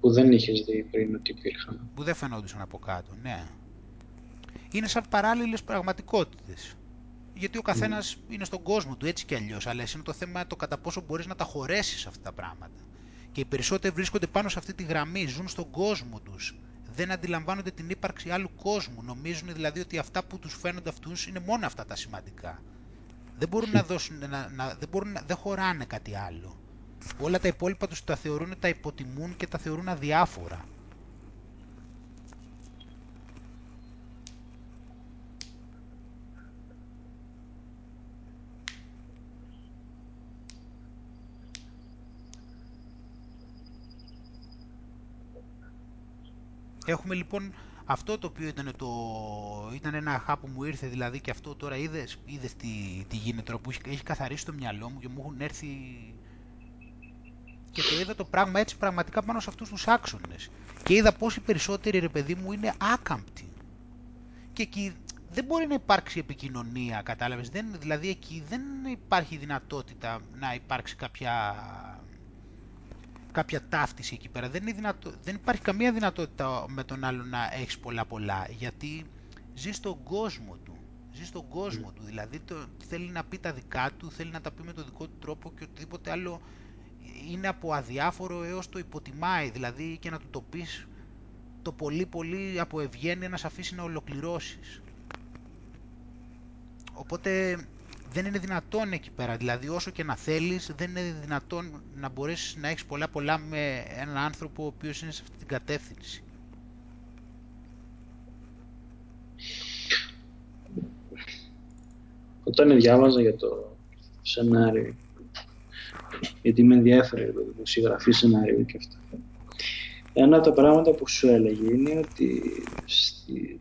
Που δεν είχες δει πριν ότι υπήρχαν. Που δεν φαινόντουσαν από κάτω, ναι. Είναι σαν παράλληλες πραγματικότητες. Γιατί ο καθένας mm. είναι στον κόσμο του έτσι κι αλλιώς, αλλά εσύ είναι το θέμα το κατά πόσο μπορείς να τα χωρέσεις αυτά τα πράγματα. Και οι περισσότεροι βρίσκονται πάνω σε αυτή τη γραμμή, ζουν στον κόσμο τους. Δεν αντιλαμβάνονται την ύπαρξη άλλου κόσμου. Νομίζουν δηλαδή ότι αυτά που τους φαίνονται αυτούς είναι μόνο αυτά τα σημαντικά. Δεν μπορούν να δώσουν, να, να, δεν, μπορούν, δεν χωράνε κάτι άλλο. Όλα τα υπόλοιπα τους τα θεωρούν, τα υποτιμούν και τα θεωρούν αδιάφορα. Έχουμε λοιπόν αυτό το οποίο ήταν, το... ήταν ένα αχά που μου ήρθε, δηλαδή, και αυτό τώρα είδες, είδες τι, τι γίνεται τώρα που έχει, έχει καθαρίσει το μυαλό μου και μου έχουν έρθει και το είδα το πράγμα έτσι πραγματικά πάνω σε αυτούς τους άξονες και είδα πόσοι περισσότεροι, ρε παιδί μου, είναι άκαμπτοι και εκεί δεν μπορεί να υπάρξει επικοινωνία, κατάλαβες, δεν, δηλαδή εκεί δεν υπάρχει δυνατότητα να υπάρξει κάποια... κάποια ταύτιση εκεί πέρα, δεν, είναι δυνατό, δεν υπάρχει καμία δυνατότητα με τον άλλο να έχεις πολλά πολλά, γιατί ζει στον κόσμο του, ζει στον κόσμο του, δηλαδή το, θέλει να πει τα δικά του, θέλει να τα πει με τον δικό του τρόπο και οτιδήποτε άλλο είναι από αδιάφορο έως το υποτιμάει, δηλαδή και να του το πεις το πολύ πολύ από ευγένεια να σε αφήσει να ολοκληρώσεις. Οπότε... δεν είναι δυνατόν εκεί πέρα, δηλαδή όσο και να θέλεις, δεν είναι δυνατόν να μπορέσεις να έχεις πολλά πολλά με έναν άνθρωπο ο οποίος είναι σε αυτή την κατεύθυνση. Όταν διάβαζα για το σενάριο, γιατί με ενδιαφέρει η συγγραφή σενάριου και αυτά, ένα από τα πράγματα που σου έλεγε είναι ότι στη,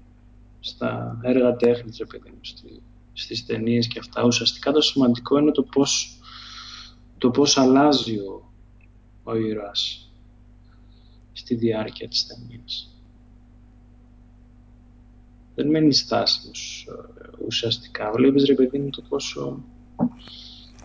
στα έργα τέχνης, επειδή μου στις ταινίες και αυτά, ουσιαστικά το σημαντικό είναι το πώς, το πώς αλλάζει ο, ο ήρωας στη διάρκεια της ταινίας. Δεν μένει στάσιμος ουσιαστικά. Βλέπεις, ρε παιδί μου, το πόσο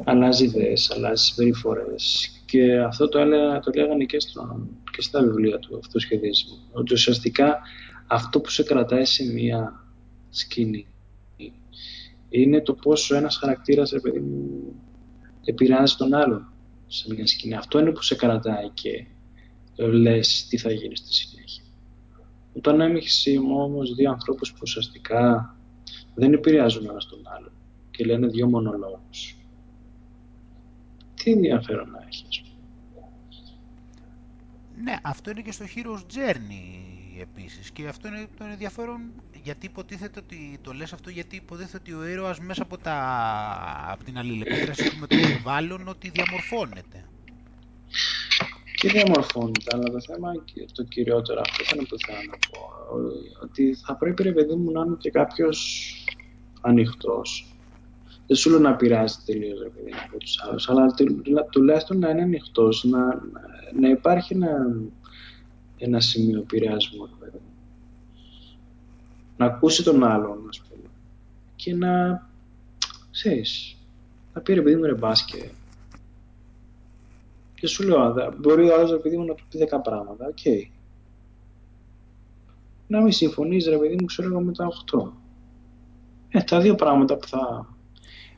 αλλάζει ιδέες, αλλάζει συμπεριφορές και αυτό το, έλεγα, το λέγανε και, στο, και στα βιβλία του αυτοσχεδισμού. Ότι ουσιαστικά αυτό που σε κρατάει σε μία σκηνή είναι το πόσο ένας χαρακτήρας, ρε παιδί μου, επηρεάζει τον άλλον σε μια σκηνή. Αυτό είναι που σε κρατάει και λες τι θα γίνει στη συνέχεια. Όταν έμειχε όμως δύο ανθρώπους που ουσιαστικά δεν επηρεάζουν ένας τον άλλον και λένε δύο μονολόγους, τι ενδιαφέρον να έχει, ας πούμε. Ναι, αυτό είναι και στο Hero's Journey. Επίσης. Και αυτό είναι το ενδιαφέρον, γιατί υποτίθεται ότι το λες αυτό, γιατί υποτίθεται ότι ο ήρωας μέσα από, τα, από την αλληλεπίδραση του με το περιβάλλον ότι διαμορφώνεται. Και διαμορφώνεται, αλλά το θέμα και το κυριότερο αυτό είναι που θέλω να πω, ότι θα πρέπει, ρε παιδί μου, να είναι και κάποιος ανοιχτός. Δεν σου λέω να πειράζει τελείως, ρε παιδί μου, από τους άλλους, αλλά τουλάχιστον να είναι ανοιχτός, να, να υπάρχει ένα... ένα σημείο πειρασμό, να ακούσει τον άλλον, ας πούμε, και να, ξέρεις, να πει, ρε παιδί μου, ρε μπάσκε. Και σου λέω, μπορεί ο άλλος, ρε παιδί μου, να του πει δέκα πράγματα, οκ. Okay. Να μην συμφωνείς, ρε παιδί μου, ξέρω εγώ, με τα οκτώ. Ε, τα δύο πράγματα που θα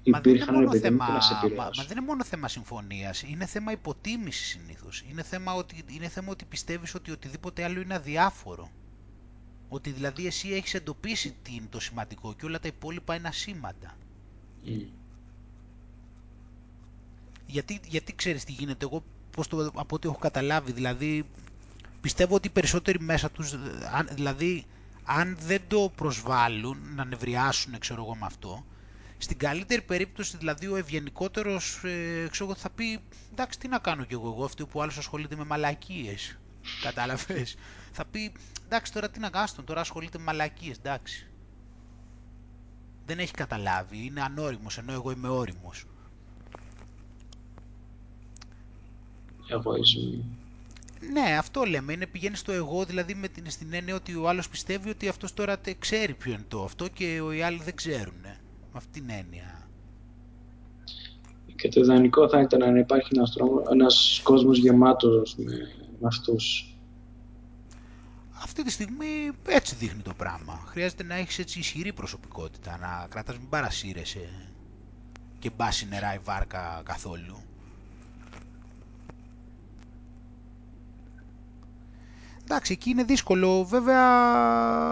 υπήρχαν, ρε παιδί θέμα... μου, να σε πειράσουν. Μα δεν είναι μόνο θέμα συμφωνίας, είναι θέμα υποτίμησης συνήθως. Είναι θέμα ότι, είναι θέμα ότι πιστεύεις ότι οτιδήποτε άλλο είναι αδιάφορο. Ότι δηλαδή εσύ έχεις εντοπίσει τι είναι το σημαντικό και όλα τα υπόλοιπα είναι ασήμαντα. Mm. Γιατί, γιατί ξέρεις τι γίνεται, εγώ πώς το, από ό,τι έχω καταλάβει, δηλαδή πιστεύω ότι οι περισσότεροι μέσα τους, δηλαδή αν δεν το προσβάλλουν, να νευριάσουν, ξέρω εγώ, με αυτό, στην καλύτερη περίπτωση, δηλαδή, ο ευγενικότερος, ε, ξέρω, θα πει εντάξει, τι να κάνω κι εγώ, εγώ αυτή που άλλος ασχολείται με μαλακίες, κατάλαβες. Θα πει εντάξει, τώρα τι να κάνω, τώρα ασχολείται με μαλακίες, εντάξει. Δεν έχει καταλάβει, είναι ανώριμος, ενώ εγώ είμαι ώριμος. Εγώ είσαι. Ναι, αυτό λέμε, είναι πηγαίνει στο εγώ, δηλαδή με την, στην έννοια ότι ο άλλος πιστεύει ότι αυτός τώρα ξέρει ποιο είναι το αυτό και οι άλλοι δεν ξέρουν. Με αυτήν την έννοια. Και το ιδανικό θα ήταν να υπάρχει ένας, ένας κόσμος γεμάτος με, με αυτούς. Αυτή τη στιγμή έτσι δείχνει το πράγμα. Χρειάζεται να έχεις έτσι ισχυρή προσωπικότητα, να κρατάς, μην παρασύρεσαι και μπάσει νερά η βάρκα καθόλου. Εντάξει, εκεί είναι δύσκολο. Βέβαια,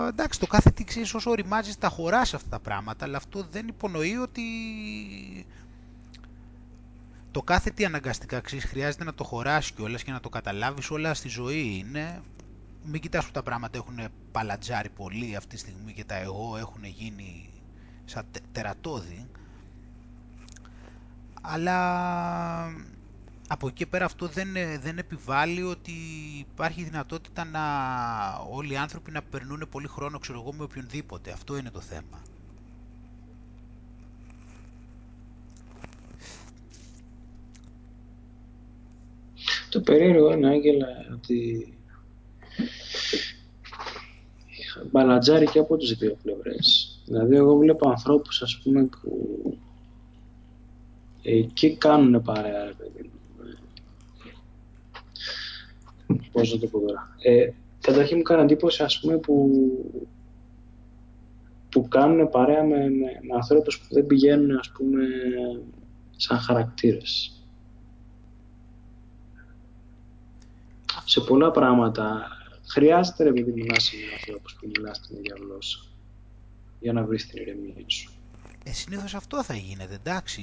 εντάξει, το κάθε τι ξέρεις όσο οριμάζεις τα χωράς αυτά τα πράγματα, αλλά αυτό δεν υπονοεί ότι το κάθε τι αναγκαστικά ξέρεις χρειάζεται να το χωράς κιόλας και να το καταλάβεις όλα στη ζωή. Είναι... Μην κοιτάς που τα πράγματα έχουν παλατζάρει πολύ αυτή τη στιγμή και τα εγώ έχουν γίνει σαν τε, τερατώδη. Αλλά από εκεί και πέρα αυτό δεν, δεν επιβάλλει ότι υπάρχει δυνατότητα να όλοι οι άνθρωποι να περνούν πολύ χρόνο, ξέρω εγώ, με οποιονδήποτε. Αυτό είναι το θέμα. Το περίεργο είναι, Άγγελα, ότι μπαλατζάρει και από τις δύο πλευρές. Δηλαδή εγώ βλέπω ανθρώπους, ας πούμε, που εκεί κάνουν παρέα, ρε παιδί. Πώς να το πω τώρα. Ε, καταρχήν μου κάνει εντύπωση, ας πούμε, που, που κάνουν παρέα με, με, με ανθρώπους που δεν πηγαίνουν, ας πούμε, σαν χαρακτήρες. Σε πολλά πράγματα χρειάζεται, ρε παιδί μου, να είσαι με ανθρώπους που μιλάς την ίδια γλώσσα για να βρεις την ηρεμία σου. Ε, συνήθως αυτό θα γίνεται, εντάξει.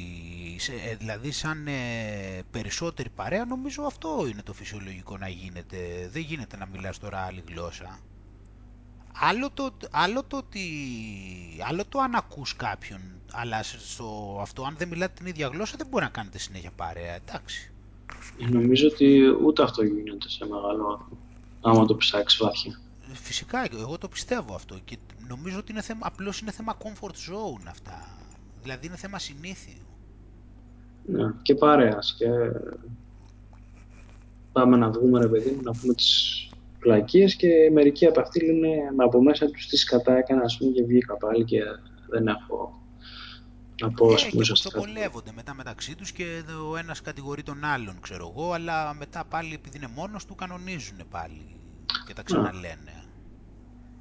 Ε, δηλαδή, σαν ε, περισσότερη παρέα, νομίζω αυτό είναι το φυσιολογικό να γίνεται. Δεν γίνεται να μιλάς τώρα άλλη γλώσσα. Άλλο το, άλλο το, ότι, άλλο το αν ακούς κάποιον, αλλά στο αυτό, αν δεν μιλάτε την ίδια γλώσσα, δεν μπορεί να κάνετε συνέχεια παρέα, εντάξει. Νομίζω ότι ούτε αυτό γίνεται σε μεγάλο άνθρωπο, άμα το ψάξεις βάθια. Φυσικά, εγώ το πιστεύω αυτό και νομίζω ότι είναι θέμα, απλώς είναι θέμα comfort zone αυτά, δηλαδή είναι θέμα συνήθειου. Ναι, και παρέας και πάμε να βγούμε, ρε παιδί μου, να πούμε τις πλακίες και μερικοί από αυτοί λένε από μέσα τους τι κατά έκανα, ας πούμε, και βγήκα πάλι και δεν έχω... Να πω, ε, και αυτοκολεύονται μετά μεταξύ τους και ο ένας κατηγορεί τον άλλον, ξέρω εγώ, αλλά μετά πάλι επειδή είναι μόνος του κανονίζουν πάλι και τα ξαναλένε.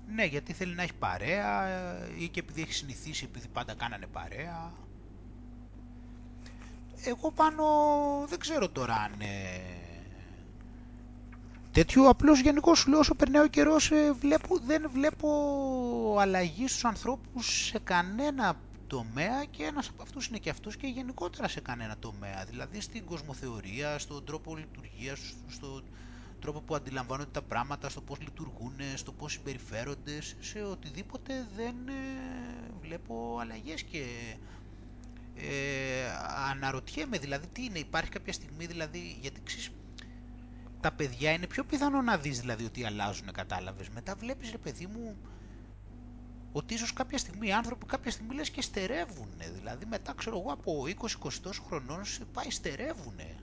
Ναι, ναι, γιατί θέλει να έχει παρέα ή και επειδή έχει συνηθίσει, επειδή πάντα κάνανε παρέα. Εγώ πάνω δεν ξέρω τώρα αν ε... τέτοιο, απλώς γενικώς σου λέω όσο περνάει ο καιρός ε, βλέπω, δεν βλέπω αλλαγή στους ανθρώπους σε κανένα τομέα και ένας από αυτούς είναι και αυτός και γενικότερα σε κανένα τομέα, δηλαδή στην κοσμοθεωρία, στον τρόπο λειτουργίας, στον τρόπο που αντιλαμβάνονται τα πράγματα, στο πώς λειτουργούν, στο πώς συμπεριφέρονται, σε οτιδήποτε δεν ε, βλέπω αλλαγές και ε, αναρωτιέμαι, δηλαδή τι είναι, υπάρχει κάποια στιγμή, δηλαδή, γιατί ξέρεις, τα παιδιά είναι πιο πιθανό να δεις δηλαδή ότι αλλάζουν, κατάλαβες, μετά βλέπεις, ρε παιδί μου, ότι ίσως κάποια στιγμή οι άνθρωποι κάποια στιγμή λες και στερεύουνε, δηλαδή μετά ξέρω εγώ από είκοσι είκοσι χρονών σε πάει στερεύουνε.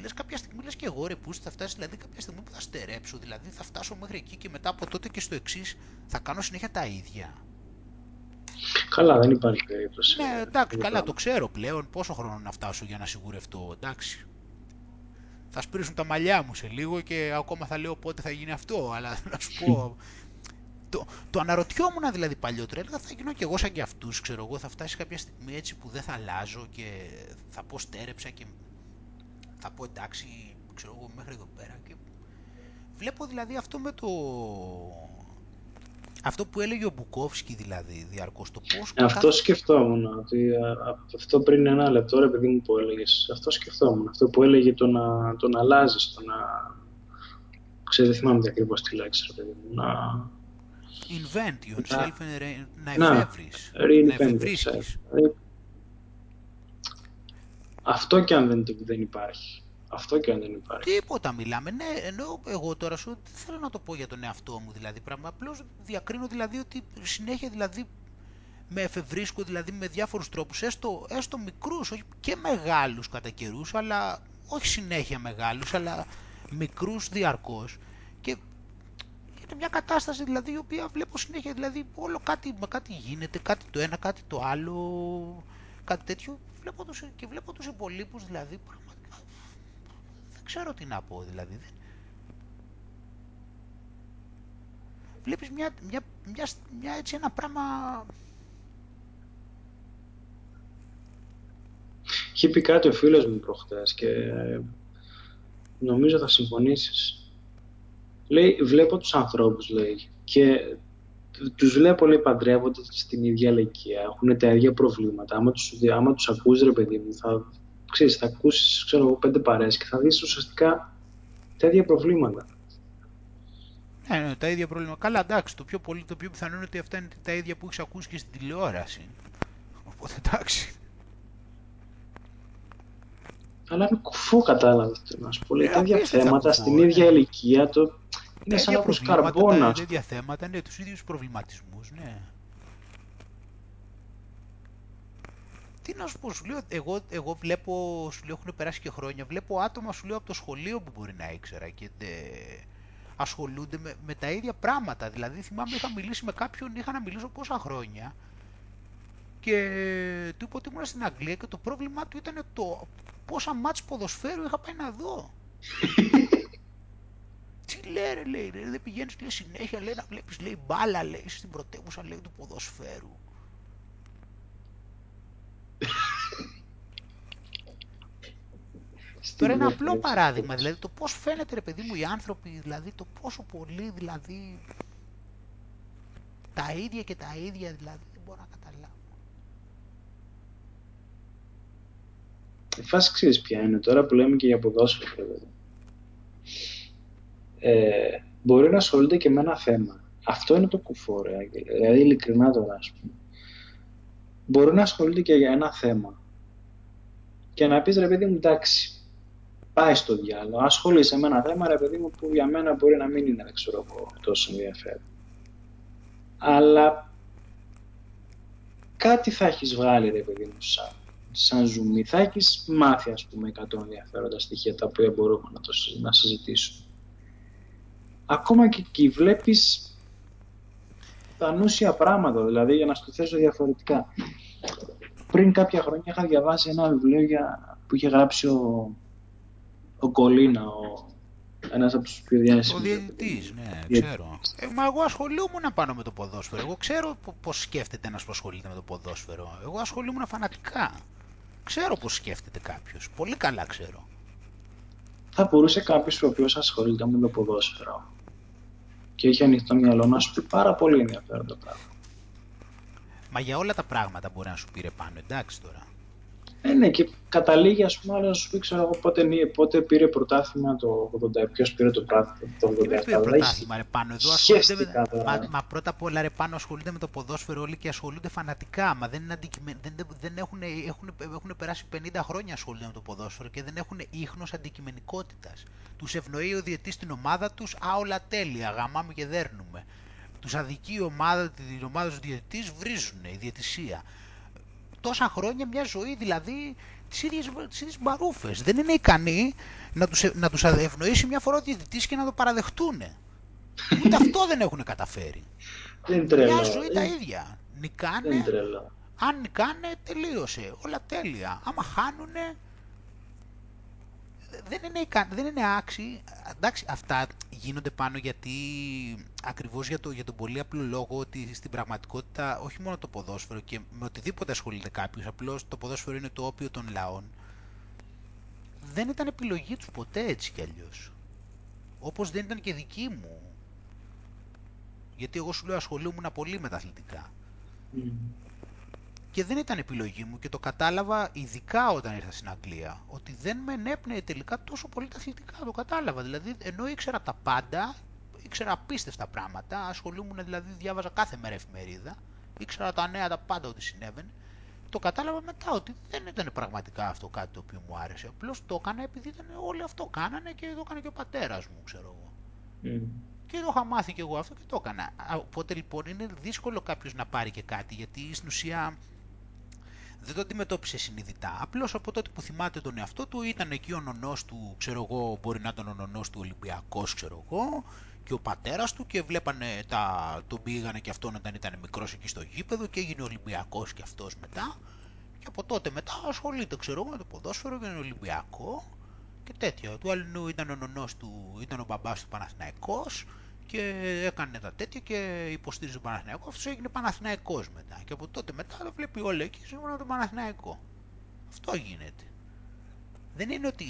Λες κάποια στιγμή λες και εγώ, ρε πούστη, θα φτάσει δηλαδή κάποια στιγμή που θα στερέψω, δηλαδή θα φτάσω μέχρι εκεί και μετά από τότε και στο εξής θα κάνω συνέχεια τα ίδια. Καλά, δεν υπάρχει περίπτωση. Ναι, εντάξει, καλά, το ξέρω πλέον πόσο χρόνο να φτάσω για να σιγουρευτώ, εντάξει. Θα σπρίσουν τα μαλλιά μου σε λίγο και ακόμα θα λέω πότε θα γίνει αυτό, αλλά να σου πω... Το, το αναρωτιόμουν δηλαδή παλιότερα, έλεγα θα γίνω και εγώ σαν και αυτούς, ξέρω εγώ, θα φτάσει κάποια στιγμή έτσι που δεν θα αλλάζω και θα πω στέρεψα και θα πω εντάξει, ξέρω εγώ, μέχρι εδώ πέρα και βλέπω δηλαδή αυτό με το... Αυτό που έλεγε ο Μπουκόφσκι δηλαδή διαρκώς, το πώς... Αυτό καθώς... σκεφτόμουν, ότι αυτό πριν ένα λεπτό, ρε παιδί μου, που έλεγες, αυτό σκεφτόμουν, αυτό που έλεγε το να, το να αλλάζεις, το να... Ξέρω, δεν θυμάμαι ακριβώς τη λέξη, ρε παιδί μου, να... Invent yourself, να εφεύρεις, να εφευρίσκεις. Αυτό κι αν δεν υπάρχει. Αυτό κι αν δεν υπάρχει. Τίποτα μιλάμε. Ναι, ενώ εγώ τώρα σου δεν θέλω να το πω για τον εαυτό μου, δηλαδή πράγμα. Απλώς διακρίνω δηλαδή ότι συνέχεια δηλαδή με εφευρίσκω δηλαδή με διάφορους τρόπους, έστω, έστω μικρούς, όχι και μεγάλους κατά καιρούς, αλλά όχι συνέχεια μεγάλους, αλλά μικρούς διαρκώς. Και είναι μια κατάσταση δηλαδή η οποία βλέπω συνέχεια, δηλαδή όλο κάτι, κάτι γίνεται, κάτι το ένα, κάτι το άλλο, κάτι τέτοιο, βλέπω τους, και βλέπω τους υπολείπους, δηλαδή πραγματικά δεν ξέρω τι να πω, δηλαδή δεν... Βλέπεις μια, μια, μια, μια, έτσι ένα πράγμα... Είχε πει κάτι ο φίλος μου προχτές και νομίζω θα συμφωνήσεις. Λέει, βλέπω τους ανθρώπους, λέει, και τους βλέπω, λέει, παντρεύονται στην ίδια ηλικία, έχουν τα ίδια προβλήματα. Άμα τους, άμα τους ακούς, ρε παιδί μου, θα, ξέρεις, θα ακούσεις, ξέρω εγώ, πέντε παρέες και θα δεις ουσιαστικά τα ίδια προβλήματα. Ναι, ναι, τα ίδια προβλήματα. Καλά, εντάξει, το πιο πολύ, το πιο πιθανό είναι ότι αυτά είναι τα ίδια που έχεις ακούσει και στην τηλεόραση. Οπότε, εντάξει. Αλλά είναι κουφό, κατάλαβες, να σου πω, λέει, τα ίδια θέματα, κουφό, στην ίδια ηλικία, το... είναι σαν να προσκαρβώνας. Τα ίδια θέματα, ναι, τους ίδιους προβληματισμούς, ναι. Τι να σου πω, σου λέω, εγώ, εγώ βλέπω, σου λέω, έχουν περάσει και χρόνια, βλέπω άτομα, σου λέω, από το σχολείο που μπορεί να ήξερα και τε... ασχολούνται με, με τα ίδια πράγματα. Δηλαδή, θυμάμαι, είχα μιλήσει με κάποιον, είχα να μιλήσω πόσα χρόνια και του είπα ότι ήμουν στην Αγγλία και το πρόβλημά του ήταν το... πόσα μάτς ποδοσφαίρου είχα πάει να δω. Τι λέρε, λέει, λέει, δεν πηγαίνεις, λέει, συνέχεια, λέει, να βλέπεις, λέει, μπάλα, λέει, στην πρωτεύουσα, λέει, του ποδοσφαίρου. Τώρα είναι απλό παράδειγμα, δηλαδή, το πώς φαίνεται, ρε παιδί μου, οι άνθρωποι, δηλαδή, το πόσο πολύ, δηλαδή, τα ίδια και τα ίδια, δηλαδή, δεν μπορώ να καταλάβω. Η φάση, ξέρεις ποια είναι τώρα που λέμε και για ποδόσφαιρο. Ε, μπορεί να ασχολείται και με ένα θέμα. Αυτό είναι το κουφό, ρε, δηλαδή ειλικρινά τώρα, ας πούμε. Μπορεί να ασχολείται και για ένα θέμα και να πεις, ρε παιδί μου, εντάξει, πάει στο διάλογο, ασχολείσαι με ένα θέμα, ρε παιδί μου, που για μένα μπορεί να μην είναι, δεν ξέρω εγώ, τόσο ενδιαφέρον. Αλλά κάτι θα έχεις βγάλει, ρε παιδί μου, σαν, σαν ζουμί, θα έχεις μάθει, ας πούμε, εκατό ενδιαφέροντα στοιχεία τα οποία μπορούμε να, το, να συζητήσουμε. Ακόμα και εκεί βλέπεις τα ανούσια πράγματα, δηλαδή, για να στο θέσω διαφορετικά. Πριν κάποια χρόνια είχα διαβάσει ένα βιβλίο για... που είχε γράψει ο, ο Κολίνα, ο... ένας από τους πιο διάσημους. Ο διαιτητής, ναι, Για... ξέρω. Ε, μα εγώ ασχολούμουν πάνω με το ποδόσφαιρο. Εγώ ξέρω πώς σκέφτεται ένας που ασχολείται με το ποδόσφαιρο. Εγώ ασχολούμουν φανατικά. Ξέρω πώς σκέφτεται κάποιος. Πολύ καλά ξέρω. Θα μπορούσε κάποιος ο οποίος ασχολείται με το ποδόσφαιρο και έχει ανοιχτό μυαλό να σου πει πάρα πολύ ενδιαφέροντα πράγματα. Μα για όλα τα πράγματα μπορεί να σου πει, ρε Πάνο, εντάξει τώρα. Ε, ναι, και καταλήγει, ας πούμε, να σου πει, ξέρω εγώ, πότε, πότε πήρε πρωτάθλημα το ογδόντα, ποιος πήρε το πρωτάθλημα το ογδόντα. Δεν πήρε πρωτάθλημα, ρε Πάνο, εδώ ασχολείται με... μα, μα πρώτα απ' όλα, ρε Πάνο, ασχολείται με το ποδόσφαιρο όλοι και ασχολούνται φανατικά, μα δεν είναι αντικειμενικά, δεν, δεν έχουν, έχουν, έχουν περάσει πενήντα χρόνια ασχολούνται με το ποδόσφαιρο και δεν έχουν ίχνος αντικειμενικότητας. Τους ευνοεί ο διαιτής στην ομάδα τους, α, όλα τέλεια, γαμάμε και δέρνουμε. Τους αδικεί η ομάδα, την ομάδα του διαιτητής, βρίζουν, η διαιτησία. Τόσα χρόνια μια ζωή, δηλαδή, τις ίδιες, τις ίδιες μπαρούφες. Δεν είναι ικανοί να τους, να τους ευνοήσει μια φορά ο διαιτητής και να το παραδεχτούν. Ούτε αυτό δεν έχουν καταφέρει. Δεν τρελό. Μια ζωή τα ίδια. Νικάνε, δεν τρελό. Αν νικάνε, τελείωσε. Όλα τέλεια. Άμα χάνουνε, δεν είναι, ικα... δεν είναι άξιοι. Εντάξει, αυτά γίνονται πάνω γιατί ακριβώς για, το, για τον πολύ απλό λόγο ότι στην πραγματικότητα όχι μόνο το ποδόσφαιρο και με οτιδήποτε ασχολείται κάποιος, απλώς το ποδόσφαιρο είναι το όπιο των λαών, δεν ήταν επιλογή τους ποτέ έτσι κι αλλιώς. Όπως δεν ήταν και δική μου. Γιατί εγώ σου λέω ασχολούμουν πολύ με τα αθλητικά. Mm. Και δεν ήταν επιλογή μου και το κατάλαβα ειδικά όταν ήρθα στην Αγγλία, ότι δεν με ενέπνεε τελικά τόσο πολύ τα αθλητικά, το κατάλαβα. Δηλαδή, ενώ ήξερα τα πάντα, ήξερα απίστευτα πράγματα, ασχολούμουν, δηλαδή διάβαζα κάθε μέρα εφημερίδα, ήξερα τα νέα, τα πάντα, ό,τι συνέβαινε, το κατάλαβα μετά ότι δεν ήταν πραγματικά αυτό κάτι το οποίο μου άρεσε. Απλώς το έκανα επειδή ήταν όλοι αυτό κάνανε και το έκανε και ο πατέρας μου, ξέρω εγώ. Mm. Και το είχα μάθει και εγώ αυτό και το έκανα. Οπότε λοιπόν είναι δύσκολο κάποιος να πάρει και κάτι, γιατί στην ουσία... δεν το αντιμετώπισε συνειδητά. Απλώς από τότε που θυμάται τον εαυτό του ήταν εκεί ο νονός του, ξέρω εγώ, μπορεί να ήταν ο νονός του Ολυμπιακός, ξέρω εγώ, και ο πατέρας του και βλέπανε, τα... τον πήγανε και αυτόν όταν ήταν μικρός εκεί στο γήπεδο και έγινε Ολυμπιακός και αυτός μετά. Και από τότε μετά ασχολείται, ξέρω, με το ποδόσφαιρο και τον Ολυμπιακό και τέτοια. Του Αλληνού ήταν ο νονός του, ήταν ο μπαμπάς του Παναθηναϊκός και έκανε τα τέτοια και υποστήριζε τον Παναθηναϊκό. Αυτός έγινε Παναθηναϊκός μετά. Και από τότε μετά το βλέπει όλα εκεί σύμφωνα με τον Παναθηναϊκό. Αυτό γίνεται. Δεν είναι ότι...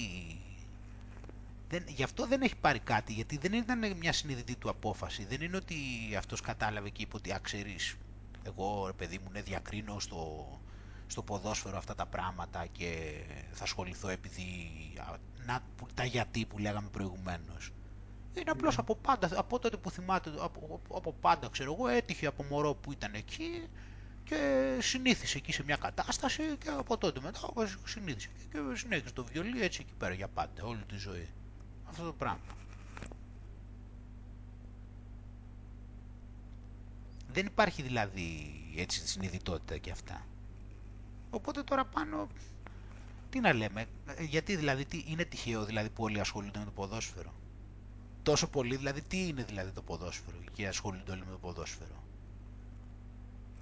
Δεν, γι' αυτό δεν έχει πάρει κάτι, γιατί δεν ήταν μια συνειδητή του απόφαση. Δεν είναι ότι αυτός κατάλαβε και είπε ότι αξιρείς. Εγώ ρε παιδί μου, ναι, διακρίνω στο, στο ποδόσφαιρο αυτά τα πράγματα και θα ασχοληθώ επειδή να, τα γιατί που λέγαμε προηγουμένως. Είναι απλώς από πάντα, από τότε που θυμάται, από, από πάντα ξέρω εγώ, έτυχε από μωρό που ήταν εκεί και συνήθισε εκεί σε μια κατάσταση και από τότε μετά συνήθισε και συνέχισε το βιολί έτσι εκεί πέρα για πάντα, όλη τη ζωή. Αυτό το πράγμα. Δεν υπάρχει δηλαδή έτσι συνειδητότητα και αυτά. Οπότε τώρα πάνω, τι να λέμε, γιατί δηλαδή τι, είναι τυχαίο δηλαδή που όλοι ασχολούνται με το ποδόσφαιρο. Τόσο πολύ δηλαδή, τι είναι δηλαδή το ποδόσφαιρο και ασχολούνται όλοι με το ποδόσφαιρο.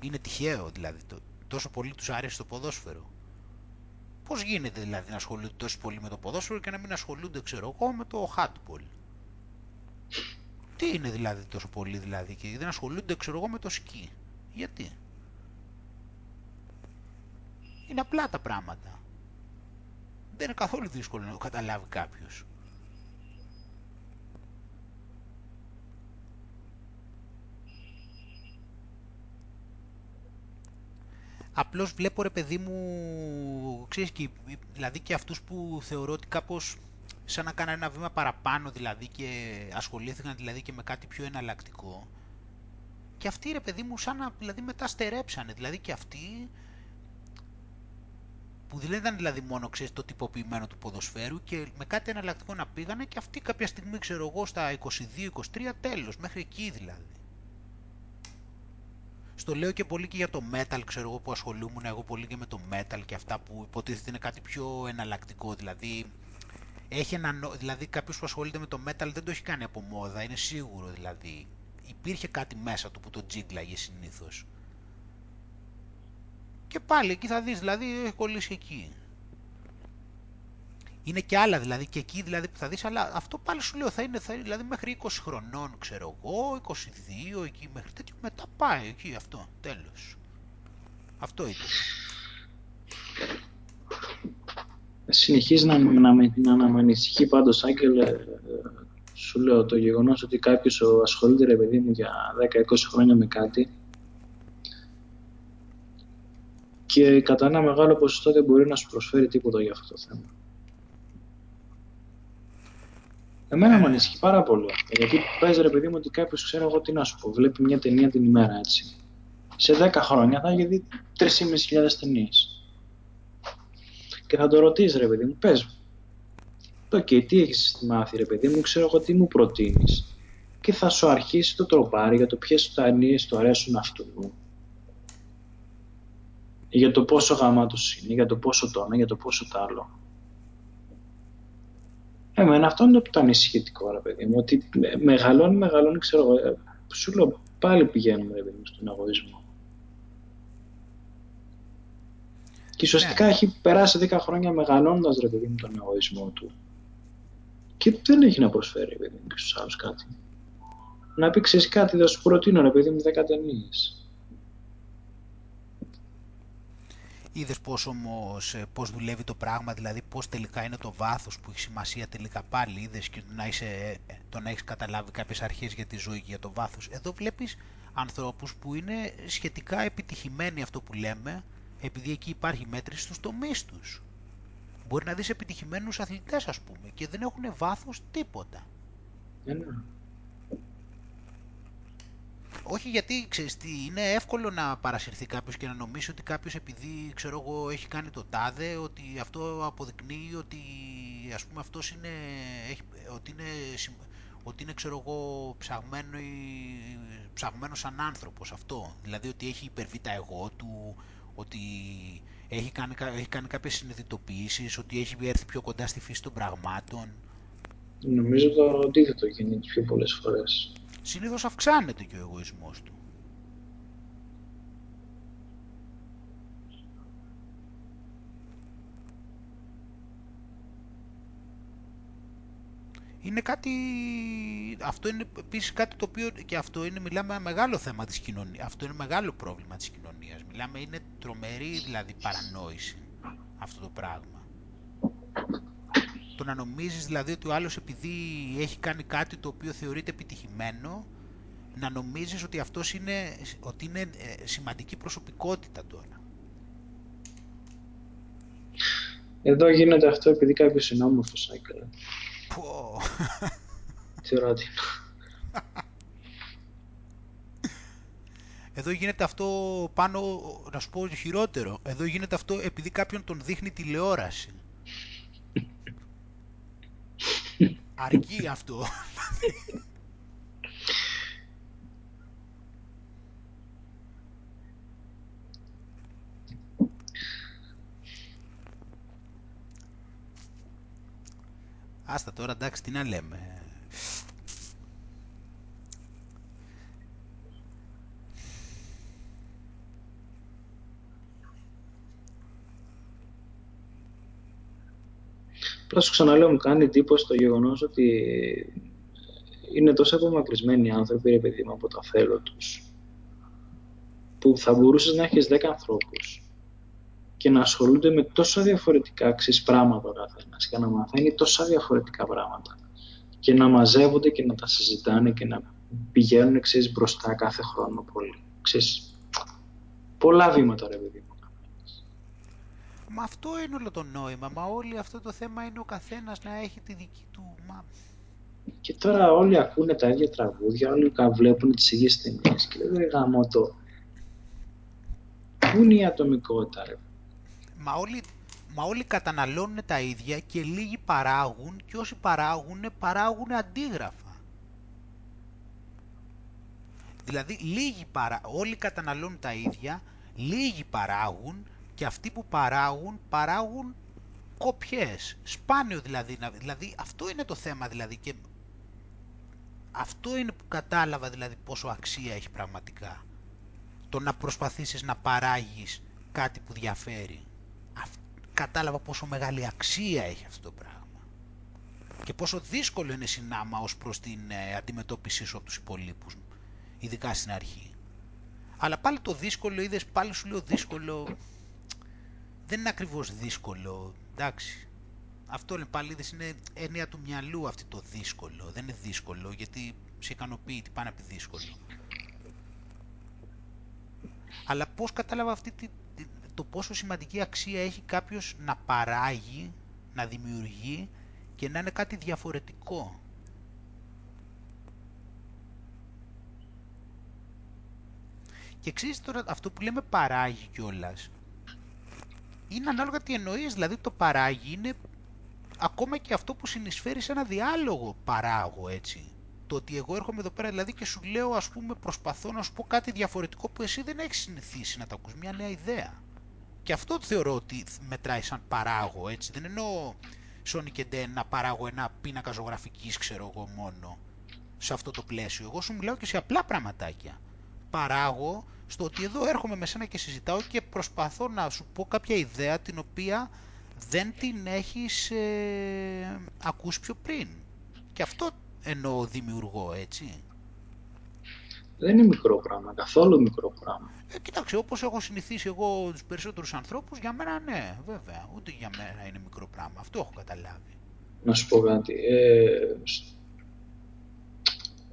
Είναι τυχαίο δηλαδή, το, τόσο πολύ τους αρέσει το ποδόσφαιρο. Πώς γίνεται δηλαδή να ασχολούνται τόσο πολύ με το ποδόσφαιρο και να μην ασχολούνται, ξέρω εγώ, με το handball. Τι είναι δηλαδή τόσο πολύ δηλαδή και δεν ασχολούνται, ξέρω εγώ, με το σκι. Γιατί. Είναι απλά τα πράγματα. Δεν είναι καθόλου δύσκολο να το καταλάβει κάποιος. Απλώς βλέπω ρε παιδί μου, ξέρεις, και, δηλαδή και αυτούς που θεωρώ ότι κάπως σαν να κάνανε ένα βήμα παραπάνω δηλαδή και ασχολήθηκαν δηλαδή και με κάτι πιο εναλλακτικό. Και αυτοί ρε παιδί μου σαν να δηλαδή μετά στερέψανε, δηλαδή και αυτοί που δεν ήταν δηλαδή μόνο, ξέρεις, το τυποποιημένο του ποδοσφαίρου και με κάτι εναλλακτικό να πήγανε και αυτοί κάποια στιγμή, ξέρω εγώ, στα είκοσι δύο είκοσι τρία τέλος, μέχρι εκεί δηλαδή. Στο λέω και πολύ και για το metal, ξέρω εγώ, που ασχολούμουν εγώ πολύ και με το metal και αυτά που υποτίθεται είναι κάτι πιο εναλλακτικό, δηλαδή, έχει ένα, δηλαδή κάποιος που ασχολείται με το metal δεν το έχει κάνει από μόδα, είναι σίγουρο δηλαδή, υπήρχε κάτι μέσα του που το τζίγκλαγε συνήθως. Και πάλι εκεί θα δεις, δηλαδή έχει κολλήσει εκεί. Είναι και άλλα δηλαδή και εκεί δηλαδή που θα δεις, αλλά αυτό πάλι σου λέω θα είναι, θα είναι δηλαδή μέχρι είκοσι χρονών, ξέρω εγώ, είκοσι δύο εκεί μέχρι τέτοιο, μετά πάει εκεί αυτό, τέλος. Αυτό ήταν. Συνεχίζει να, να, να, να με ανησυχεί πάντως, Άγγελε, ε, σου λέω το γεγονός ότι κάποιος ασχολείται ρε παιδί μου για δέκα είκοσι χρόνια με κάτι και κατά ένα μεγάλο ποσοστό δεν μπορεί να σου προσφέρει τίποτα για αυτό το θέμα. Εμένα μου ανησυχεί πάρα πολύ. Γιατί παίζει ρε παιδί μου ότι κάποιος, ξέρω εγώ τι να σου πω, βλέπει μια ταινία την ημέρα έτσι. Σε δέκα χρόνια θα έχει δει τρεις χιλιάδες πεντακόσιες ταινίες. Και θα το ρωτήσει ρε παιδί μου, πες μου. Το και τι έχεις μάθει ρε παιδί μου, ξέρω εγώ τι μου προτείνεις. Και θα σου αρχίσει το τροπάρι για το ποιες ταινίες του αρέσουν αυτού. Για το πόσο γαμάτος είναι, για το πόσο το είναι, για το πόσο τ' άλλο. Εμένα αυτό είναι το ανησυχητικό ρε παιδί μου, ότι μεγαλώνει, μεγαλώνει, ξέρω εγώ, σου λέω πάλι πηγαίνουμε ρε παιδί μου στον εγωισμό. Και σωστικά yeah. έχει περάσει δέκα χρόνια μεγαλώνοντας ρε παιδί μου τον εγωισμό του και δεν έχει να προσφέρει ρε παιδί μου και στους άλλους κάτι. Να πει ξέρεις κάτι, θα σου προτείνω ρε παιδί μου δέκα ταινίες. Είδες πώς όμως, πώς δουλεύει το πράγμα, δηλαδή πώς τελικά είναι το βάθος που έχει σημασία τελικά πάλι. Είδες και να, είσαι, το να έχεις καταλάβει κάποιες αρχές για τη ζωή και για το βάθος. Εδώ βλέπεις ανθρώπους που είναι σχετικά επιτυχημένοι, αυτό που λέμε, επειδή εκεί υπάρχει μέτρηση στους τομείς τους. Μπορεί να δεις επιτυχημένους αθλητές, ας πούμε, και δεν έχουν βάθος τίποτα. Ένα. Όχι γιατί, ξέρεις τι, είναι εύκολο να παρασυρθεί κάποιος και να νομίσει ότι κάποιος επειδή, ξέρω εγώ, έχει κάνει το τάδε, ότι αυτό αποδεικνύει ότι, ας πούμε, αυτός είναι, έχει, ότι είναι, ότι είναι, ξέρω εγώ, ψαγμένο, ψαγμένος σαν άνθρωπος αυτό. Δηλαδή ότι έχει υπερβεί τα εγώ του, ότι έχει κάνει, έχει κάνει κάποιες συνειδητοποιήσεις, ότι έχει έρθει πιο κοντά στη φύση των πραγμάτων. Νομίζω το αντίθετο γίνεται πιο πολλές φορές. Συνήθως αυξάνεται και ο εγωισμός του. είναι κάτι, αυτό είναι επίσης κάτι το οποίο και αυτό είναι, μιλάμε μεγάλο θέμα της κοινωνίας, αυτό είναι μεγάλο πρόβλημα της κοινωνίας, μιλάμε είναι τρομερή δηλαδή παρανόηση αυτό το πράγμα. Το να νομίζεις δηλαδή ότι ο άλλος επειδή έχει κάνει κάτι το οποίο θεωρείται επιτυχημένο, να νομίζεις ότι αυτός είναι, ότι είναι σημαντική προσωπικότητα τώρα. Εδώ γίνεται αυτό επειδή κάποιος είναι όμορφος, Άικλα. Πω! Θεωρώ ότι εδώ γίνεται αυτό πάνω, να σου πω χειρότερο, εδώ γίνεται αυτό επειδή κάποιον τον δείχνει τηλεόραση. Αρκεί αυτό. Άστα τώρα, εντάξει, τι να λέμε. Απλώς ξαναλέω, μου κάνει εντύπωση το γεγονός ότι είναι τόσο απομακρυσμένοι οι άνθρωποι, ρε παιδί μου, από τα θέλω τους, που θα μπορούσες να έχεις δέκα ανθρώπους και να ασχολούνται με τόσο διαφορετικά ξυσπράγματα ο καθένας και να μαθαίνει τόσα διαφορετικά πράγματα και να μαζεύονται και να τα συζητάνε και να πηγαίνουν, ξέρεις, μπροστά κάθε χρόνο πολύ. Ξέρεις, πολλά βήματα, ρε παιδί μου. Μα αυτό είναι όλο το νόημα, μα όλοι αυτό το θέμα είναι ο καθένας να έχει τη δική του, μα... Και τώρα όλοι ακούνε τα ίδια τραγούδια, όλοι βλέπουν τις ίδιες ταινίες και λέει, γαμώ το, πού είναι η ατομικότητα, ρε. Μα όλοι, μα όλοι καταναλώνουν τα ίδια και λίγοι παράγουν και όσοι παράγουν, παράγουν αντίγραφα. Δηλαδή, λίγοι παρα... όλοι καταναλώνουν τα ίδια, λίγοι παράγουν και αυτοί που παράγουν, παράγουν κοπιές. Σπάνιο δηλαδή, δηλαδή αυτό είναι το θέμα δηλαδή και αυτό είναι που κατάλαβα δηλαδή πόσο αξία έχει πραγματικά. Το να προσπαθήσεις να παράγεις κάτι που διαφέρει. Κατάλαβα πόσο μεγάλη αξία έχει αυτό το πράγμα. Και πόσο δύσκολο είναι συνάμα ως προς την αντιμετώπιση σου από τους υπολείπους, ειδικά στην αρχή. Αλλά πάλι το δύσκολο, είδες, πάλι σου λέω δύσκολο, δεν είναι ακριβώς δύσκολο, εντάξει. Αυτό είναι πάλι, είδες, είναι έννοια του μυαλού αυτή το δύσκολο. Δεν είναι δύσκολο, γιατί σε ικανοποιεί, τι πάνε από δύσκολο. Αλλά πώς κατάλαβα αυτή τη... το πόσο σημαντική αξία έχει κάποιος να παράγει, να δημιουργεί και να είναι κάτι διαφορετικό. Και ξέρεις τώρα αυτό που λέμε παράγει κιόλας. Είναι ανάλογα τι εννοείς, δηλαδή το παράγει είναι ακόμα και αυτό που συνεισφέρει σε ένα διάλογο, παράγω έτσι. Το ότι εγώ έρχομαι εδώ πέρα δηλαδή και σου λέω, ας πούμε, προσπαθώ να σου πω κάτι διαφορετικό που εσύ δεν έχεις συνηθίσει να τα ακούς, μια νέα ιδέα. Και αυτό θεωρώ ότι μετράει σαν παράγω, έτσι. Δεν εννοώ Sonic and Dan να παράγω ένα πίνακα ζωγραφικής, ξέρω εγώ, μόνο σε αυτό το πλαίσιο. Εγώ σου μιλάω και σε απλά πραγματάκια. Παράγω στο ότι εδώ έρχομαι με σένα και συζητάω και προσπαθώ να σου πω κάποια ιδέα την οποία δεν την έχεις ε, ακούσει πιο πριν. Και αυτό εννοώ δημιουργώ, έτσι. Δεν είναι μικρό πράγμα, καθόλου μικρό πράγμα. Ε, κοίταξε, όπως έχω συνηθίσει εγώ τους περισσότερους ανθρώπους, για μένα ναι, βέβαια. Ούτε για μένα είναι μικρό πράγμα. Αυτό έχω καταλάβει. Να σου πω κάτι. Ε,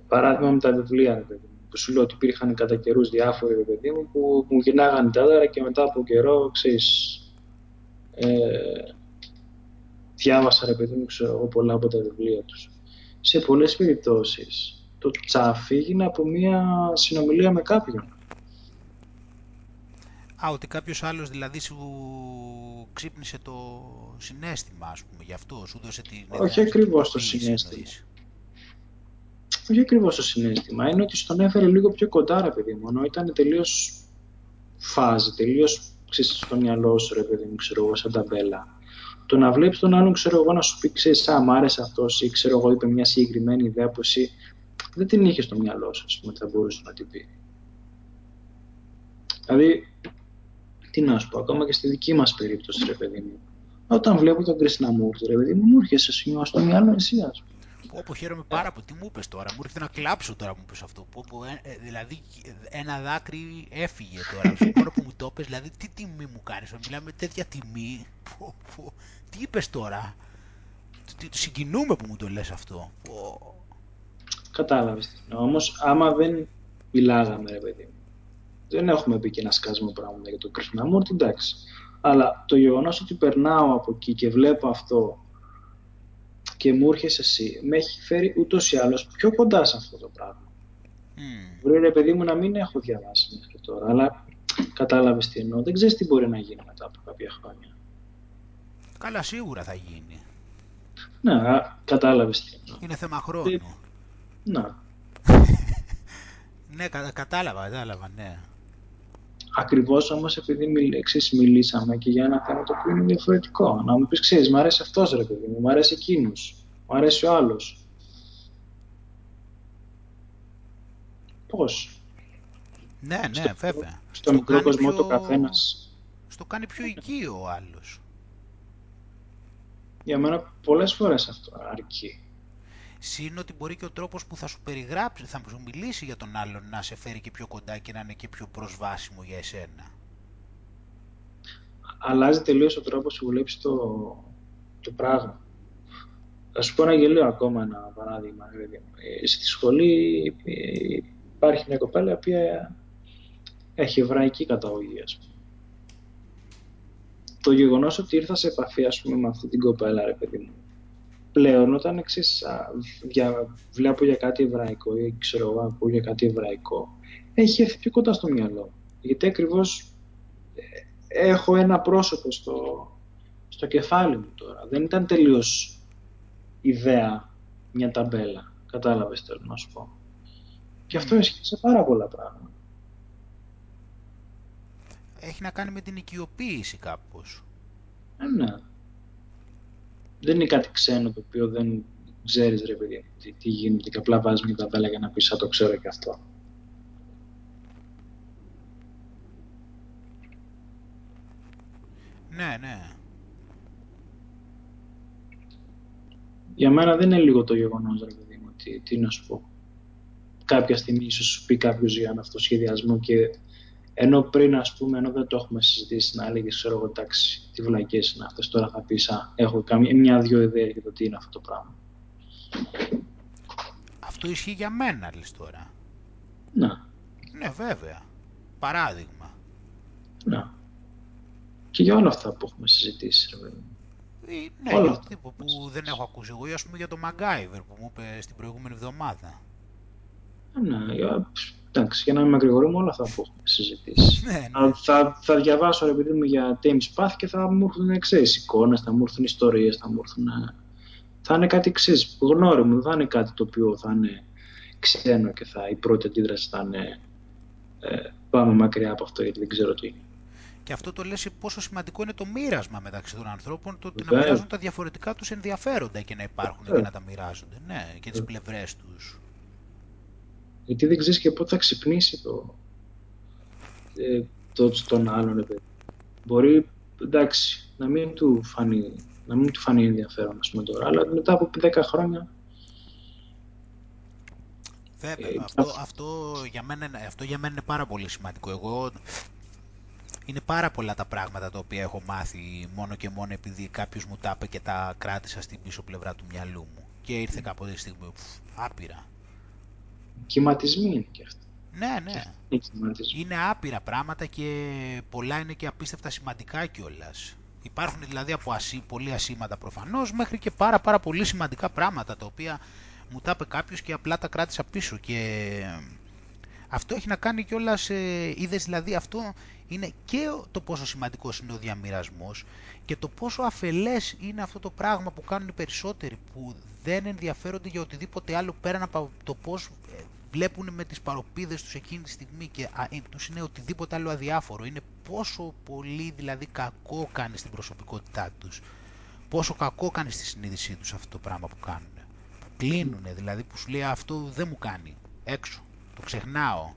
παράδειγμα με τα βιβλία, ρε παιδί μου, που σου λέω ότι υπήρχαν κατά καιρούς διάφοροι, ρε παιδί μου, που μου γυρνάγανε τα και μετά από καιρό, ξέρεις, ε, διάβασα, ρε παιδί μου, ξέρω εγώ, πολλά από τα βιβλία τους. Σε πολλές περιπτώσεις το τσάφι έγινε από μία συνομιλία με κάποιον. Α, ότι κάποιος άλλος δηλαδή σου ξύπνησε το συναίσθημα, ας πούμε, γι' αυτό σου δώσε την... Όχι ακριβώς το συναίσθημα. Όχι ακριβώς το συναίσθημα, είναι ότι στον έφερε λίγο πιο κοντά, ρε παιδί μου, ενώ ήταν τελείως φάζη, τελείως στο μυαλό σου, ρε παιδί μου, ξέρω εγώ, σαν ταμπέλα. Το να βλέπεις τον άλλον, ξέρω εγώ, να σου πει, ξέρεις, α, μ' άρεσε αυτός ή ξέρω εγώ, είπε μια συγκεκριμένη ιδέα που εσύ δεν την είχε στο μυαλό σου, ας πούμε, θα μπορούσε να την πει. Δηλαδή, τι να σου πω, ακόμα και στη δική μας περίπτωση, ρε παιδί μου. Όταν βλέπω τον Krishnamurti, ρε παιδί μου, μου έρχεσαι σημείο στο μυαλό εσύ, ας πούμε. πω πω χαίρομαι πάρα πολύ, τι μου είπες τώρα, μου έρχεται να κλάψω τώρα που μου είπες αυτό, πω, πω, ε, δηλαδή ένα δάκρυ έφυγε τώρα, στον χρόνο που μου το είπες, δηλαδή τι τιμή μου κάνεις, μιλάμε τέτοια τιμή, πω, πω, τι είπες τώρα, τι, συγκινούμε που μου το λες αυτό. Πω. Κατάλαβες, όμως άμα δεν μιλάγαμε ρε παιδί μου, δεν έχουμε πει και ένα σκάσιμο πράγμα για το Κρισμαμούρ, εντάξει. Αλλά το γεγονός ότι περνάω από εκεί και βλέπω αυτό και μου έρχεσαι εσύ, με έχει φέρει ούτως ή άλλως πιο κοντά σε αυτό το πράγμα. Mm. Μπορεί ρε παιδί μου να μην έχω διαβάσει μέχρι τώρα, αλλά κατάλαβες τι εννοώ. Δεν ξέρεις τι μπορεί να γίνει μετά από κάποια χρόνια. Καλά, σίγουρα θα γίνει. Ναι, κατάλαβες τι εννοώ. Είναι θέμα χρόνου. Ε, ναι. Ναι, κα, κατάλαβα, κατάλαβα, ναι. Ακριβώς όμως επειδή μιλ, εξής μιλήσαμε και για ένα θέμα το οποίο είναι διαφορετικό. Να μου πεις, ξέρεις, μ' αρέσει αυτός ρε παιδί μου, μ' αρέσει εκείνος, μ' αρέσει ο άλλος. Πώς. Ναι, ναι, στο, βέβαια. Στον μικρό κόσμο πιο... το καθένας. Στο κάνει πιο οικείο ο άλλος. Για μένα πολλές φορές αυτό αρκεί. Συν ότι μπορεί και ο τρόπος που θα σου περιγράψει, θα σου μιλήσει για τον άλλον να σε φέρει και πιο κοντά και να είναι και πιο προσβάσιμο για εσένα. Αλλάζει τελείως ο τρόπος που βλέπεις το, το πράγμα. Θα σου πω ένα γελίο ακόμα ένα παράδειγμα. Στη σχολή υπάρχει μια κοπέλα η οποία έχει εβραϊκή καταγωγή, ας πούμε. Το γεγονός ότι ήρθα σε επαφή, ας πούμε, με αυτή την κοπέλα, ρε παιδί μου, πλέον, όταν εξής, δια, βλέπω για κάτι εβραϊκό ή ξέρω, ακούω για κάτι εβραϊκό, έχει έρθει πιο κοντά στο μυαλό. Γιατί ακριβώς έχω ένα πρόσωπο στο, στο κεφάλι μου τώρα. Δεν ήταν τελείως ιδέα μια ταμπέλα. Κατάλαβες θέλω να σου πω. Και αυτό ισχύει σε πάρα πολλά πράγματα. Έχει να κάνει με την οικειοποίηση κάπως. Ε, ναι. Δεν είναι κάτι ξένο το οποίο δεν ξέρεις ρε παιδιά τι, τι γίνεται και απλά βάζεις μια ταμπέλα για να πεις θα το ξέρω και αυτό. Ναι, ναι. Για μένα δεν είναι λίγο το γεγονός ρε παιδί μου, τι, τι να σου πω. Κάποια στιγμή ίσως σου πει κάποιος για αυτοσχεδιασμό και ενώ πριν, ας πούμε, ενώ δεν το έχουμε συζητήσει, να έλεγε ξέρω εγώ, εντάξει, τι βλακές είναι αυτές, τώρα θα πεις, α, έχω μια-δυο ιδέα για το τι είναι αυτό το πράγμα. Αυτό ισχύει για μένα, λες τώρα. Ναι. Ναι, βέβαια. Παράδειγμα. Ναι. Και για όλα αυτά που έχουμε συζητήσει, ρε βέβαια. Ναι, όλα για τον τύπο που δεν έχω ακούσει εγώ, ή ας πούμε για το MacGyver που μου είπε στην προηγούμενη εβδομάδα. Ναι, για... Εντάξει, για να μην μακρηγορούμε όλα αυτά που έχουμε συζητήσει. Ναι, ναι. Θα, θα διαβάσω ρε παιδί μου για James Path και θα μου έρθουν ξέρεις, εικόνες, θα μου έρθουν ιστορίες, θα μου έρθουν... Θα είναι κάτι ξέρεις, γνώριμο, δεν θα είναι κάτι το οποίο θα είναι ξένο και θα, η πρώτη αντίδραση θα είναι ε, πάμε μακριά από αυτό γιατί δεν ξέρω τι είναι. Και αυτό το λες πόσο σημαντικό είναι το μοίρασμα μεταξύ των ανθρώπων, το ότι να μοιράζουν τα διαφορετικά τους ενδιαφέροντα και να υπάρχουν Βεβαίως. Και να τα μοιράζονται, ναι, και τις πλευρές τους. Γιατί δεν ξέρεις και πότε θα ξυπνήσει το, ε, το, τον άλλον. Μπορεί, εντάξει, να μην του φανεί, να μην του φανεί ενδιαφέρον, ας πούμε, τώρα, αλλά μετά από δέκα χρόνια... Βέβαια, ε, αυτό, θα... αυτό, για μένα, αυτό για μένα είναι πάρα πολύ σημαντικό. Εγώ... Είναι πάρα πολλά τα πράγματα τα οποία έχω μάθει μόνο και μόνο επειδή κάποιος μου τα είπε και τα κράτησα στην πίσω πλευρά του μυαλού μου. Και ήρθε κάποτε στιγμή άπειρα. Κυματισμοί είναι και αυτό. Ναι, ναι. Είναι, είναι άπειρα πράγματα και πολλά είναι και απίστευτα σημαντικά κιόλας. Υπάρχουν δηλαδή από ασύ, πολύ ασήμαντα προφανώς μέχρι και πάρα πάρα πολύ σημαντικά πράγματα τα οποία μου τα είπε κάποιος και απλά τα κράτησα πίσω. Και αυτό έχει να κάνει κιόλας, ε, είδες δηλαδή αυτό είναι και το πόσο σημαντικός είναι ο διαμοιρασμός και το πόσο αφελές είναι αυτό το πράγμα που κάνουν οι περισσότεροι που δεν ενδιαφέρονται για οτιδήποτε άλλο πέραν από το πώς βλέπουν με τις παροπίδες τους εκείνη τη στιγμή και τους είναι οτιδήποτε άλλο αδιάφορο. Είναι πόσο πολύ δηλαδή κακό κάνει στην προσωπικότητά τους, πόσο κακό κάνει στη συνείδησή τους αυτό το πράγμα που κάνουν. Που κλείνουν δηλαδή, που σου λέει αυτό δεν μου κάνει έξω, το ξεχνάω.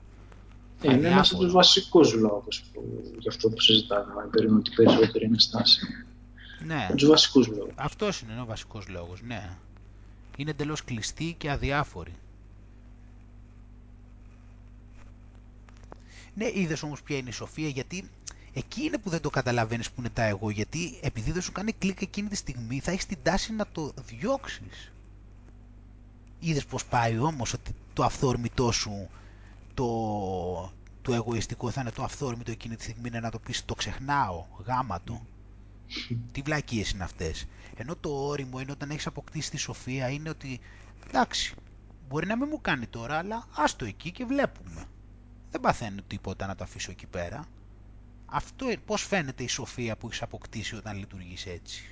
Είναι αδιάφορο. Ένας από τους βασικούς λόγους που, γι' αυτό που συζητάμε, αν περίμενε ότι περισσότερη είναι στάση. Ναι. Τους βασικούς λόγους. Αυτός είναι ο βασικός λόγος, ναι. είναι εντελώς κλειστοί και αδιάφοροι. Ναι, είδες όμως ποια είναι η σοφία, γιατί εκεί είναι που δεν το καταλαβαίνεις που είναι τα εγώ, γιατί επειδή δεν σου κάνει κλικ εκείνη τη στιγμή θα έχεις την τάση να το διώξεις. Είδες πως πάει όμως, ότι το αυθόρμητό σου, το, το εγωιστικό θα είναι το αυθόρμητο εκείνη τη στιγμή, να το πεις το ξεχνάω, γάμα του. Τι βλακίες είναι αυτές. Ενώ το όριμο είναι όταν έχεις αποκτήσει τη σοφία, είναι ότι εντάξει, μπορεί να μην μου κάνει τώρα, αλλά άστο εκεί και βλέπουμε. Δεν παθαίνω τίποτα να το αφήσω εκεί πέρα. Αυτό πώς φαίνεται η σοφία που έχεις αποκτήσει όταν λειτουργείς έτσι.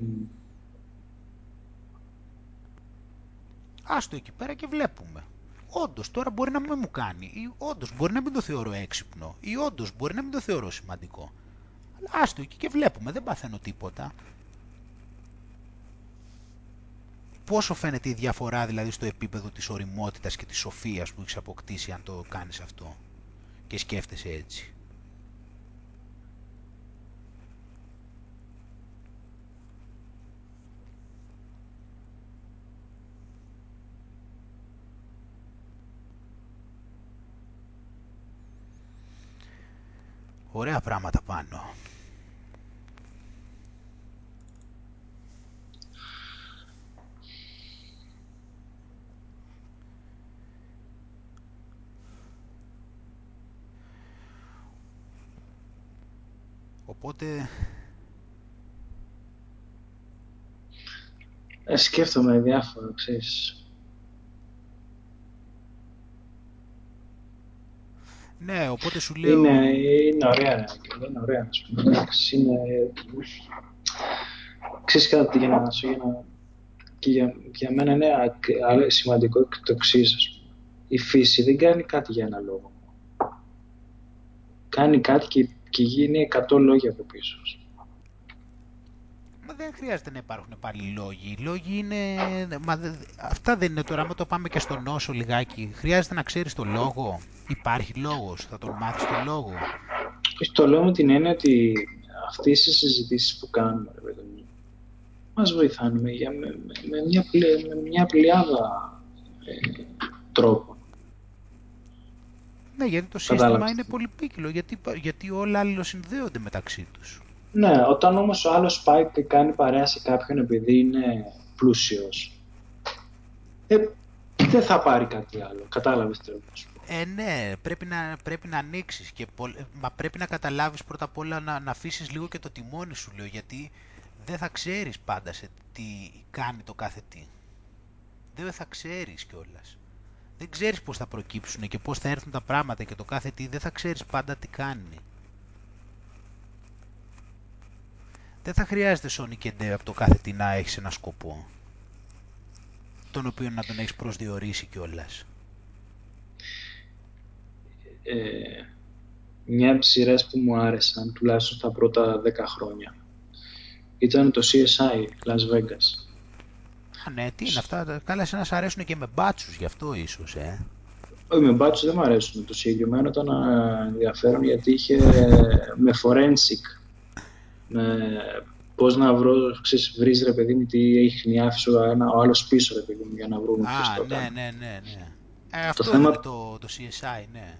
Mm. Άστο εκεί πέρα και βλέπουμε. Όντως τώρα μπορεί να μην μου κάνει, ή όντως μπορεί να μην το θεωρώ έξυπνο, ή όντως μπορεί να μην το θεωρώ σημαντικό. Αλλά άστο εκεί και βλέπουμε, δεν παθαίνω τίποτα. Πόσο φαίνεται η διαφορά δηλαδή στο επίπεδο της ωριμότητας και της σοφίας που έχεις αποκτήσει αν το κάνεις αυτό και σκέφτεσαι έτσι. Ωραία πράγματα πάνω. Οπότε... Ε, σκέφτομαι διάφορα, ξέρεις. Ναι, οπότε σου λέω... Είναι, είναι ωραία, είναι ωραία, ας πούμε. Εντάξει, είναι... Ξέρεις κάτι για να σου, για να... Και για, για μένα είναι σημαντικό το εξής, ας πούμε. Η φύση δεν κάνει κάτι για ένα λόγο. Κάνει κάτι και... και γίνει εκατό λόγια από πίσω. Μα δεν χρειάζεται να υπάρχουν πάλι λόγοι. Οι λόγοι είναι... Μα δε... Αυτά δεν είναι τώρα, άμα το πάμε και στον νόσο λιγάκι. Χρειάζεται να ξέρεις το λόγο. Υπάρχει λόγος, θα τον μάθεις το λόγο. Όχι, το λόγο με την έννοια ότι αυτές οι συζητήσεις που κάνουμε, ρε παιδί μου, μας βοηθάνε με, με, με μια, πλη, με μια πλειάδα ε, τρόπο. Ναι, γιατί το σύστημα κατάλαβα. Είναι πολυπίκυλο, γιατί, γιατί όλα αλληλοσυνδέονται μεταξύ τους. Ναι, όταν όμως ο άλλος πάει και κάνει παρέα σε κάποιον επειδή είναι πλούσιος, ε, δεν θα πάρει κάτι άλλο, κατάλαβες τι όμως. Ε, ναι, πρέπει να, πρέπει να ανοίξεις και πο, μα πρέπει να καταλάβεις πρώτα απ' όλα να, να αφήσεις λίγο και το τιμόνι σου, λέω, γιατί δεν θα ξέρεις πάντα σε τι κάνει το κάθε τι. Δεν θα ξέρεις κιόλας. Δεν ξέρεις πώς θα προκύψουν και πώς θα έρθουν τα πράγματα και το κάθε τι, δεν θα ξέρεις πάντα τι κάνει. Δεν θα χρειάζεται Sony και ντε από το κάθε τι να έχεις ένα σκοπό, τον οποίο να τον έχεις προσδιορίσει κιόλας. Ε, μια από τις σειρές που μου άρεσαν, τουλάχιστον τα πρώτα δέκα χρόνια, ήταν το σι ες άι Las Vegas. Ναι, τι είναι αυτά, καλά σαν να σ' αρέσουν και με μπάτσους, γι' αυτό ίσως, ε. Όχι, με μπάτσους δεν μου αρέσουν, το συγκεκριμένο ήταν ενδιαφέρον γιατί είχε με forensic, με πώς να βρω, ξέρεις, βρεις ρε παιδί μου τι έχει χνιάφει ο άλλος πίσω ρε παιδί μου για να βρούμε ποιος το έκανε. Α, ναι, ναι, ναι, ναι. Ε, αυτό το θέμα... είναι το, το σι ες άι, ναι.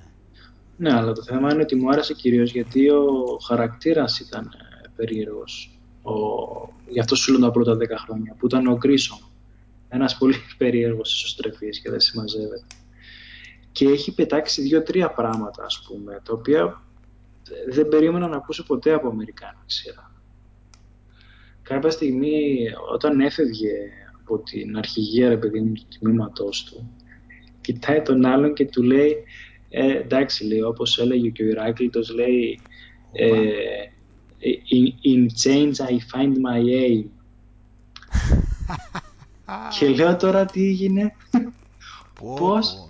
Ναι, αλλά το θέμα είναι ότι μου άρεσε κυρίως γιατί ο χαρακτήρας ήταν περίεργος. Ο... Γι' αυτό σου λέω τα πρώτα δέκα χρόνια, που ήταν ο Γκρίσον. Ένας πολύ περίεργος ισοστρεφής και δεν συμμαζεύεται. Και έχει πετάξει δύο-τρία πράγματα, ας πούμε, τα οποία δεν περίμενα να ακούσω ποτέ από Αμερικάνικη σειρά. Κάποια στιγμή, όταν έφευγε από την αρχηγία, ρε παιδί μου, του τμήματός του, κοιτάει τον άλλον και του λέει, ε, εντάξει, λέει, όπως έλεγε και ο Ηράκλειτος, λέει, ε, In, in change I find my aim. Και λέω τώρα τι έγινε. Πώς.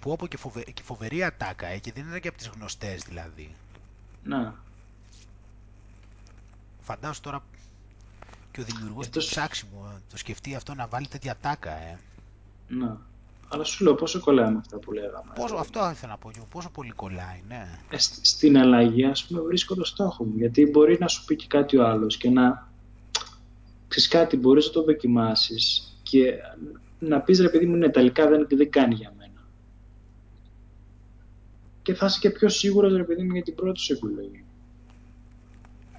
Πω πω, και, φοβε, και φοβερή ατάκα, ε, και δεν είναι και από τις γνωστές δηλαδή. Να. Φαντάσου τώρα και ο δημιουργός του ψάξιμο το σκεφτεί αυτό να βάλει τέτοια ατάκα, ε. Να. Αλλά σου λέω πόσο κολλάνε αυτά που λέγαμε. Πόσο, αυτό ήθελα να πω και πόσο πολύ κολλάει, ναι. Ε, στην αλλαγή, ας πούμε, βρίσκω το στόχο μου. Γιατί μπορεί να σου πει και κάτι ο άλλος και να... Ξέρεις κάτι, μπορείς να το δοκιμάσεις και και να πεις ρε παιδί μου ναι, τα υλικά δεν, δεν κάνει για μένα. Και θα είσαι και πιο σίγουρος ρε παιδί μου για την πρώτη σου επιλογή.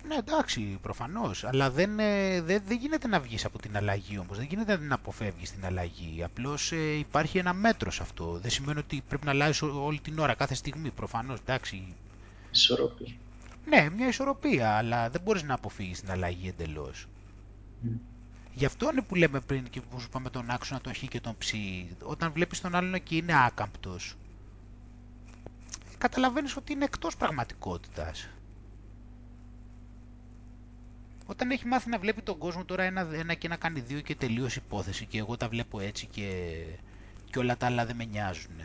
Ναι, εντάξει, προφανώς. Αλλά δεν, δεν, δεν γίνεται να βγεις από την αλλαγή όμως. Δεν γίνεται να αποφεύγεις την αλλαγή. Απλώς ε, υπάρχει ένα μέτρο σε αυτό. Δεν σημαίνει ότι πρέπει να αλλάζεις όλη την ώρα, κάθε στιγμή. Προφανώς, εντάξει. Ισορροπία. Ναι, μια ισορροπία. Αλλά δεν μπορείς να αποφύγεις την αλλαγή εντελώς. Mm. Γι' αυτό είναι που λέμε πριν και που σου είπαμε τον άξονα, τον χ και τον ψ. Όταν βλέπεις τον άλλον και είναι άκαμπτος, καταλαβαίνεις ότι είναι εκτός πραγματικότητας. Όταν έχει μάθει να βλέπει τον κόσμο τώρα ένα, ένα και να κάνει δύο και τελείως υπόθεση και εγώ τα βλέπω έτσι και, και όλα τα άλλα δεν με νοιάζουν.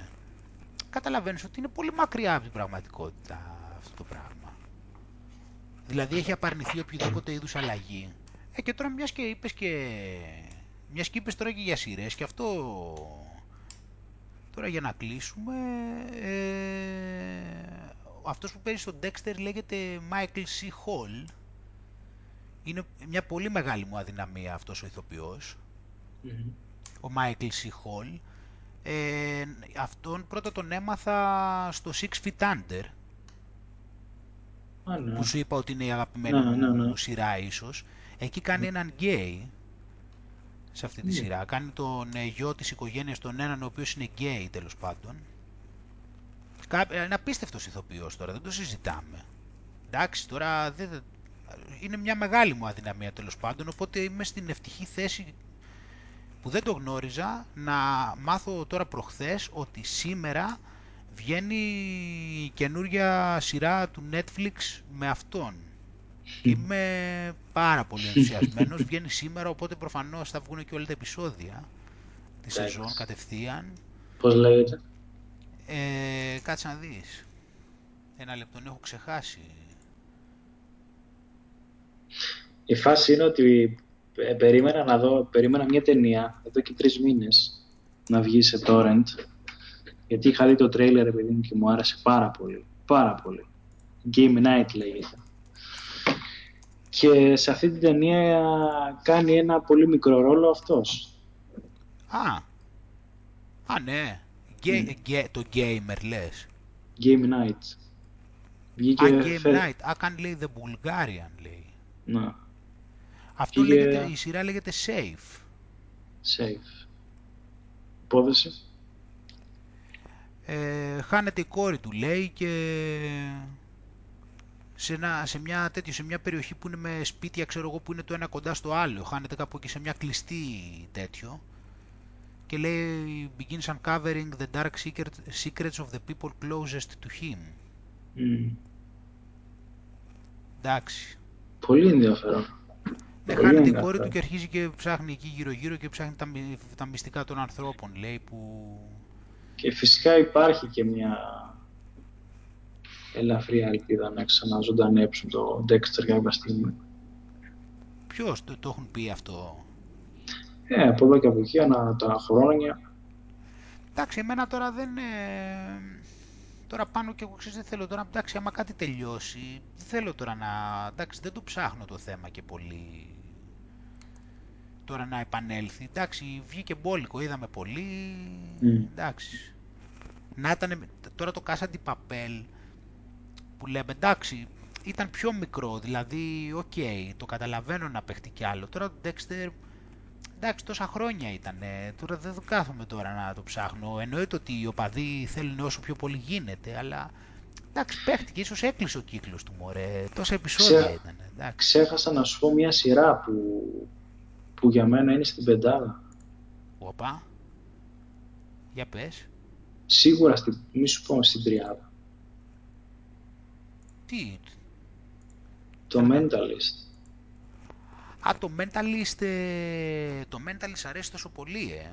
Καταλαβαίνεις ότι είναι πολύ μακριά από την πραγματικότητα αυτό το πράγμα. Δηλαδή έχει απαρνηθεί οποιοδήποτε είδους αλλαγή. Ε, και τώρα μιας και είπες και... Μιας και είπες τώρα και για σειρές και αυτό... Τώρα για να κλείσουμε... Ε, αυτός που παίζει στον Dexter λέγεται Michael C. Hall. Είναι μια πολύ μεγάλη μου αδυναμία αυτός ο ηθοποιός, mm-hmm. ο Michael C. Hall. Ε, αυτόν πρώτα τον έμαθα στο Six Feet Under, oh, no. που σου είπα ότι είναι η αγαπημένη no, no, no. μου σειρά ίσως. Εκεί κάνει mm-hmm. έναν γκέι σε αυτή τη mm-hmm. σειρά. Κάνει τον γιο της οικογένειας τον έναν ο οποίος είναι γκέι τέλος πάντων. Είναι απίστευτος ηθοποιός τώρα, δεν το συζητάμε. Εντάξει, τώρα δεν... Είναι μια μεγάλη μου αδυναμία τέλος πάντων, οπότε είμαι στην ευτυχή θέση που δεν το γνώριζα να μάθω τώρα προχθές ότι σήμερα βγαίνει η καινούρια σειρά του Netflix με αυτόν. Είμαι πάρα πολύ ενθουσιασμένος, βγαίνει σήμερα, οπότε προφανώς θα βγουν και όλα τα επεισόδια τη σεζόν κατευθείαν. Πώς λέγεται? Ε, κάτσε να δεις. Ένα λεπτό, έχω ξεχάσει. Η φάση είναι ότι περίμενα να δω, περίμενα μια ταινία εδώ και τρεις μήνες να βγει σε torrent, γιατί είχα δει το τρέιλερ επειδή μου και μου άρεσε πάρα πολύ, πάρα πολύ. Game Night λέγεται. Και σε αυτή την ταινία κάνει ένα πολύ μικρό ρόλο αυτός. Α, α ναι, Ga- mm. Ga- το gamer λες. Game Night. Βγήκε α, Game φε... Night, α, κάνει λέει The Bulgarian λέει. Να. Αυτό και... λέγεται, η σειρά λέγεται Safe. Safe. Υπόθεση. Ε, χάνεται η κόρη του, λέει, και σε, ένα, σε, μια, τέτοιο, σε μια περιοχή που είναι με σπίτια, ξέρω εγώ, που είναι το ένα κοντά στο άλλο. Χάνεται κάπου εκεί σε μια κλειστή τέτοιο. Και λέει, begins uncovering the dark secret, secrets of the people closest to him. Mm. Εντάξει. Πολύ ενδιαφέρον. Ναι, χάνεται η κόρη του και αρχίζει και ψάχνει εκεί γύρω-γύρω και ψάχνει τα, τα μυστικά των ανθρώπων, λέει, που... Και φυσικά υπάρχει και μια ελαφριά ελπίδα να ξαναζωντανέψουν το Dexter κάποια στιγμή. Ποιος το, το έχουν πει αυτό? Ε, από εδώ και από εκεί, ανά τα χρόνια. Εντάξει, εμένα τώρα δεν... Ε... Τώρα πάνω και εγώ ξέρεις δεν θέλω τώρα, εντάξει, άμα κάτι τελειώσει, δεν θέλω τώρα να, εντάξει, δεν το ψάχνω το θέμα και πολύ τώρα να επανέλθει, εντάξει, βγήκε μπόλικο, είδαμε πολύ, mm. εντάξει. Να ήταν, τώρα το Casa de Papel που λέμε, εντάξει, ήταν πιο μικρό, δηλαδή, οκ, okay, το καταλαβαίνω να παίχτει κι άλλο, τώρα το Dexter, εντάξει, τόσα χρόνια ήταν. Τώρα δεν το κάθομαι τώρα να το ψάχνω. Εννοείται ότι οι οπαδοί θέλουν όσο πιο πολύ γίνεται, αλλά εντάξει, παίχτηκε. Ίσως έκλεισε ο κύκλος του, μωρέ. Τόσα επεισόδια Ξέ... ήταν. Εντάξει. Ξέχασα να σου πω μια σειρά που, που για μένα είναι στην πεντάδα. Οπα. Για πες. Σίγουρα, στη... μη σου πω στην τριάδα. Τι? Το Mentalist. Α, το Mentalist, το Mentalist αρέσει τόσο πολύ, ε.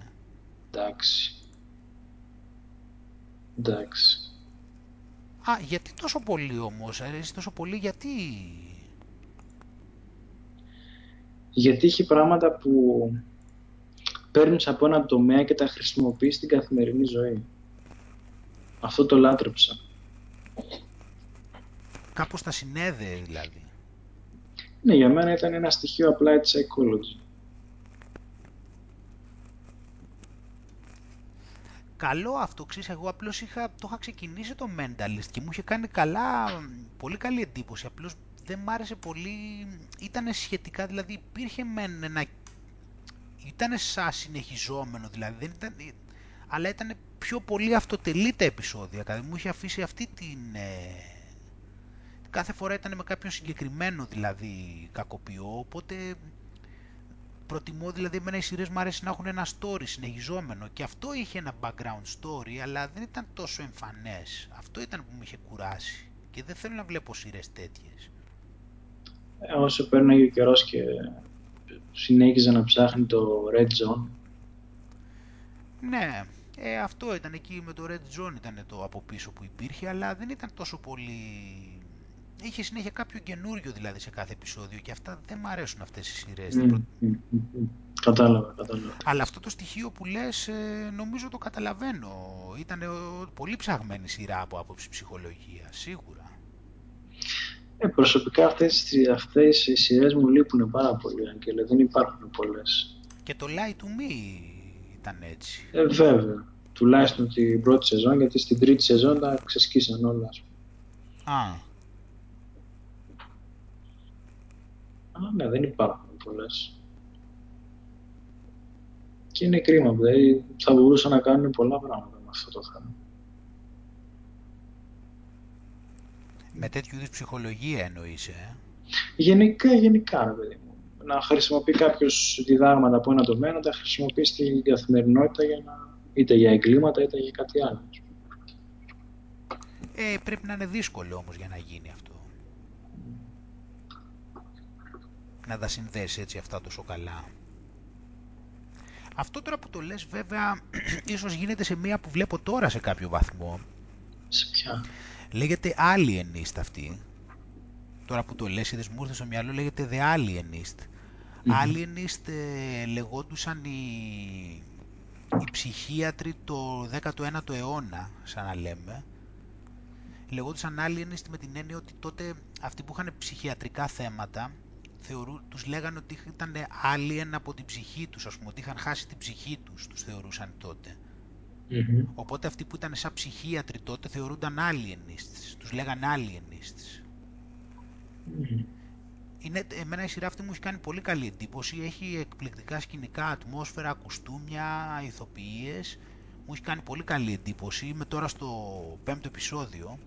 Εντάξει. Εντάξει. Α, γιατί τόσο πολύ όμως, αρέσει τόσο πολύ, γιατί? Γιατί έχει πράγματα που παίρνεις από έναν τομέα και τα χρησιμοποιείς στην καθημερινή ζωή. Αυτό το λάτρεψα. Κάπως τα συνέδε, δηλαδή. Ναι, για μένα ήταν ένα στοιχείο applied psychology. καλό αυτό, ξέρεις, εγώ απλώς είχα, το είχα ξεκινήσει το Mentalist και μου είχε κάνει καλά, πολύ καλή εντύπωση, απλώς δεν μ' άρεσε πολύ, ήταν σχετικά, δηλαδή υπήρχε μεν ένα, ήταν σαν συνεχιζόμενο, δηλαδή δεν ήταν, αλλά ήταν πιο πολύ αυτοτελή τα επεισόδια, δηλαδή μου είχε αφήσει αυτή την, ε, κάθε φορά ήταν με κάποιον συγκεκριμένο δηλαδή κακοποιό, οπότε προτιμώ, δηλαδή εμένα οι σειρές μου αρέσει να έχουν ένα story συνεχιζόμενο και αυτό είχε ένα background story, αλλά δεν ήταν τόσο εμφανές. Αυτό ήταν που με είχε κουράσει και δεν θέλω να βλέπω σειρές τέτοιες. Ε, όσο πέρναγε ο καιρός και συνέχιζα να ψάχνει το Red Zone. Ναι, ε, αυτό ήταν εκεί με το Red Zone, ήταν το από πίσω που υπήρχε, αλλά δεν ήταν τόσο πολύ... Είχε συνέχεια κάποιο καινούριο δηλαδή σε κάθε επεισόδιο και αυτά δεν μου αρέσουν αυτές οι σειρές. Mm, mm, mm. Κατάλαβα, κατάλαβα. Αλλά αυτό το στοιχείο που λες νομίζω το καταλαβαίνω. Ήταν πολύ ψαγμένη σειρά από άποψη ψυχολογία, σίγουρα. Ε, προσωπικά αυτές, αυτές οι σειρές μου λείπουν πάρα πολύ, Αγγέλε, δεν υπάρχουν πολλές. Και το Lie to Me ήταν έτσι. Ε, βέβαια. Τουλάχιστον την πρώτη σεζόν, γιατί στην τρίτη σεζόν τα ξεσκίσαν όλα. Α. Α, ναι, δεν υπάρχουν πολλές. Και είναι κρίμα, δηλαδή θα μπορούσαν να κάνουν πολλά πράγματα με αυτό το θέμα. Με τέτοιου είδους ψυχολογία εννοείς, ε? Γενικά, γενικά, ρε παιδί μου. Να χρησιμοποιεί κάποιος διδάγματα από ένα τομέα, να τα χρησιμοποιεί στην καθημερινότητα για να... είτε για εγκλήματα, είτε για κάτι άλλο. Ε, πρέπει να είναι δύσκολο όμως για να γίνει αυτό. Να τα συνδέσει έτσι αυτά τόσο καλά. Αυτό τώρα που το λες βέβαια ίσως γίνεται σε μία που βλέπω τώρα σε κάποιο βαθμό. Σε ποια? Λέγεται Alienist αυτή. Τώρα που το λες, είδες μου ήρθε στο μυαλό, λέγεται The Alienist. Mm-hmm. Alienist ε, λεγόντουσαν οι, οι ψυχίατροι το δέκατο ένατο αιώνα, σαν να λέμε. Λεγόντουσαν Alienist με την έννοια ότι τότε αυτοί που είχαν ψυχιατρικά θέματα θεωρού, τους λέγανε ότι ήταν alien από την ψυχή τους, ας πούμε, ότι είχαν χάσει την ψυχή τους, τους θεωρούσαν τότε. Mm-hmm. Οπότε αυτοί που ήταν σαν ψυχίατροι τότε θεωρούνταν alienists, τους λέγανε alienists. Mm-hmm. Είναι, εμένα η σειρά αυτή μου έχει κάνει πολύ καλή εντύπωση, έχει εκπληκτικά σκηνικά, ατμόσφαιρα, κουστούμια, ηθοποιίες, μου έχει κάνει πολύ καλή εντύπωση, είμαι τώρα στο πέμπτο επεισόδιο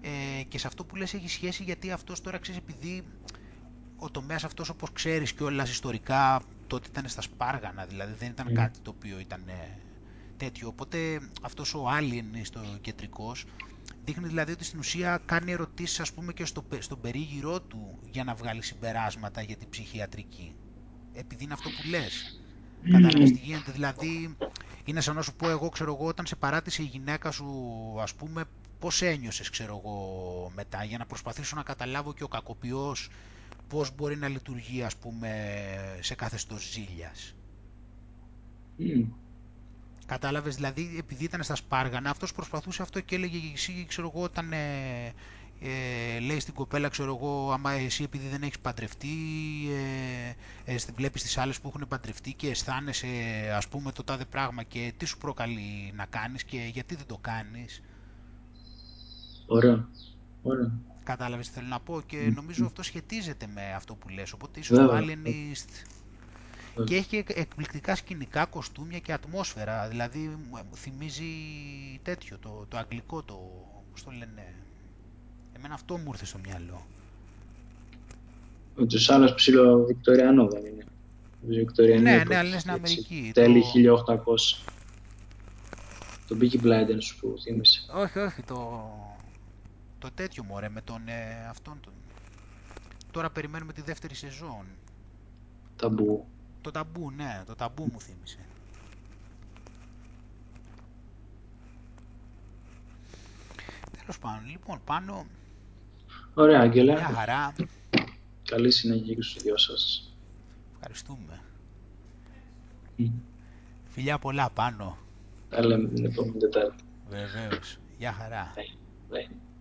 ε, και σε αυτό που λες έχει σχέση γιατί αυτός τώρα ξέρεις επειδή ο τομέας αυτός, όπως ξέρεις κιόλας ιστορικά, τότε ήταν στα σπάργανα, δηλαδή δεν ήταν mm. κάτι το οποίο ήταν τέτοιο. Οπότε αυτός ο Alien στο κεντρικός δείχνει δηλαδή ότι στην ουσία κάνει ερωτήσεις ας πούμε και στο, στον περίγυρό του για να βγάλει συμπεράσματα για την ψυχιατρική. Επειδή είναι αυτό που λες. Mm. Καταλαβαίνεις τι γίνεται. Δηλαδή είναι σαν να σου πω εγώ, ξέρω εγώ, όταν σε παράτησε η γυναίκα σου ας πούμε, πώς ένιωσες ξέρω εγώ μετά, για να προσπαθήσω να καταλάβω και ο κακοποιός πώς μπορεί να λειτουργεί, ας πούμε, σε κάθεστος ζήλιας. Mm. Κατάλαβες, δηλαδή, επειδή ήταν στα σπάργανα, αυτός προσπαθούσε αυτό και έλεγε, εσύ, ξέρω εγώ, όταν ε, ε, λέει στην κοπέλα, ξέρω εγώ, άμα εσύ επειδή δεν έχεις παντρευτεί, ε, ε, βλέπεις τις άλλες που έχουν παντρευτεί και αισθάνεσαι, ας πούμε, το τάδε πράγμα και τι σου προκαλεί να κάνεις και γιατί δεν το κάνεις. Ωραία, ωραία. Κατάλαβες τι θέλω να πω και νομίζω αυτό σχετίζεται με αυτό που λες, οπότε ίσως το Alienist και έχει και εκπληκτικά σκηνικά, κοστούμια και ατμόσφαιρα, δηλαδή θυμίζει τέτοιο, το, το αγγλικό, το, πώς το λένε, εμένα αυτό μου ήρθε στο μυαλό. Τους άλλους ψηλό Βικτοριανό δεν είναι, Βικτοριανή, ναι, ναι, αλλά στην Αμερική, τέλη χίλια οκτακόσια, το Peaky Blinders που θύμισε. Όχι, όχι, το... Το τέτοιο μωρέ με τον ε, αυτόν τον... Τώρα περιμένουμε τη δεύτερη σεζόν. Ταμπού. Το ταμπού, ναι, το ταμπού μου θύμισε. Τέλος πάντων, λοιπόν, πάνω... Ωραία, Άγγελε. Μια χαρά. Καλή συνέχεια και στους δυο σας. Ευχαριστούμε. Mm. Φιλιά πολλά, Πάνο. Τα λέμε την επόμενη Τετάρτη. Βεβαίως. Γεια χαρά. Bye. Bye.